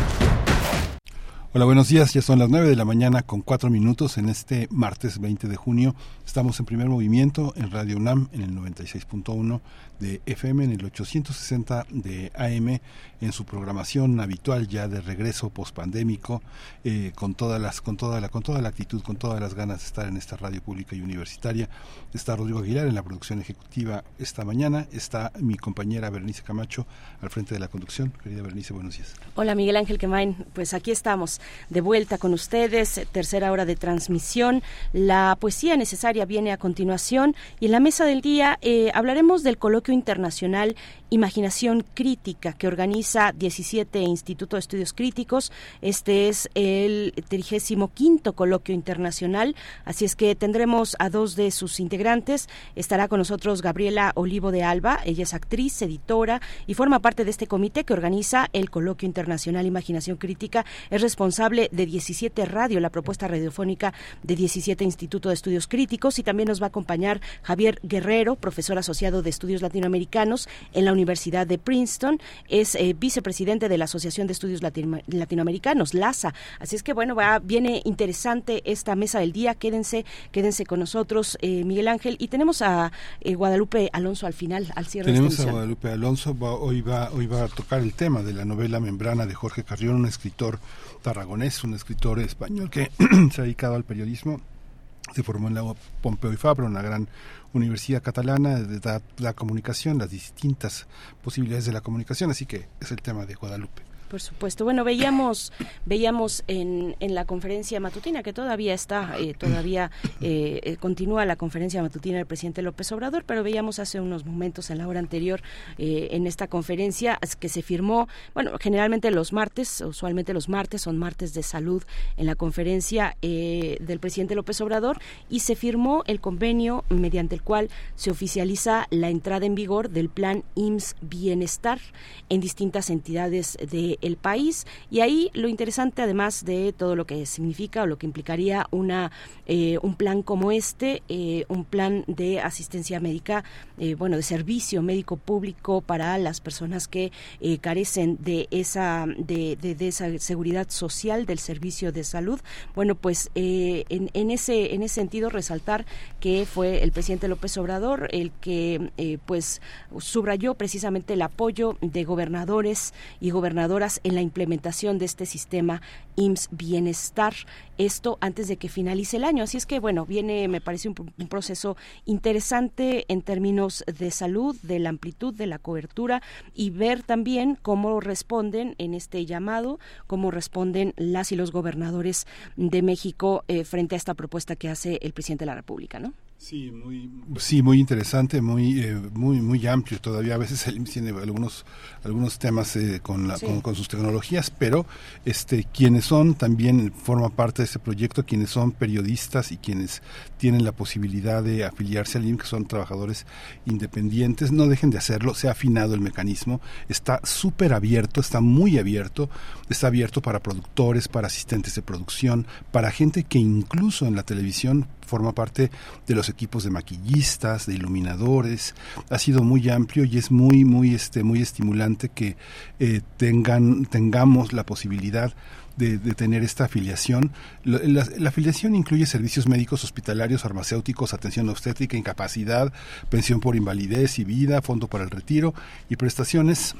Hola, buenos días. Ya son las nueve de la mañana con cuatro minutos en este martes veinte de junio. Estamos en Primer Movimiento en Radio UNAM en el noventa y seis punto uno de F M, en el ochocientos sesenta de A M, en su programación habitual ya de regreso pospandémico, eh, con todas las, con toda la, con toda la actitud, con todas las ganas de estar en esta radio pública y universitaria. Está Rodrigo Aguilar en la producción ejecutiva esta mañana. Está mi compañera Berenice Camacho al frente de la conducción. Querida Berenice, buenos días. Hola, Miguel Ángel Quemain. Pues aquí estamos. De vuelta con ustedes, tercera hora de transmisión. La poesía necesaria viene a continuación y en la mesa del día eh, hablaremos del coloquio internacional Imaginación Crítica que organiza diecisiete Instituto de Estudios Críticos. Este es el trigésimo quinto coloquio internacional, así es que tendremos a dos de sus integrantes. Estará con nosotros Gabriela Olivo de Alba, ella es actriz, editora y forma parte de este comité que organiza el coloquio internacional Imaginación Crítica. Es responsable de diecisiete Radio, la propuesta radiofónica de diecisiete Instituto de Estudios Críticos, y también nos va a acompañar Javier Guerrero, profesor asociado de Estudios Latinoamericanos en la Universidad de Princeton, es eh, vicepresidente de la Asociación de Estudios Latino- Latinoamericanos, LASA. Así es que bueno, va, viene interesante esta mesa del día. Quédense, quédense con nosotros, eh, Miguel Ángel, y tenemos a eh, Guadalupe Alonso al final, al cierre. Tenemos de a Guadalupe Alonso, va, hoy va, hoy va a tocar el tema de la novela Membrana de Jorge Carrión, un escritor tarragonés, un escritor español que se ha dedicado al periodismo. Se formó en la Pompeu y Fabra, una gran universidad catalana, da la comunicación, las distintas posibilidades de la comunicación, así que es el tema de Guadalupe. Por supuesto. Bueno, veíamos veíamos en, en la conferencia matutina, que todavía está, eh, todavía eh, eh, continúa la conferencia matutina del presidente López Obrador, pero veíamos hace unos momentos en la hora anterior, eh, en esta conferencia que se firmó, bueno, generalmente los martes, usualmente los martes, son martes de salud en la conferencia eh, del presidente López Obrador, y se firmó el convenio mediante el cual se oficializa la entrada en vigor del plan I M S S Bienestar en distintas entidades de el país. Y ahí lo interesante, además de todo lo que significa o lo que implicaría una eh, un plan como este, eh, un plan de asistencia médica, eh, bueno, de servicio médico público para las personas que eh, carecen de esa de, de, de esa seguridad social, del servicio de salud. Bueno, pues eh, en, en ese en ese sentido resaltar que fue el presidente López Obrador el que eh, pues subrayó precisamente el apoyo de gobernadores y gobernadoras en la implementación de este sistema I M S S Bienestar, esto antes de que finalice el año. Así es que, bueno, viene, me parece un, un proceso interesante en términos de salud, de la amplitud, de la cobertura, y ver también cómo responden en este llamado, cómo responden las y los gobernadores de México eh, frente a esta propuesta que hace el presidente de la República, ¿no? Sí, muy, sí, muy interesante, muy, eh, muy, muy amplio. Todavía a veces él tiene algunos, algunos temas eh, con, la, sí. con, con sus tecnologías, pero este, quienes son también forma parte de este proyecto, quienes son periodistas y quienes tienen la posibilidad de afiliarse al I M S S, que son trabajadores independientes, no dejen de hacerlo. Se ha afinado el mecanismo, está súper abierto, está muy abierto, está abierto para productores, para asistentes de producción, para gente que incluso en la televisión forma parte de los equipos de maquillistas, de iluminadores. Ha sido muy amplio y es muy, muy, este, muy estimulante que eh, tengan, tengamos la posibilidad de, de tener esta afiliación. La, la, la afiliación incluye servicios médicos, hospitalarios, farmacéuticos, atención obstétrica, incapacidad, pensión por invalidez y vida, fondo para el retiro y prestaciones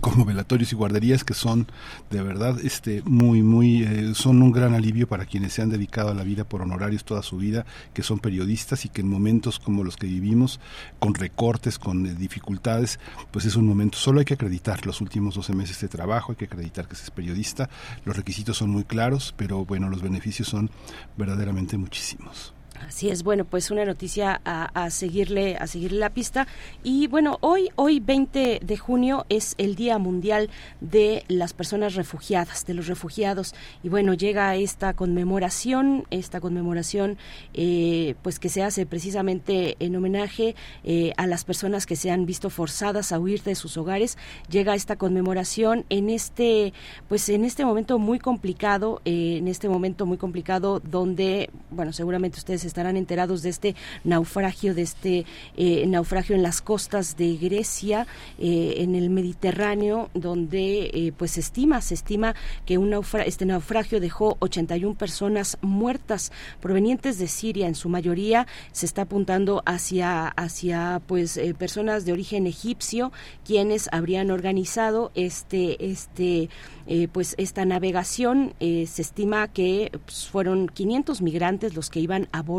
como velatorios y guarderías, que son de verdad este muy muy eh, son un gran alivio para quienes se han dedicado a la vida por honorarios toda su vida, que son periodistas y que en momentos como los que vivimos, con recortes, con eh, dificultades, pues es un momento. Solo hay que acreditar los últimos doce meses de trabajo, hay que acreditar que se es periodista. Los requisitos son muy claros, pero bueno, los beneficios son verdaderamente muchísimos. Así es, bueno, pues una noticia a, a seguirle a seguirle la pista. Y bueno, hoy hoy veinte de junio es el Día Mundial de las Personas Refugiadas, de los refugiados, y bueno, llega esta conmemoración, esta conmemoración eh, pues que se hace precisamente en homenaje eh, a las personas que se han visto forzadas a huir de sus hogares. Llega esta conmemoración en este pues en este momento muy complicado, eh, en este momento muy complicado donde, bueno, seguramente ustedes estarán enterados de este naufragio, de este eh, naufragio en las costas de Grecia, eh, en el Mediterráneo, donde eh, pues se estima, se estima que un naufra- este naufragio dejó ochenta y una personas muertas provenientes de Siria. En su mayoría se está apuntando hacia, hacia pues eh, personas de origen egipcio, quienes habrían organizado este, este eh, pues esta navegación. Eh, se estima que pues, fueron quinientos migrantes los que iban a bordo,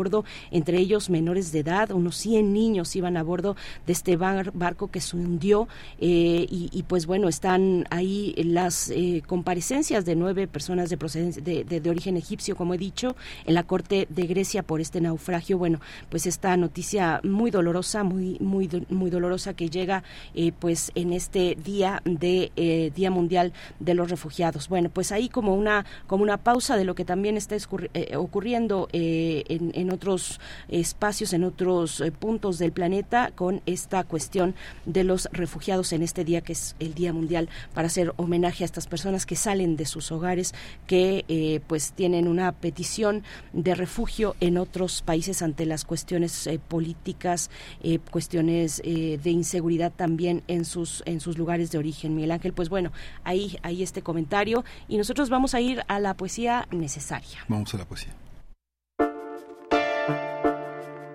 entre ellos menores de edad, unos cien niños iban a bordo de este bar, barco que se hundió, eh, y, y pues bueno, están ahí las eh, comparecencias de nueve personas de, procedencia, de, de, de origen egipcio, como he dicho, en la corte de Grecia por este naufragio. Bueno, pues esta noticia muy dolorosa, muy muy muy dolorosa que llega eh, pues en este día de eh, Día Mundial de los Refugiados. Bueno, pues ahí como una como una pausa de lo que también está escurri- eh, ocurriendo eh, en en otros espacios, en otros eh, puntos del planeta, con esta cuestión de los refugiados en este día que es el Día Mundial para hacer homenaje a estas personas que salen de sus hogares, que eh, pues tienen una petición de refugio en otros países ante las cuestiones eh, políticas, eh, cuestiones eh, de inseguridad también en sus en sus lugares de origen. Miguel Ángel, pues bueno, ahí, ahí este comentario, y nosotros vamos a ir a la poesía necesaria. Vamos a la poesía.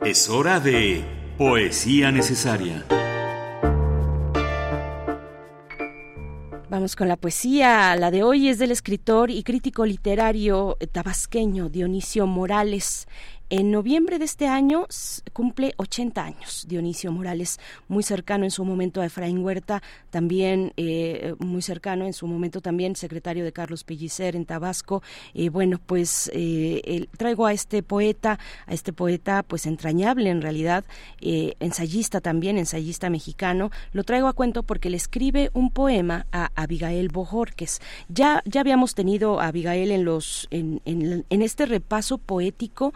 Es hora de Poesía Necesaria. Vamos con la poesía. La de hoy es del escritor y crítico literario tabasqueño Dionisio Morales. En noviembre de este año cumple ochenta años Dionisio Morales, muy cercano en su momento a Efraín Huerta, también eh, muy cercano en su momento también secretario de Carlos Pellicer en Tabasco. Eh, bueno, pues eh, el, traigo a este poeta, a este poeta pues entrañable en realidad, eh, ensayista también, ensayista mexicano. Lo traigo a cuento porque le escribe un poema a Abigail Bojorquez. Ya ya habíamos tenido a Abigail en los en, en, en este repaso poético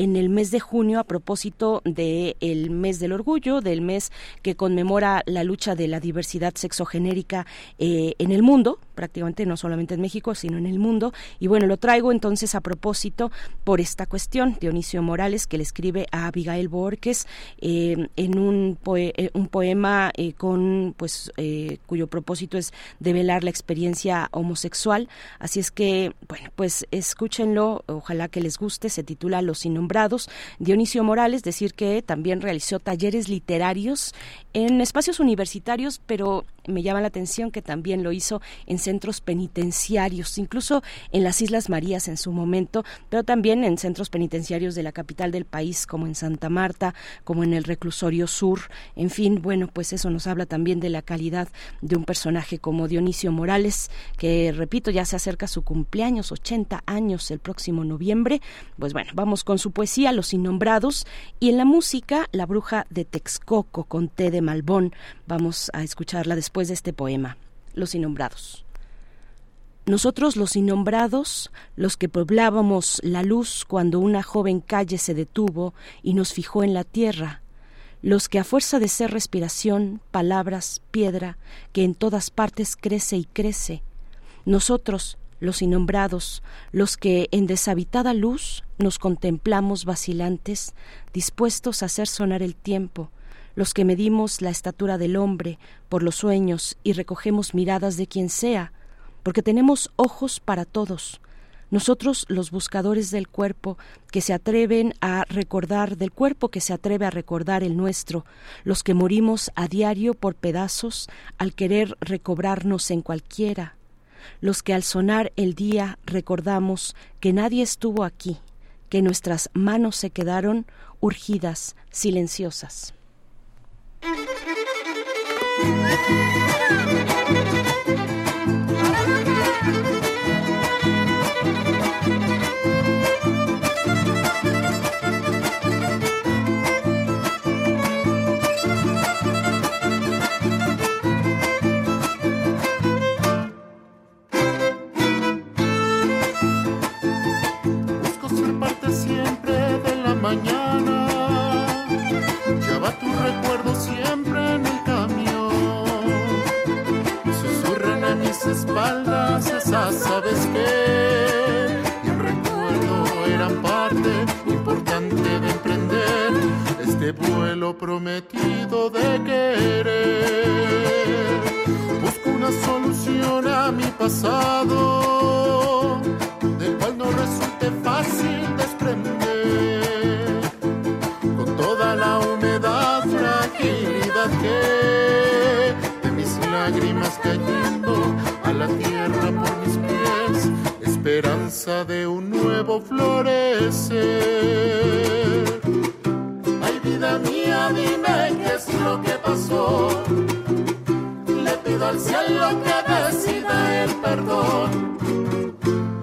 en el mes de junio a propósito de el mes del orgullo, del mes que conmemora la lucha de la diversidad sexogenérica eh, en el mundo. prácticamente no solamente en México, sino en el mundo. Y bueno, lo traigo entonces a propósito por esta cuestión. Dionisio Morales, que le escribe a Abigail Borges eh, en un, poe- un poema eh, con pues eh, cuyo propósito es develar la experiencia homosexual. Así es que, bueno, pues escúchenlo, ojalá que les guste. Se titula Los Innombrados. Dionisio Morales, decir que también realizó talleres literarios en espacios universitarios, pero me llama la atención que también lo hizo en centros penitenciarios, incluso en las Islas Marías en su momento, pero también en centros penitenciarios de la capital del país, como en Santa Marta, como en el Reclusorio Sur. En fin, bueno, pues eso nos habla también de la calidad de un personaje como Dionisio Morales, que, repito, ya se acerca su cumpleaños, ochenta años, el próximo noviembre. Pues bueno, vamos con su poesía, Los Innombrados, y en la música, La Bruja de Texcoco, con té de Malbón. Vamos a escucharla después de este poema, Los Innombrados. Nosotros los innombrados, los que poblábamos la luz cuando una joven calle se detuvo y nos fijó en la tierra, los que a fuerza de ser respiración, palabras, piedra, que en todas partes crece y crece, nosotros los innombrados, los que en deshabitada luz nos contemplamos vacilantes, dispuestos a hacer sonar el tiempo, los que medimos la estatura del hombre por los sueños y recogemos miradas de quien sea, porque tenemos ojos para todos. Nosotros, los buscadores del cuerpo que se atreven a recordar, del cuerpo que se atreve a recordar el nuestro, los que morimos a diario por pedazos al querer recobrarnos en cualquiera, los que al sonar el día recordamos que nadie estuvo aquí, que nuestras manos se quedaron urgidas, silenciosas. Busco ser parte siempre de la mañana. Lleva tu recuerdo siempre en el camión. Susurran a mis espaldas esas sabes qué. Y el recuerdo era parte importante de emprender este vuelo prometido de querer. Busco una solución a mi pasado, del cual no resulte fácil desprender. Toda la humedad, fragilidad que de mis lágrimas cayendo a la tierra por mis pies, esperanza de un nuevo florecer. Ay, vida mía, dime qué es lo que pasó. Le pido al cielo que decida el perdón.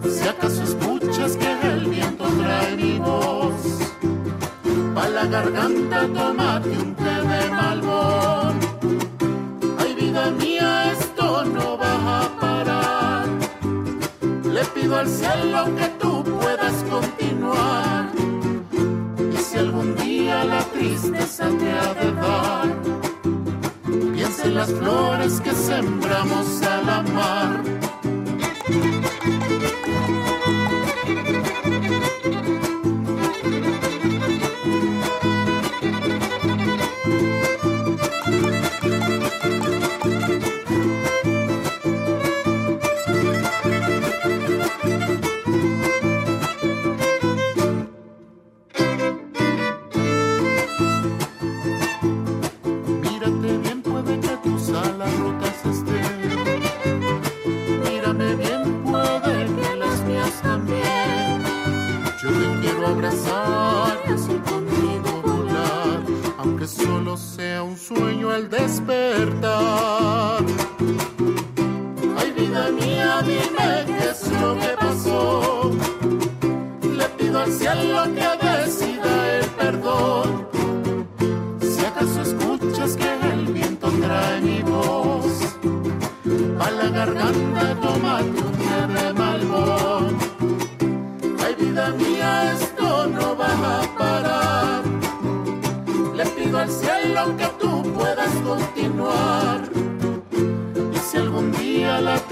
Si acaso escuchas que el viento trae mi voz, pa' la garganta tómate un té de Malbón. Ay, vida mía, esto no va a parar. Le pido al cielo que tú puedas continuar. Y si algún día la tristeza te ha de dar, piensa en las flores que sembramos a la mar.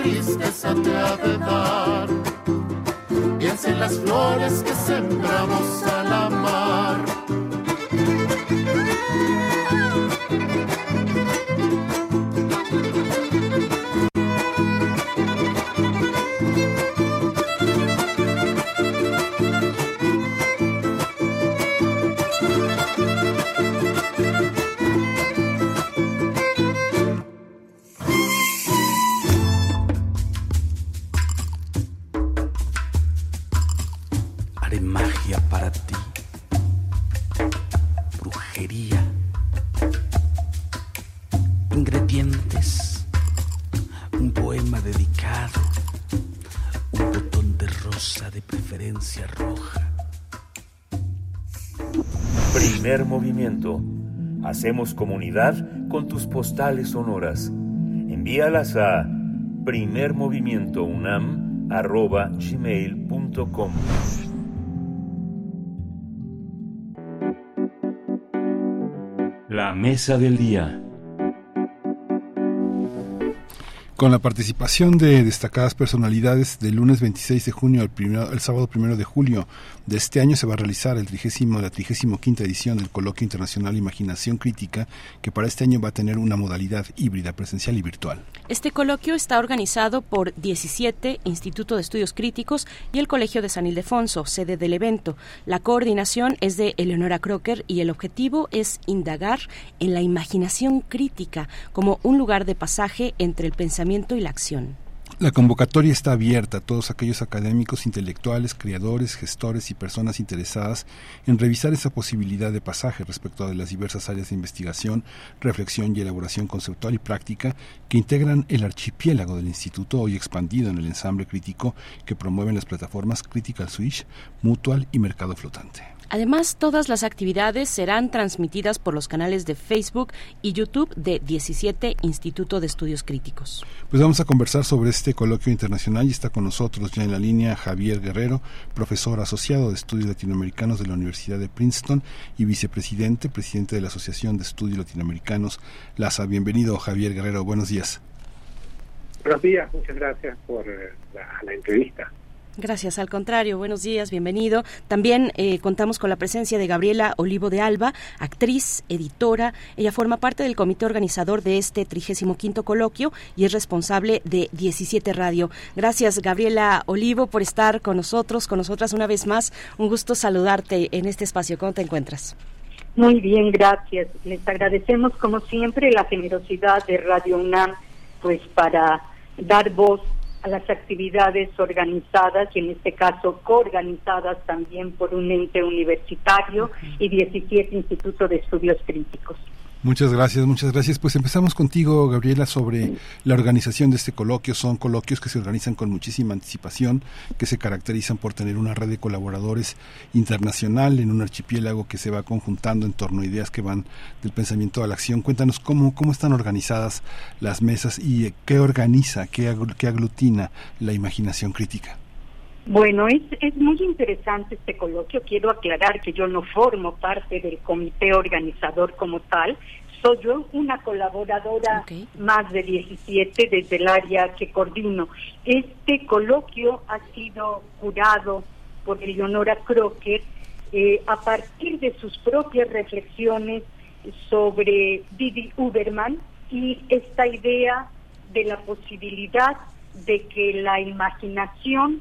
tristeza te ha de dar. Piensa en las flores que sembramos a la mar. Primer movimiento. Hacemos comunidad con tus postales sonoras. Envíalas a primer movimiento unam arroba gmail punto com. La mesa del día. Con la participación de destacadas personalidades, del lunes veintiséis de junio al, primero, al sábado primero de julio de este año se va a realizar el trigésimo, la trigésima quinta edición del Coloquio Internacional Imaginación Crítica, que para este año va a tener una modalidad híbrida, presencial y virtual. Este coloquio está organizado por diecisiete, Instituto de Estudios Críticos y el Colegio de San Ildefonso, sede del evento. La coordinación es de Eleonora Crocker y el objetivo es indagar en la imaginación crítica como un lugar de pasaje entre el pensamiento y la acción. La convocatoria está abierta a todos aquellos académicos, intelectuales, creadores, gestores y personas interesadas en revisar esa posibilidad de pasaje respecto de las diversas áreas de investigación, reflexión y elaboración conceptual y práctica que integran el archipiélago del instituto, hoy expandido en el ensamble crítico que promueven las plataformas Critical Switch, Mutual y Mercado Flotante. Además, todas las actividades serán transmitidas por los canales de Facebook y YouTube de diecisiete Instituto de Estudios Críticos. Pues vamos a conversar sobre este coloquio internacional y está con nosotros ya en la línea Javier Guerrero, profesor asociado de Estudios Latinoamericanos de la Universidad de Princeton y vicepresidente, presidente de la Asociación de Estudios Latinoamericanos, LASA. Bienvenido, Javier Guerrero, buenos días. Buenos días, muchas gracias por la, la entrevista. Gracias, al contrario, buenos días, bienvenido. También eh, contamos con la presencia de Gabriela Olivo de Alba, actriz, editora. Ella forma parte del comité organizador de este trigésimo quinto coloquio y es responsable de diecisiete Radio. Gracias, Gabriela Olivo, por estar con nosotros, con nosotras una vez más. Un gusto saludarte en este espacio. ¿Cómo te encuentras? Muy bien, gracias. Les agradecemos, como siempre, la generosidad de Radio UNAM, pues para dar voz a las actividades organizadas y en este caso coorganizadas también por un ente universitario y diecisiete Institutos de Estudios Críticos. Muchas gracias, muchas gracias. Pues empezamos contigo, Gabriela, sobre la organización de este coloquio. Son coloquios que se organizan con muchísima anticipación, que se caracterizan por tener una red de colaboradores internacional en un archipiélago que se va conjuntando en torno a ideas que van del pensamiento a la acción. Cuéntanos cómo, cómo están organizadas las mesas y qué organiza, qué aglutina la imaginación crítica. Bueno, es, es muy interesante este coloquio. Quiero aclarar que yo no formo parte del comité organizador como tal. Soy yo una colaboradora okay. más de diecisiete desde el área que coordino. Este coloquio ha sido curado por Eleonora Crocker eh, a partir de sus propias reflexiones sobre Didi Huberman y esta idea de la posibilidad de que la imaginación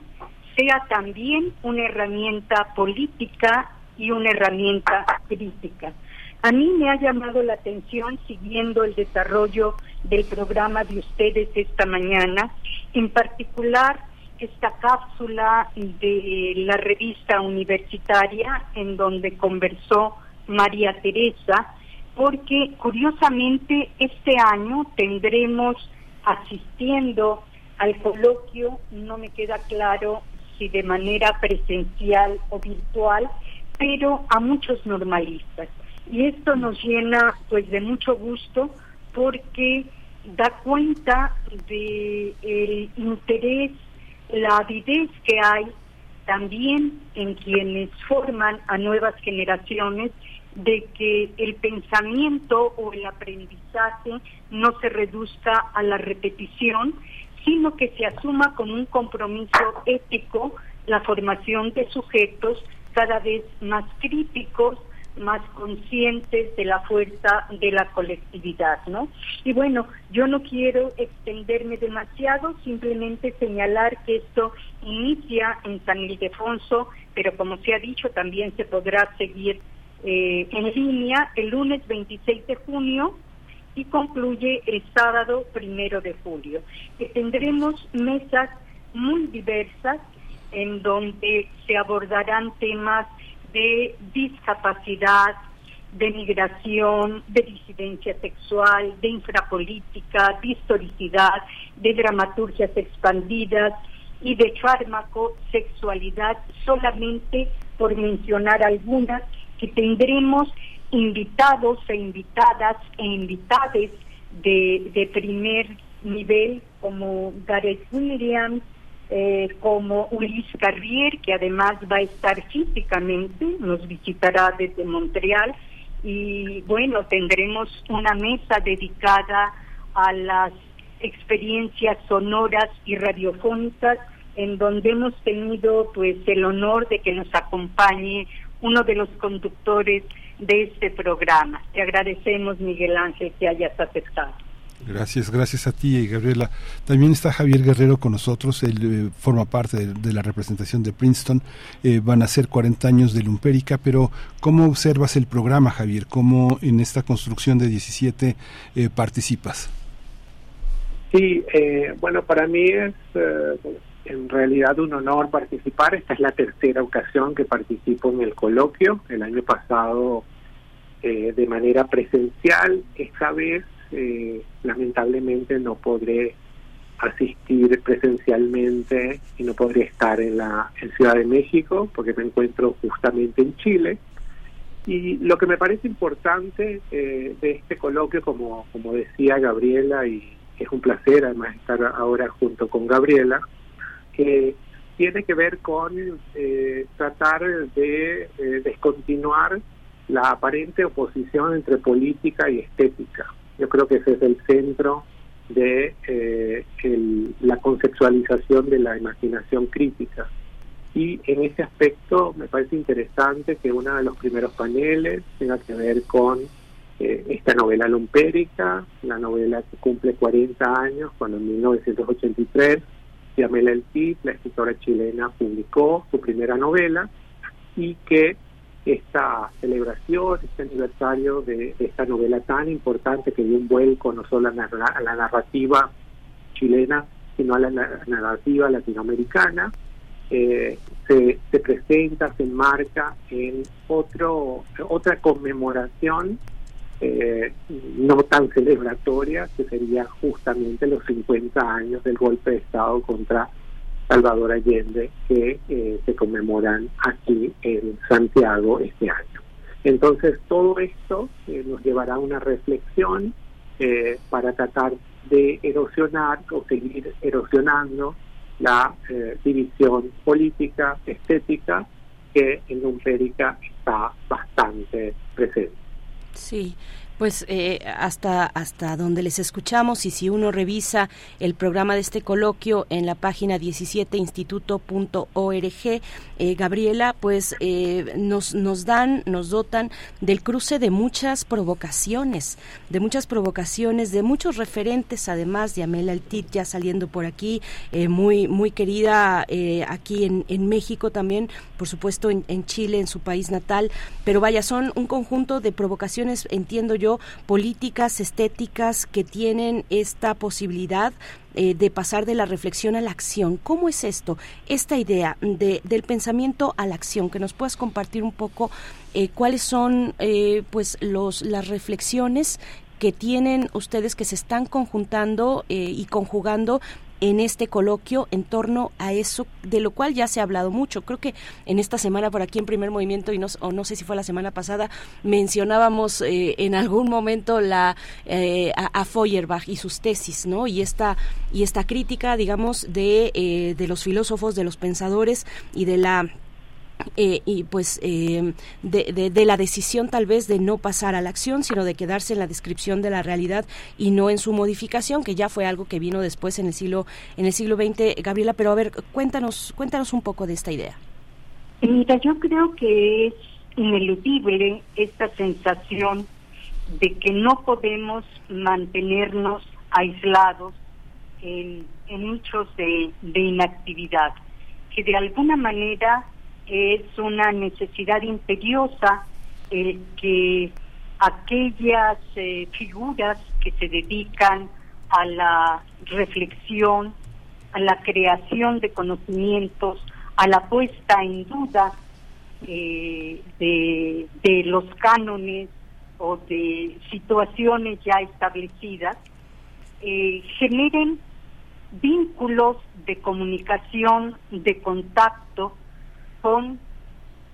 sea también una herramienta política y una herramienta crítica. A mí me ha llamado la atención, siguiendo el desarrollo del programa de ustedes esta mañana, en particular esta cápsula de la revista universitaria en donde conversó María Teresa, porque curiosamente este año tendremos asistiendo al coloquio, no me queda claro si de manera presencial o virtual, pero a muchos normalistas. Y esto nos llena pues de mucho gusto porque da cuenta de el interés, la avidez que hay también en quienes forman a nuevas generaciones de que el pensamiento o el aprendizaje no se reduzca a la repetición, sino que se asuma como un compromiso ético la formación de sujetos cada vez más críticos, más conscientes de la fuerza de la colectividad, ¿no? Y bueno, yo no quiero extenderme demasiado, simplemente señalar que esto inicia en San Ildefonso, pero como se ha dicho, también se podrá seguir eh, en línea el lunes veintiséis de junio y concluye el sábado primero de julio. Que tendremos mesas muy diversas en donde se abordarán temas de discapacidad, de migración, de disidencia sexual, de infrapolítica, de historicidad, de dramaturgias expandidas y de farmacosexualidad, solamente por mencionar algunas, que tendremos invitados e invitadas e invitades de, de primer nivel, como Gareth Williams, Eh, como Ulis Carrier, que además va a estar físicamente, nos visitará desde Montreal, y bueno, tendremos una mesa dedicada a las experiencias sonoras y radiofónicas, en donde hemos tenido pues el honor de que nos acompañe uno de los conductores de este programa. Te agradecemos, Miguel Ángel, que hayas aceptado. Gracias, gracias a ti, Gabriela. También está Javier Guerrero con nosotros, él eh, forma parte de, de la representación de Princeton. Eh, van a ser cuarenta años de Lumpérica, pero ¿cómo observas el programa, Javier? ¿Cómo en esta construcción de diecisiete eh, participas? Sí, eh, bueno, para mí es eh, en realidad un honor participar. Esta es la tercera ocasión que participo en el coloquio. El año pasado eh, de manera presencial, esta vez Eh, lamentablemente no podré asistir presencialmente y no podré estar en la en Ciudad de México porque me encuentro justamente en Chile. Y lo que me parece importante eh, de este coloquio, como, como decía Gabriela, y es un placer además estar ahora junto con Gabriela, que tiene que ver con eh, tratar de eh, descontinuar la aparente oposición entre política y estética. Yo creo que ese es el centro de eh, el, la conceptualización de la imaginación crítica. Y en ese aspecto me parece interesante que uno de los primeros paneles tenga que ver con eh, esta novela lumpérica, la novela que cumple cuarenta años, cuando en mil novecientos ochenta y tres Yamela Eltiz, la escritora chilena, publicó su primera novela, y que esta celebración, este aniversario de, de esta novela tan importante que dio un vuelco no solo a, narra, a la narrativa chilena, sino a la, la narrativa latinoamericana, eh, se, se presenta, se enmarca en otro otra conmemoración eh, no tan celebratoria, que sería justamente los cincuenta años del golpe de Estado contra Salvador Allende, que eh, se conmemoran aquí en Santiago este año. Entonces todo esto eh, nos llevará a una reflexión eh, para tratar de erosionar o seguir erosionando la eh, división política, estética, que en Lumpérica está bastante presente. Sí. Pues eh, hasta hasta donde les escuchamos, y si uno revisa el programa de este coloquio en la página diecisiete instituto punto org, eh, Gabriela, pues eh, nos nos dan nos dotan del cruce de muchas provocaciones, de muchas provocaciones, de muchos referentes, además de Yamela Eltiz, ya saliendo por aquí, eh, muy muy querida eh, aquí en, en México también, por supuesto en, en Chile, en su país natal, pero vaya, son un conjunto de provocaciones, entiendo yo, políticas, estéticas, que tienen esta posibilidad eh, de pasar de la reflexión a la acción. ¿Cómo es esto? Esta idea de, del pensamiento a la acción, que nos puedas compartir un poco eh, cuáles son eh, pues los las reflexiones que tienen ustedes, que se están conjuntando eh, y conjugando en este coloquio en torno a eso, de lo cual ya se ha hablado mucho. Creo que en esta semana por aquí en Primer Movimiento, y no, o no sé si fue la semana pasada, mencionábamos eh, en algún momento la eh, a, a Feuerbach y sus tesis, ¿no? Y esta y esta crítica, digamos, de eh, de los filósofos, de los pensadores y de la eh, y pues eh, de, de, de la decisión tal vez de no pasar a la acción, sino de quedarse en la descripción de la realidad y no en su modificación, que ya fue algo que vino después en el siglo en el siglo veinte, Gabriela. Pero a ver, cuéntanos cuéntanos un poco de esta idea. Mira, yo creo que es ineludible esta sensación de que no podemos mantenernos aislados en, en muchos de, de inactividad, que de alguna manera es una necesidad imperiosa el que aquellas eh, figuras que se dedican a la reflexión, a la creación de conocimientos, a la puesta en duda eh, de, de los cánones o de situaciones ya establecidas, eh, generen vínculos de comunicación, de contacto con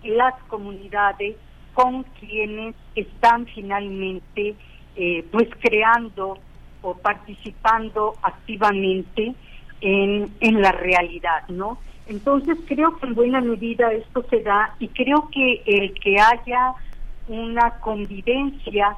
las comunidades, con quienes están finalmente eh, pues creando o participando activamente en, en la realidad, ¿no? Entonces creo que en buena medida esto se da, y creo que el que haya una convivencia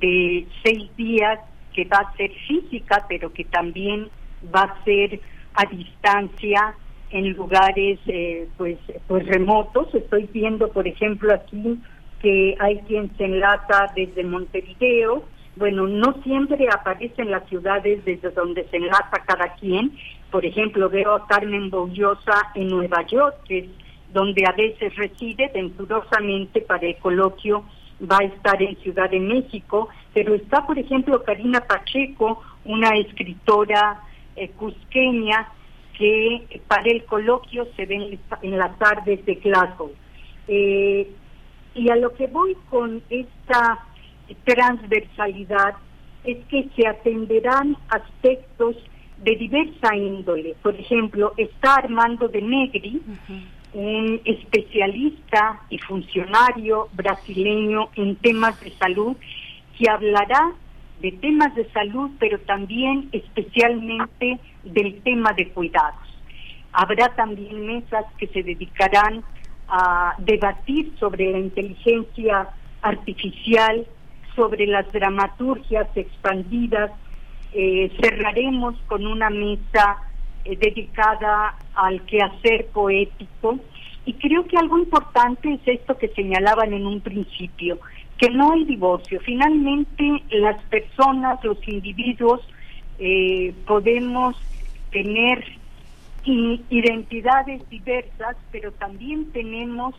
de seis días que va a ser física, pero que también va a ser a distancia en lugares eh, pues pues remotos. Estoy viendo, por ejemplo, aquí que hay quien se enlaza desde Montevideo. Bueno, no siempre aparecen las ciudades desde donde se enlaza cada quien. Por ejemplo, veo a Carmen Boullosa en Nueva York, que es donde a veces reside. Venturosamente para el coloquio va a estar en Ciudad de México, pero está, por ejemplo, Karina Pacheco, una escritora eh, cusqueña, que para el coloquio se ve en las tardes de Glasgow. Eh, y a lo que voy con esta transversalidad es que se atenderán aspectos de diversa índole. Por ejemplo, está Armando de Negri, uh-huh. un especialista y funcionario brasileño en temas de salud, que hablará de temas de salud, pero también especialmente del tema de cuidados. Habrá también mesas que se dedicarán a debatir sobre la inteligencia artificial, sobre las dramaturgias expandidas. Eh, cerraremos con una mesa eh, dedicada al quehacer poético, y creo que algo importante es esto que señalaban en un principio, que no hay divorcio. Finalmente, las personas, los individuos, eh, podemos tener i- identidades diversas, pero también tenemos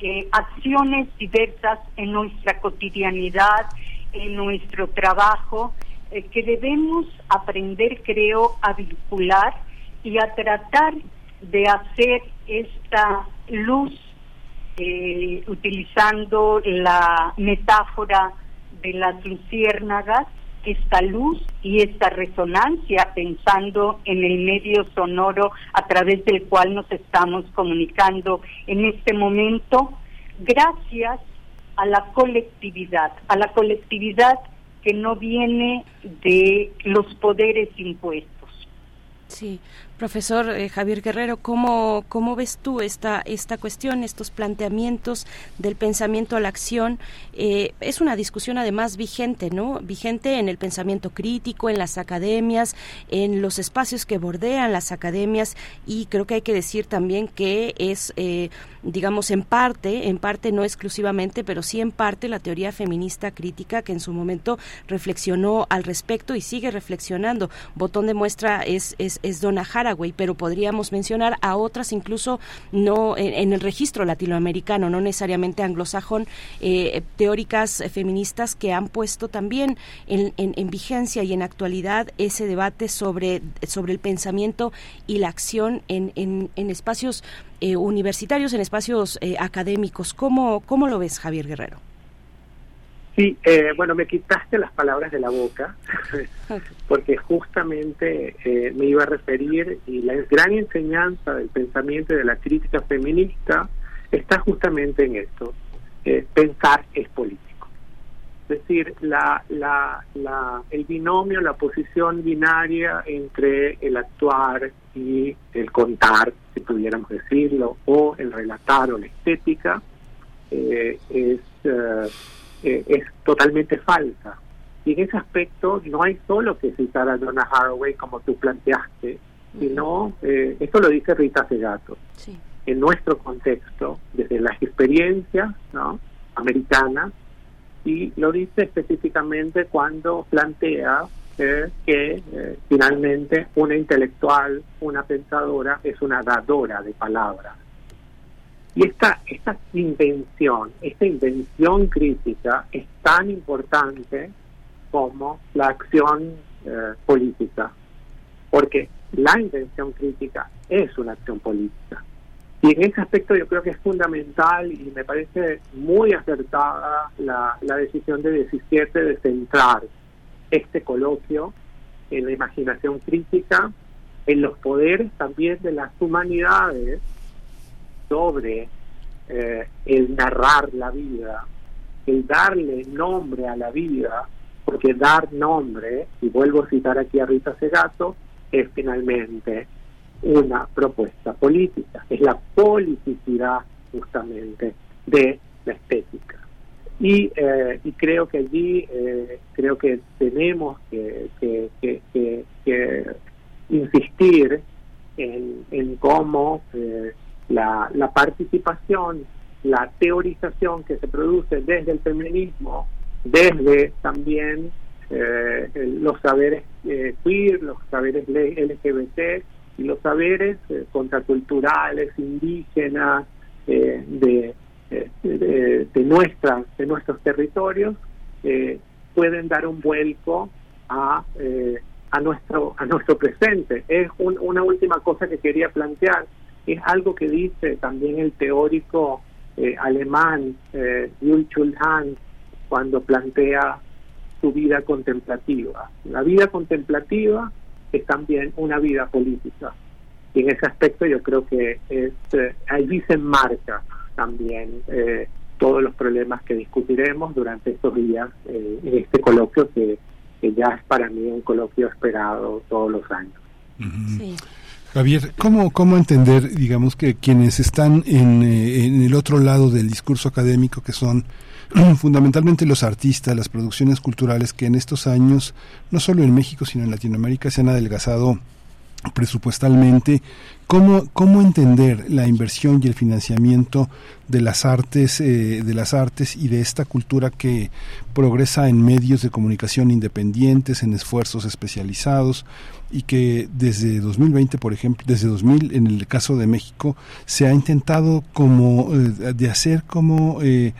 eh, acciones diversas en nuestra cotidianidad, en nuestro trabajo, eh, que debemos aprender, creo, a vincular y a tratar de hacer esta luz, eh, utilizando la metáfora de las luciérnagas, esta luz y esta resonancia, pensando en el medio sonoro a través del cual nos estamos comunicando en este momento, gracias a la colectividad, a la colectividad que no viene de los poderes impuestos. Sí, profesor eh, Javier Guerrero, ¿cómo, cómo ves tú esta esta cuestión, estos planteamientos del pensamiento a la acción? Eh, es una discusión además vigente, ¿no? Vigente en el pensamiento crítico, en las academias, en los espacios que bordean las academias, y creo que hay que decir también que es, eh, digamos, en parte, en parte no exclusivamente, pero sí en parte la teoría feminista crítica, que en su momento reflexionó al respecto y sigue reflexionando. Botón de muestra es es es Donna Haraway, pero podríamos mencionar a otras, incluso no en, en el registro latinoamericano, no necesariamente anglosajón, eh, teóricas feministas que han puesto también en, en, en vigencia y en actualidad ese debate sobre, sobre el pensamiento y la acción en, en, en espacios eh, universitarios, en espacios eh, académicos. ¿Cómo, ¿Cómo lo ves, Javier Guerrero? Sí, eh, bueno, me quitaste las palabras de la boca, porque justamente eh, me iba a referir, y la gran enseñanza del pensamiento y de la crítica feminista está justamente en esto: eh, pensar es político. decir, la, la, la, el binomio, la posición binaria entre el actuar y el contar, si pudiéramos decirlo, o el relatar o la estética, eh, es, eh, eh, es totalmente falsa. Y en ese aspecto no hay solo que citar a Donna Haraway como tú planteaste, sino, eh, esto lo dice Rita Segato, sí. En nuestro contexto, desde las experiencias, ¿no?, americanas, y lo dice específicamente cuando plantea eh, que eh, finalmente una intelectual, una pensadora, es una dadora de palabras. Y esta, esta invención, esta invención crítica es tan importante como la acción eh, política, porque la invención crítica es una acción política. Y en ese aspecto yo creo que es fundamental y me parece muy acertada la, la decisión de diecisiete de centrar este coloquio en la imaginación crítica, en los poderes también de las humanidades sobre eh, el narrar la vida, el darle nombre a la vida, porque dar nombre, y vuelvo a citar aquí a Rita Segato, es finalmente una propuesta política, es la politicidad justamente de la estética. Y, eh, y creo que allí, eh, creo que tenemos que, que, que, que, que insistir en, en cómo eh, la, la participación, la teorización que se produce desde el feminismo, desde también eh, los saberes eh, queer, los saberes L G B T, y los saberes eh, contraculturales, indígenas, eh, de, eh, de, de, nuestras, de nuestros territorios, eh, pueden dar un vuelco a, eh, a, nuestro, a nuestro presente. Es un, una última cosa que quería plantear, es algo que dice también el teórico eh, alemán eh, Jules Chulhan cuando plantea su vida contemplativa. La vida contemplativa es también una vida política. Y en ese aspecto yo creo que es, eh, ahí se enmarca también eh, todos los problemas que discutiremos durante estos días eh, en este coloquio que, que ya es para mí un coloquio esperado todos los años. Uh-huh. Sí. Javier, ¿cómo, cómo entender, digamos, que quienes están en, eh, en el otro lado del discurso académico, que son fundamentalmente los artistas, las producciones culturales que en estos años, no solo en México sino en Latinoamérica, se han adelgazado presupuestalmente? ¿Cómo, cómo entender la inversión y el financiamiento de las artes, eh, de las artes y de esta cultura que progresa en medios de comunicación independientes, en esfuerzos especializados, y que desde dos mil veinte, por ejemplo, desde dos mil en el caso de México, se ha intentado como eh, de hacer como eh,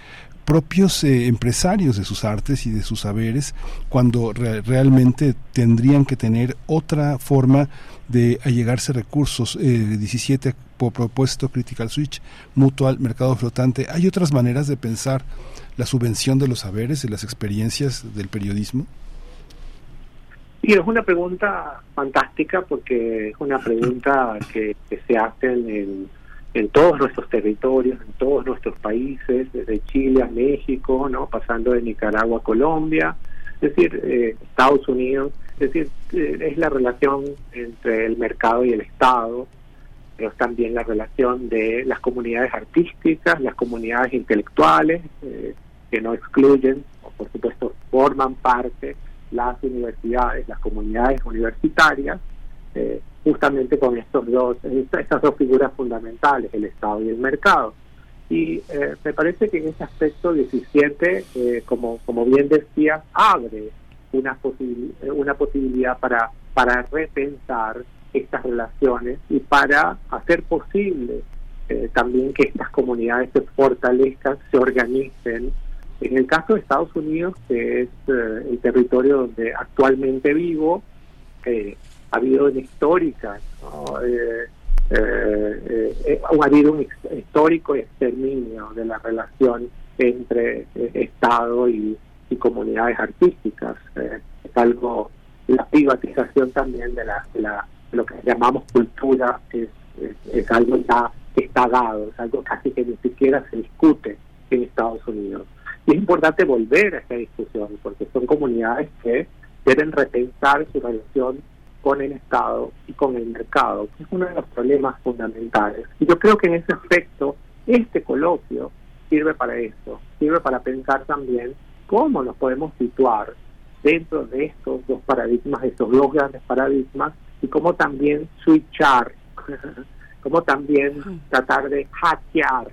propios eh, empresarios de sus artes y de sus saberes, cuando re- realmente tendrían que tener otra forma de allegarse recursos? eh, diecisiete por propuesto, Critical Switch, Mutual, Mercado Flotante. ¿Hay otras maneras de pensar la subvención de los saberes, de las experiencias del periodismo? Sí, es una pregunta fantástica, porque es una pregunta que, que se hace en el en todos nuestros territorios, en todos nuestros países, desde Chile a México, ¿no?, pasando de Nicaragua a Colombia, es decir, eh, Estados Unidos, es decir, eh, es la relación entre el mercado y el Estado, pero es también la relación de las comunidades artísticas, las comunidades intelectuales, eh, que no excluyen, o por supuesto forman parte, las universidades, las comunidades universitarias, eh, justamente con estos dos, estas dos figuras fundamentales, el Estado y el mercado. Y eh, me parece que en ese aspecto diecisiete, eh, como como bien decías, abre una posibil- una posibilidad para para repensar estas relaciones y para hacer posible eh, también que estas comunidades se fortalezcan, se organicen. En el caso de Estados Unidos, que es eh, el territorio donde actualmente vivo, eh, ha habido una histórica, ¿no? eh, eh, eh, ha habido un histórico exterminio de la relación entre eh, Estado y, y comunidades artísticas. Eh, es algo, la privatización también de la, la lo que llamamos cultura es, es, es algo ya que está dado, es algo casi que ni siquiera se discute en Estados Unidos. Y es importante volver a esta discusión, porque son comunidades que deben repensar su relación con el Estado y con el mercado, que es uno de los problemas fundamentales. Y yo creo que en ese aspecto, este coloquio sirve para eso, sirve para pensar también cómo nos podemos situar dentro de estos dos paradigmas, de estos dos grandes paradigmas, y cómo también switchar, cómo también tratar de hackear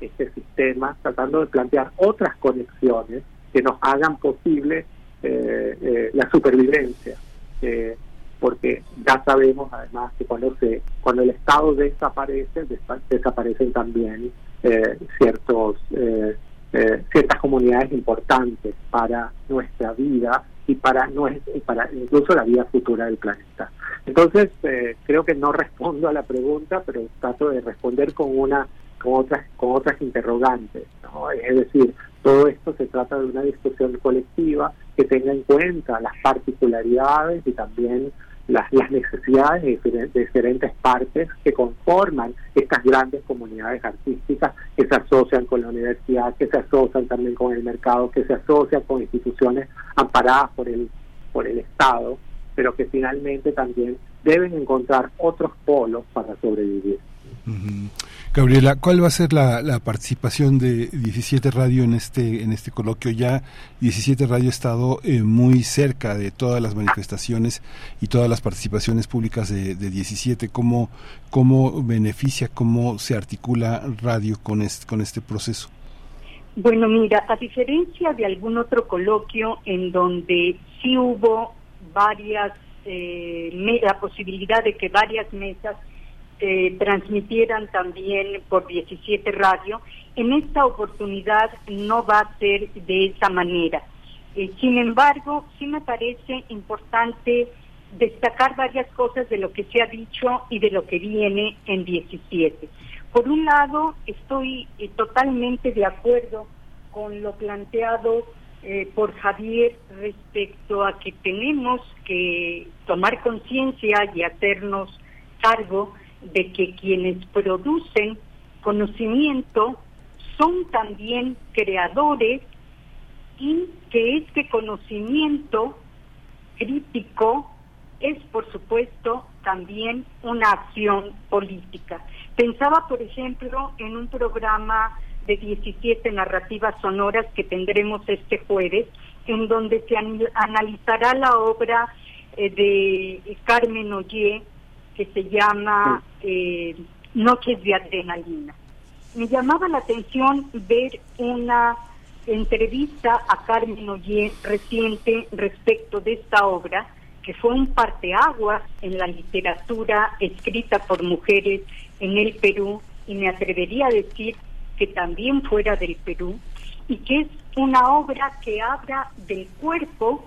este sistema, tratando de plantear otras conexiones que nos hagan posible eh, eh, la supervivencia. Eh, porque ya sabemos además que cuando se cuando el Estado desaparece, despa- desaparecen también eh, ciertos eh, eh, ciertas comunidades importantes para nuestra vida y para nuestra, y para incluso la vida futura del planeta. Entonces eh, creo que no respondo a la pregunta, pero trato de responder con una con otras con otras interrogantes, ¿no? Es decir, todo esto se trata de una discusión colectiva que tenga en cuenta las particularidades y también las, las necesidades de diferentes, de diferentes partes que conforman estas grandes comunidades artísticas que se asocian con la universidad, que se asocian también con el mercado, que se asocian con instituciones amparadas por el, por el Estado, pero que finalmente también deben encontrar otros polos para sobrevivir. Uh-huh. Gabriela, ¿cuál va a ser la, la participación de diecisiete Radio en este en este coloquio? Ya diecisiete Radio ha estado eh, muy cerca de todas las manifestaciones y todas las participaciones públicas de, de diecisiete. ¿Cómo, cómo beneficia, cómo se articula radio con este, con este proceso? Bueno, mira, a diferencia de algún otro coloquio en donde sí hubo varias eh, me, la posibilidad de que varias mesas Eh, transmitieran también por diecisiete Radio, en esta oportunidad no va a ser de esa manera. Eh, sin embargo, sí me parece importante destacar varias cosas de lo que se ha dicho y de lo que viene en diecisiete. Por un lado, estoy eh, totalmente de acuerdo con lo planteado eh, por Javier respecto a que tenemos que tomar conciencia y hacernos cargo de que quienes producen conocimiento son también creadores y que este conocimiento crítico es, por supuesto, también una acción política. Pensaba, por ejemplo, en un programa de diecisiete narrativas sonoras que tendremos este jueves, en donde se analizará la obra de Carmen Ollé, que se llama eh, Noches de Adrenalina. Me llamaba la atención ver una entrevista a Carmen Ollé reciente respecto de esta obra, que fue un parteaguas en la literatura escrita por mujeres en el Perú, y me atrevería a decir que también fuera del Perú, y que es una obra que habla del cuerpo,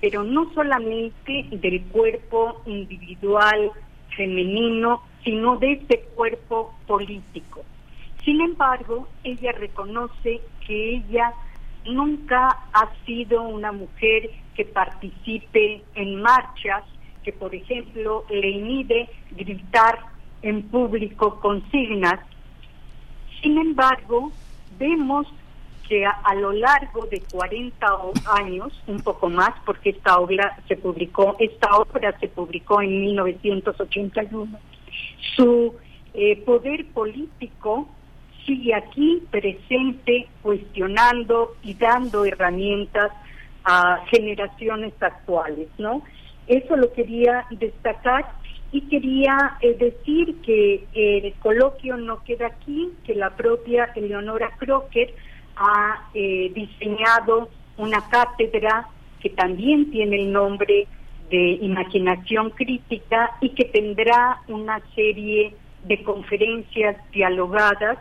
pero no solamente del cuerpo individual, femenino, sino de este cuerpo político. Sin embargo, ella reconoce que ella nunca ha sido una mujer que participe en marchas, que por ejemplo le inhibe gritar en público consignas. Sin embargo, vemos que a, a lo largo de cuarenta años, un poco más, porque esta obra se publicó, esta obra se publicó en mil novecientos ochenta y uno. Su eh, poder político sigue aquí presente, cuestionando y dando herramientas a generaciones actuales, ¿no? Eso lo quería destacar y quería eh, decir que eh, el coloquio no queda aquí, que la propia Eleonora Crocker ha eh, diseñado una cátedra que también tiene el nombre de Imaginación Crítica y que tendrá una serie de conferencias dialogadas.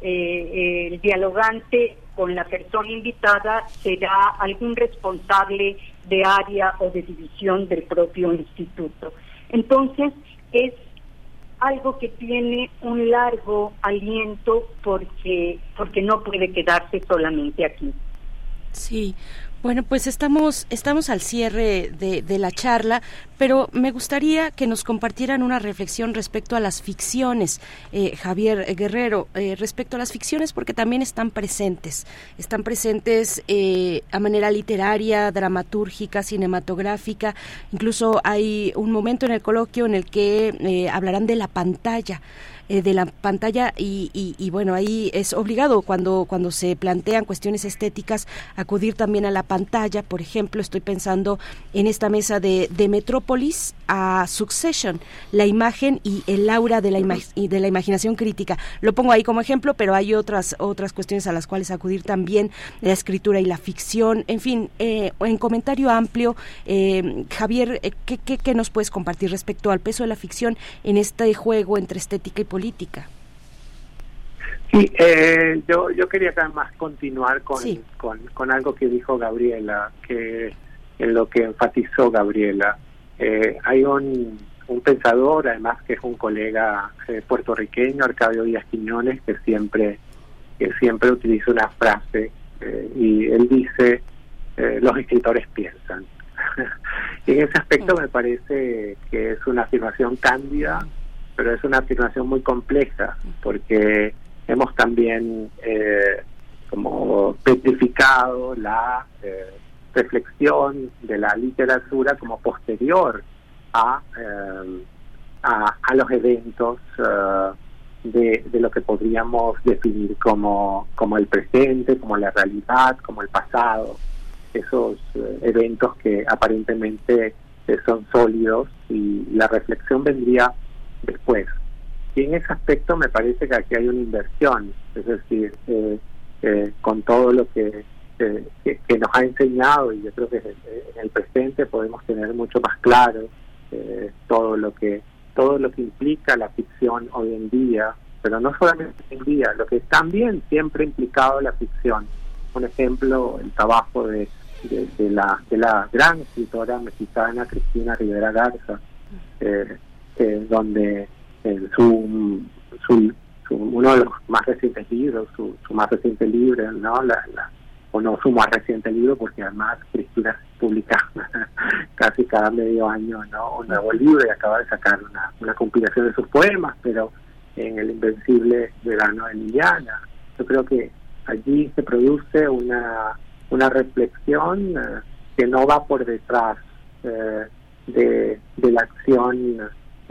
Eh, el dialogante con la persona invitada será algún responsable de área o de división del propio instituto. Entonces, es algo que tiene un largo aliento porque porque no puede quedarse solamente aquí. Sí, Bueno, pues estamos estamos al cierre de, de la charla, pero me gustaría que nos compartieran una reflexión respecto a las ficciones, eh, Javier Guerrero, eh, respecto a las ficciones, porque también están presentes, están presentes eh, a manera literaria, dramatúrgica, cinematográfica. Incluso hay un momento en el coloquio en el que eh, hablarán de la pantalla. Eh, de la pantalla y, y, y bueno, ahí es obligado cuando cuando se plantean cuestiones estéticas acudir también a la pantalla. Por ejemplo, estoy pensando en esta mesa de, de Metrópolis a Succession, la imagen y el aura de la, ima- y de la imaginación crítica. Lo pongo ahí como ejemplo, pero hay otras otras cuestiones a las cuales acudir también, la escritura y la ficción. En fin, eh, en comentario amplio, eh, Javier, eh, ¿qué, qué, ¿qué nos puedes compartir respecto al peso de la ficción en este juego entre estética y política? Sí, eh, yo yo quería más continuar con, sí. con con algo que dijo Gabriela, que en lo que enfatizó Gabriela. Eh, hay un, un pensador, además, que es un colega eh, puertorriqueño, Arcadio Díaz Quiñones, que siempre que siempre utiliza una frase eh, y él dice eh, los escritores piensan. Y en ese aspecto sí. me parece que es una afirmación cándida, pero es una afirmación muy compleja, porque hemos también eh, como petrificado la eh, reflexión de la literatura como posterior a eh, a, a los eventos eh, de, de lo que podríamos definir como, como el presente, como la realidad, como el pasado, esos eh, eventos que aparentemente eh, son sólidos, y la reflexión vendría después. Y en ese aspecto me parece que aquí hay una inversión, es decir, eh, eh, con todo lo que, eh, que que nos ha enseñado, y yo creo que en el presente podemos tener mucho más claro eh, todo lo que todo lo que implica la ficción hoy en día, pero no solamente hoy en día, lo que también siempre ha implicado la ficción. Por ejemplo, el trabajo de, de, de la de la gran escritora mexicana Cristina Rivera Garza, eh, Eh, donde eh, su, su, su uno de los más recientes libros, su, su más reciente libro, no, la, la, o no su más reciente libro, porque además Cristina publica casi cada medio año, ¿no?, un nuevo libro, y acaba de sacar una, una compilación de sus poemas, pero en El Invencible Verano de Liliana. Yo creo que allí se produce una una reflexión eh, que no va por detrás eh, de, de la acción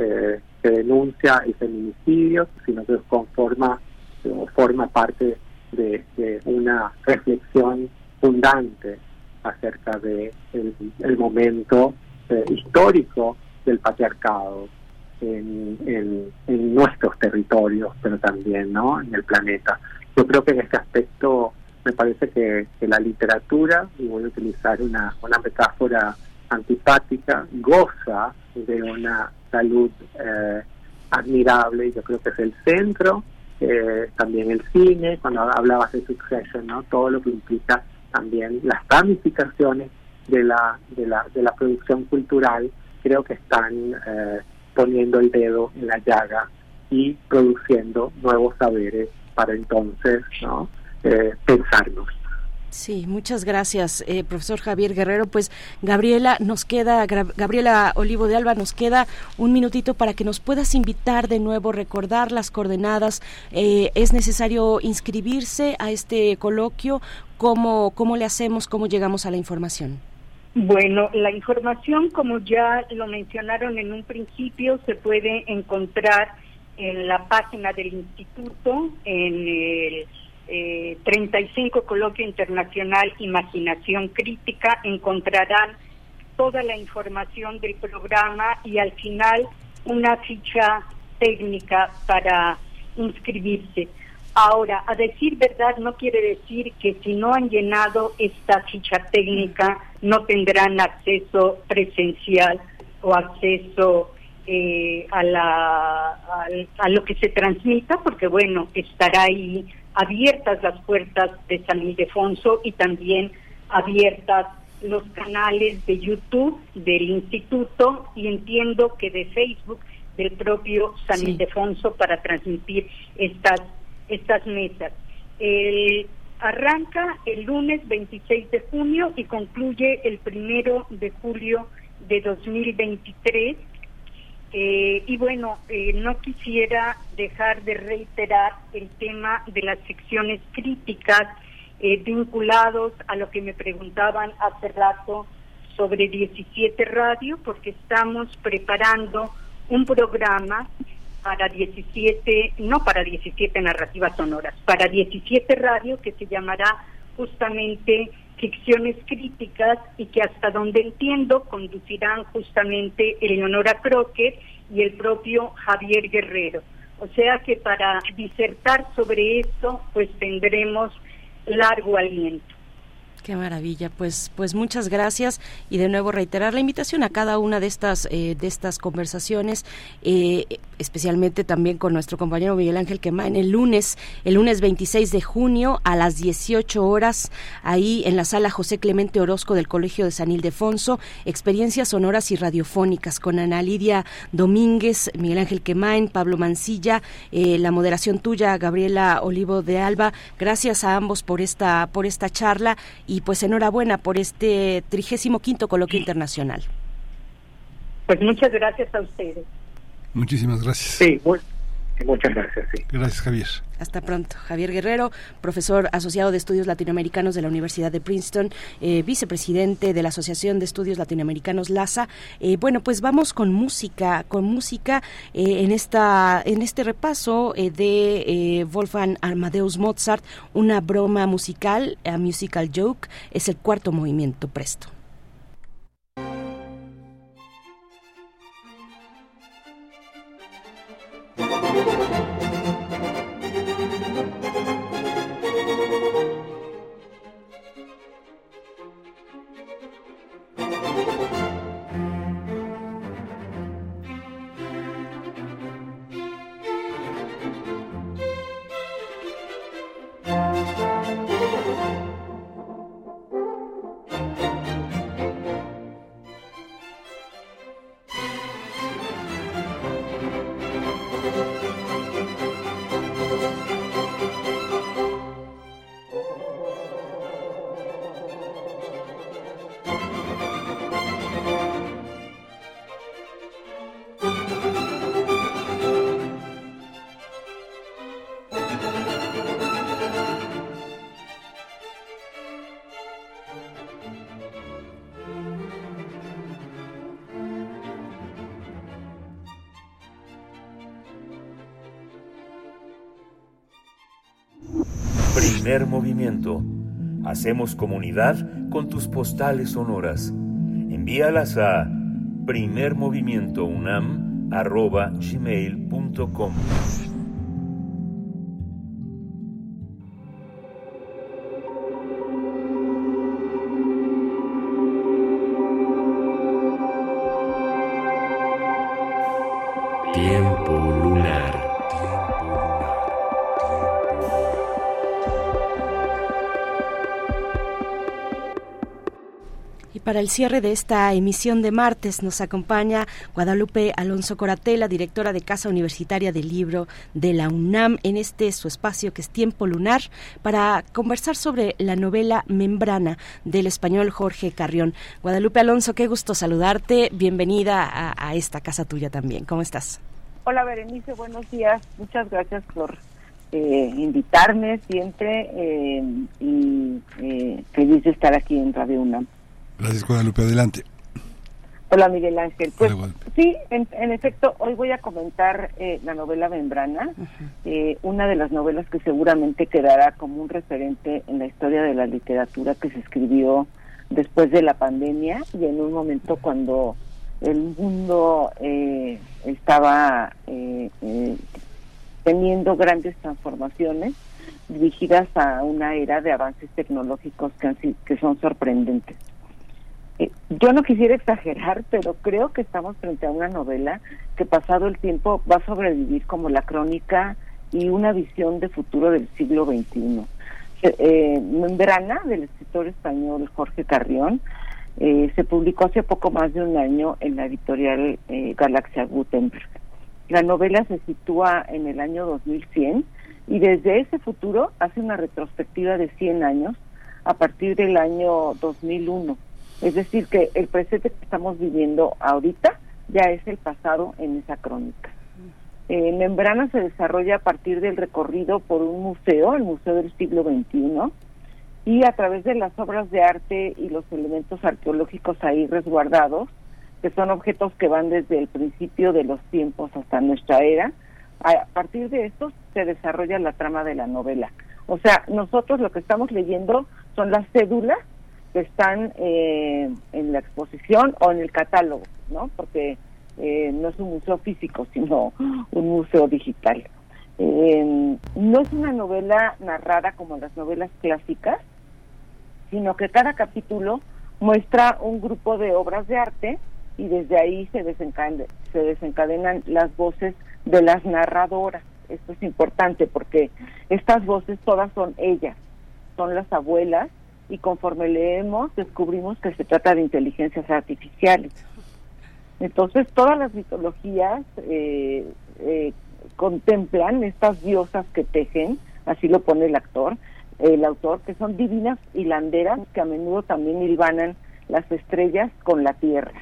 Eh, que denuncia el feminicidio, sino que conforma o forma parte de, de una reflexión fundante acerca de el, el momento eh, histórico del patriarcado en, en, en nuestros territorios, pero también, ¿no?, en el planeta. Yo creo que en este aspecto me parece que, que la literatura, y voy a utilizar una, una metáfora antipática, goza de una salud eh, admirable. Yo creo que es el centro, eh, también el cine, cuando hablabas de Succession, ¿no?, todo lo que implica también las ramificaciones de la de la de la producción cultural. Creo que están eh, poniendo el dedo en la llaga y produciendo nuevos saberes para entonces, ¿no?, eh, pensarnos. Sí, muchas gracias, eh, profesor Javier Guerrero. Pues Gabriela, nos queda, Gra- Gabriela Olivo de Alba, nos queda un minutito para que nos puedas invitar de nuevo, recordar las coordenadas. Eh, ¿es necesario inscribirse a este coloquio? ¿Cómo, cómo le hacemos? ¿Cómo llegamos a la información? Bueno, la información, como ya lo mencionaron en un principio, se puede encontrar en la página del instituto, en el... Eh, treinta y cinco Coloquio Internacional Imaginación Crítica. Encontrarán toda la información del programa y al final una ficha técnica para inscribirse. Ahora, a decir verdad, no quiere decir que si no han llenado esta ficha técnica no tendrán acceso presencial o acceso eh, a, la, a, a lo que se transmita, porque bueno, estará ahí abiertas las puertas de San Ildefonso y también abiertas los canales de YouTube del instituto, y entiendo que de Facebook del propio San sí. Ildefonso, para transmitir estas estas mesas. El, Arranca el lunes veintiséis de junio y concluye el primero de julio de dos mil veintitrés. Eh, y bueno, eh, no quisiera dejar de reiterar el tema de las secciones críticas eh, vinculados a lo que me preguntaban hace rato sobre diecisiete Radio, porque estamos preparando un programa para diecisiete, no para diecisiete narrativas sonoras, para diecisiete radio, que se llamará justamente Ficciones Críticas, y que hasta donde entiendo conducirán justamente Eleonora Crocker y el propio Javier Guerrero. O sea que para disertar sobre esto, pues tendremos largo aliento. Qué maravilla, pues pues muchas gracias, y de nuevo reiterar la invitación a cada una de estas eh, de estas conversaciones, eh, especialmente también con nuestro compañero Miguel Ángel Quemain, el lunes, el lunes veintiséis de junio a las dieciocho horas, ahí en la sala José Clemente Orozco del Colegio de San Ildefonso, experiencias sonoras y radiofónicas con Ana Lidia Domínguez, Miguel Ángel Quemain, Pablo Mancilla, eh, la moderación tuya, Gabriela Olivo de Alba. Gracias a ambos por esta por esta charla. Y pues enhorabuena por este trigésimo quinto Coloquio Internacional. Pues muchas gracias a ustedes. Muchísimas gracias. Sí, muy, muchas gracias. Sí. Gracias, Javier. Hasta pronto. Javier Guerrero, profesor asociado de Estudios Latinoamericanos de la Universidad de Princeton, eh, vicepresidente de la Asociación de Estudios Latinoamericanos LASA. Eh, bueno, pues vamos con música, con música eh, en esta, en este repaso eh, de eh, Wolfgang Amadeus Mozart, una broma musical, a musical joke, es el cuarto movimiento, presto. Primer Movimiento. Hacemos comunidad con tus postales sonoras. Envíalas a primer movimiento unam arroba gmail punto com. Para el cierre de esta emisión de martes nos acompaña Guadalupe Alonso Coratela, directora de Casa Universitaria del Libro de la UNAM, en este su espacio que es Tiempo Lunar, para conversar sobre la novela Membrana del español Jorge Carrión. Guadalupe Alonso, qué gusto saludarte, bienvenida a, a esta casa tuya también, ¿cómo estás? Hola Berenice, buenos días, muchas gracias por eh, invitarme siempre eh, y eh, feliz de estar aquí en Radio UNAM. Gracias, Guadalupe, adelante. Hola, Miguel Ángel. Pues hola, sí, en, en efecto, hoy voy a comentar eh, la novela Membrana, uh-huh. eh, una de las novelas que seguramente quedará como un referente en la historia de la literatura, que se escribió después de la pandemia y en un momento cuando el mundo eh, estaba eh, eh, teniendo grandes transformaciones dirigidas a una era de avances tecnológicos que, han, que son sorprendentes. Eh, yo no quisiera exagerar, pero creo que estamos frente a una novela que pasado el tiempo va a sobrevivir como la crónica y una visión de futuro del siglo veintiuno. Eh, eh, Membrana, del escritor español Jorge Carrión, eh, se publicó hace poco más de un año en la editorial eh, Galaxia Gutenberg. La novela se sitúa en el año dos mil cien y desde ese futuro hace una retrospectiva de cien años a partir del año dos mil uno. Es decir, que el presente que estamos viviendo ahorita ya es el pasado en esa crónica. Eh, Membrana se desarrolla a partir del recorrido por un museo, el Museo del Siglo veintiuno, y a través de las obras de arte y los elementos arqueológicos ahí resguardados, que son objetos que van desde el principio de los tiempos hasta nuestra era. A partir de estos se desarrolla la trama de la novela. O sea, nosotros lo que estamos leyendo son las cédulas que están eh, en la exposición o en el catálogo, ¿no? Porque eh, no es un museo físico, sino un museo digital. Eh, no es una novela narrada como las novelas clásicas, sino que cada capítulo muestra un grupo de obras de arte y desde ahí se desencaden, se desencadenan las voces de las narradoras. Esto es importante porque estas voces todas son ellas, son las abuelas, y conforme leemos descubrimos que se trata de inteligencias artificiales. Entonces todas las mitologías eh, eh, contemplan estas diosas que tejen, así lo pone el actor, el autor, que son divinas hilanderas que a menudo también hilvanan las estrellas con la tierra.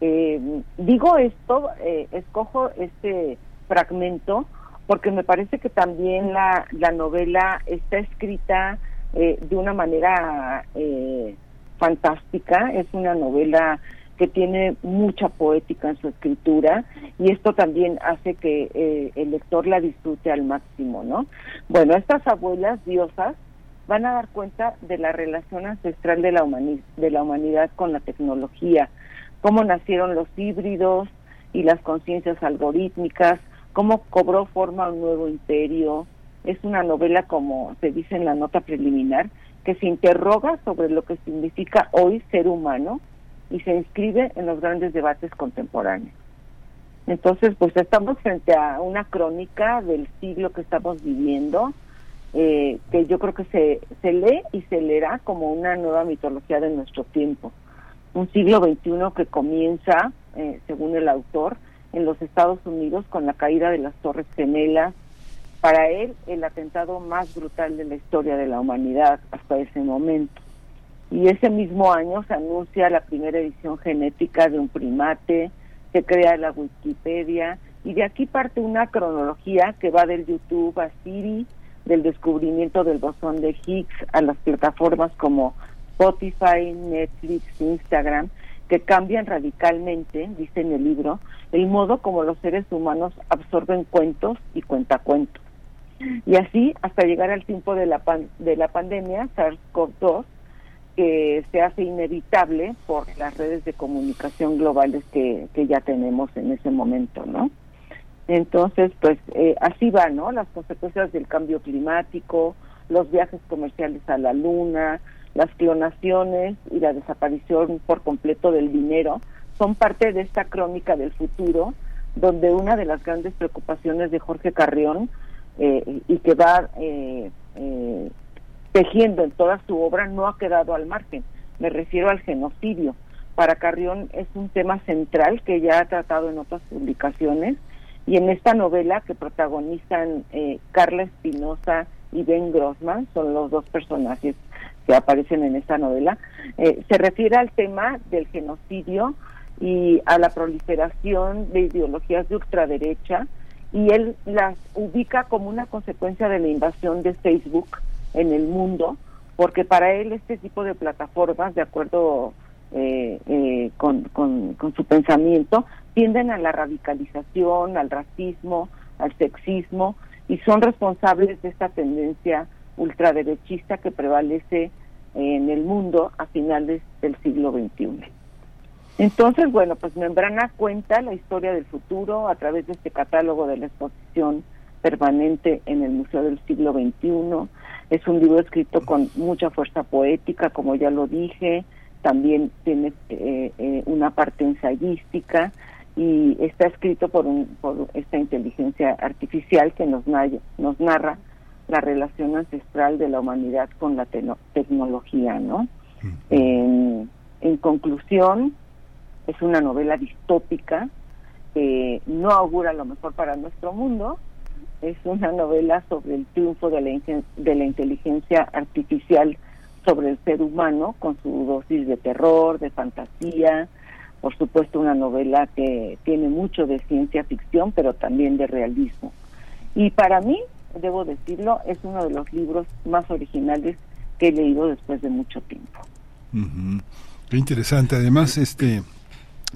Eh, digo esto, eh, escojo este fragmento porque me parece que también la, la novela está escrita eh, de una manera eh, fantástica. Es una novela que tiene mucha poética en su escritura y esto también hace que eh, el lector la disfrute al máximo, ¿no? Bueno, estas abuelas diosas van a dar cuenta de la relación ancestral de la, humani- de la humanidad con la tecnología, cómo nacieron los híbridos y las conciencias algorítmicas, cómo cobró forma un nuevo imperio. Es una novela, como se dice en la nota preliminar, que se interroga sobre lo que significa hoy ser humano y se inscribe en los grandes debates contemporáneos. Entonces, pues estamos frente a una crónica del siglo que estamos viviendo, eh, que yo creo que se, se lee y se leerá como una nueva mitología de nuestro tiempo. Un siglo veintiuno que comienza, eh, según el autor, en los Estados Unidos con la caída de las Torres Gemelas, para él el atentado más brutal de la historia de la humanidad hasta ese momento. Y ese mismo año se anuncia la primera edición genética de un primate, se crea la Wikipedia, y de aquí parte una cronología que va del YouTube a Siri, del descubrimiento del bosón de Higgs a las plataformas como Spotify, Netflix, Instagram, que cambian radicalmente, dice en el libro, el modo como los seres humanos absorben cuentos y cuentacuentos. Y así, hasta llegar al tiempo de la pan, de la pandemia, SARS-CoV dos, que se hace inevitable por las redes de comunicación globales que, que ya tenemos en ese momento, ¿no? Entonces, pues, eh, así va, ¿no? Las consecuencias del cambio climático, los viajes comerciales a la luna, las clonaciones y la desaparición por completo del dinero son parte de esta crónica del futuro, donde una de las grandes preocupaciones de Jorge Carrión eh, y que va eh, eh, tejiendo en toda su obra no ha quedado al margen. Me refiero al genocidio. Para Carrión es un tema central que ya ha tratado en otras publicaciones y en esta novela que protagonizan eh, Carla Espinosa y Ben Grossman, son los dos personajes que aparecen en esta novela, eh, se refiere al tema del genocidio y a la proliferación de ideologías de ultraderecha, y él las ubica como una consecuencia de la invasión de Facebook en el mundo, porque para él este tipo de plataformas, de acuerdo eh, eh, con, con, con su pensamiento, tienden a la radicalización, al racismo, al sexismo, y son responsables de esta tendencia ultraderechista que prevalece en el mundo a finales del siglo veintiuno. Entonces, bueno, pues Membrana cuenta la historia del futuro a través de este catálogo de la exposición permanente en el Museo del Siglo veintiuno. Es un libro escrito con mucha fuerza poética, como ya lo dije, también tiene eh, eh, una parte ensayística y está escrito por, un, por esta inteligencia artificial que nos, nos narra la relación ancestral de la humanidad con la te- tecnología, ¿no? Mm. En, en conclusión, es una novela distópica que eh, no augura lo mejor para nuestro mundo, es una novela sobre el triunfo de la, ingen- de la inteligencia artificial sobre el ser humano, con su dosis de terror, de fantasía, por supuesto una novela que tiene mucho de ciencia ficción, pero también de realismo. Y para mí, debo decirlo, es uno de los libros más originales que he leído después de mucho tiempo. Uh-huh. Qué interesante. Además, este,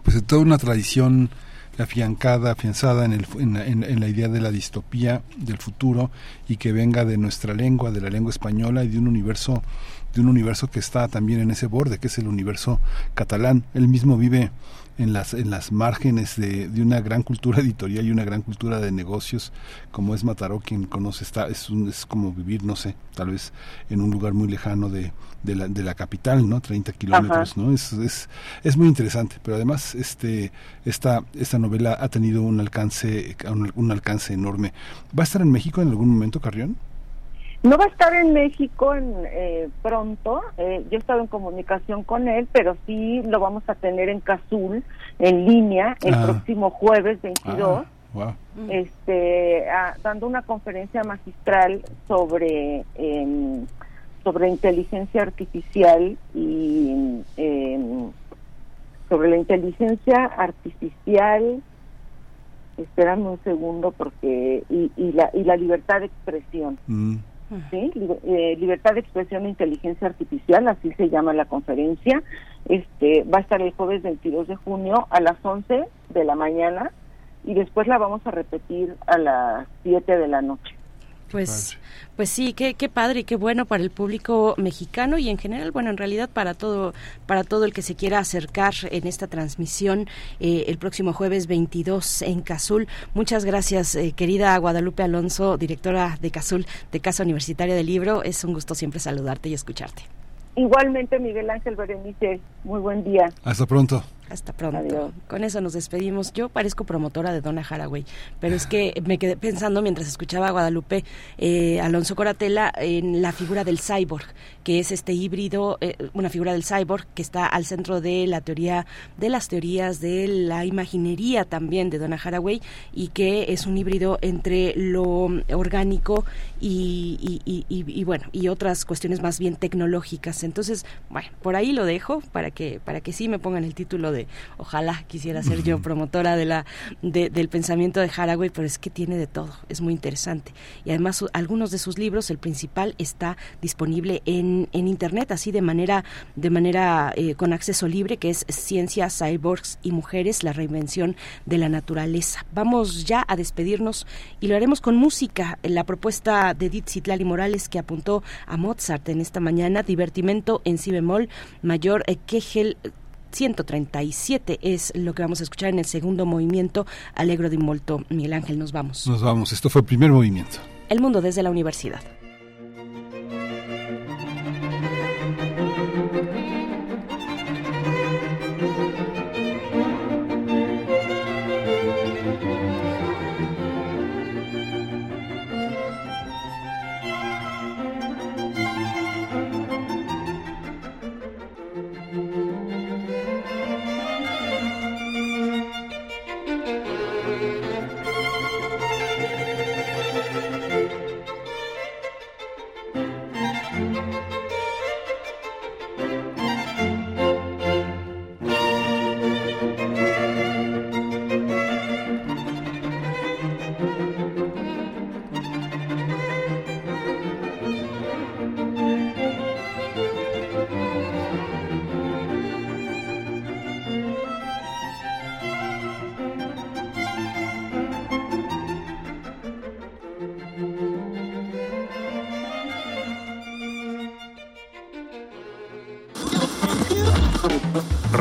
pues es toda una tradición afiancada, afianzada en, el, en, en, en la idea de la distopía del futuro, y que venga de nuestra lengua, de la lengua española, y de un universo, de un universo que está también en ese borde, que es el universo catalán. Él mismo vive en las en las márgenes de, de una gran cultura editorial y una gran cultura de negocios, como es Mataró, quien conoce está es un, es como vivir, no sé, tal vez en un lugar muy lejano de de la de la capital, ¿no? treinta kilómetros, ¿no? Es es es muy interesante, pero además este esta esta novela ha tenido un alcance un, un alcance enorme. ¿Va a estar en México en algún momento, Carrión? No va a estar en México en, eh, pronto, eh, yo he estado en comunicación con él, pero sí lo vamos a tener en Cazul, en línea, el ah. próximo jueves veintidós, ah, wow. este, a, dando una conferencia magistral sobre, eh, sobre inteligencia artificial y eh, sobre la inteligencia artificial, espérame un segundo, porque y, y, la, y la libertad de expresión. Mm. Sí, eh, libertad de expresión e inteligencia artificial, así se llama la conferencia. Este va a estar el jueves veintidós de junio a las once de la mañana, y después la vamos a repetir a las siete de la noche. Pues, pues sí, qué, qué padre y qué bueno para el público mexicano y en general, bueno, en realidad para todo, para todo el que se quiera acercar en esta transmisión eh, el próximo jueves veintidós en Cazul. Muchas gracias, eh, querida Guadalupe Alonso, directora de Cazul, de Casa Universitaria del Libro. Es un gusto siempre saludarte y escucharte. Igualmente, Miguel Ángel, Berenice, muy buen día. Hasta pronto. Hasta pronto. Adiós. Con eso nos despedimos. Yo parezco promotora de Donna Haraway, pero es que me quedé pensando mientras escuchaba a Guadalupe eh, Alonso Coratela en la figura del cyborg, que es este híbrido, eh, una figura del cyborg que está al centro de la teoría, de las teorías de la imaginería también de Donna Haraway, y que es un híbrido entre lo orgánico y, y, y, y, y bueno, y otras cuestiones más bien tecnológicas. Entonces, bueno, por ahí lo dejo para que, para que sí me pongan el título de ojalá quisiera ser yo promotora de la de, del pensamiento de Haraway, pero es que tiene de todo, es muy interesante. Y además su, algunos de sus libros, el principal está disponible en, en internet, así de manera de manera eh, con acceso libre, que es Ciencia, Cyborgs y Mujeres, la reinvención de la naturaleza. Vamos ya a despedirnos y lo haremos con música. La propuesta de Edith Citlali Morales, que apuntó a Mozart en esta mañana, Divertimento en si bemol mayor, eh, Kegel ciento treinta y siete es lo que vamos a escuchar en el segundo movimiento. Allegro di molto. Miguel Ángel, nos vamos. Nos vamos. Esto fue el primer movimiento. El mundo desde la universidad.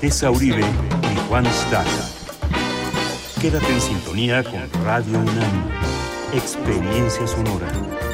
Tessa Uribe y Juan Staca. Quédate en sintonía con Radio UNAM. Experiencia Sonora.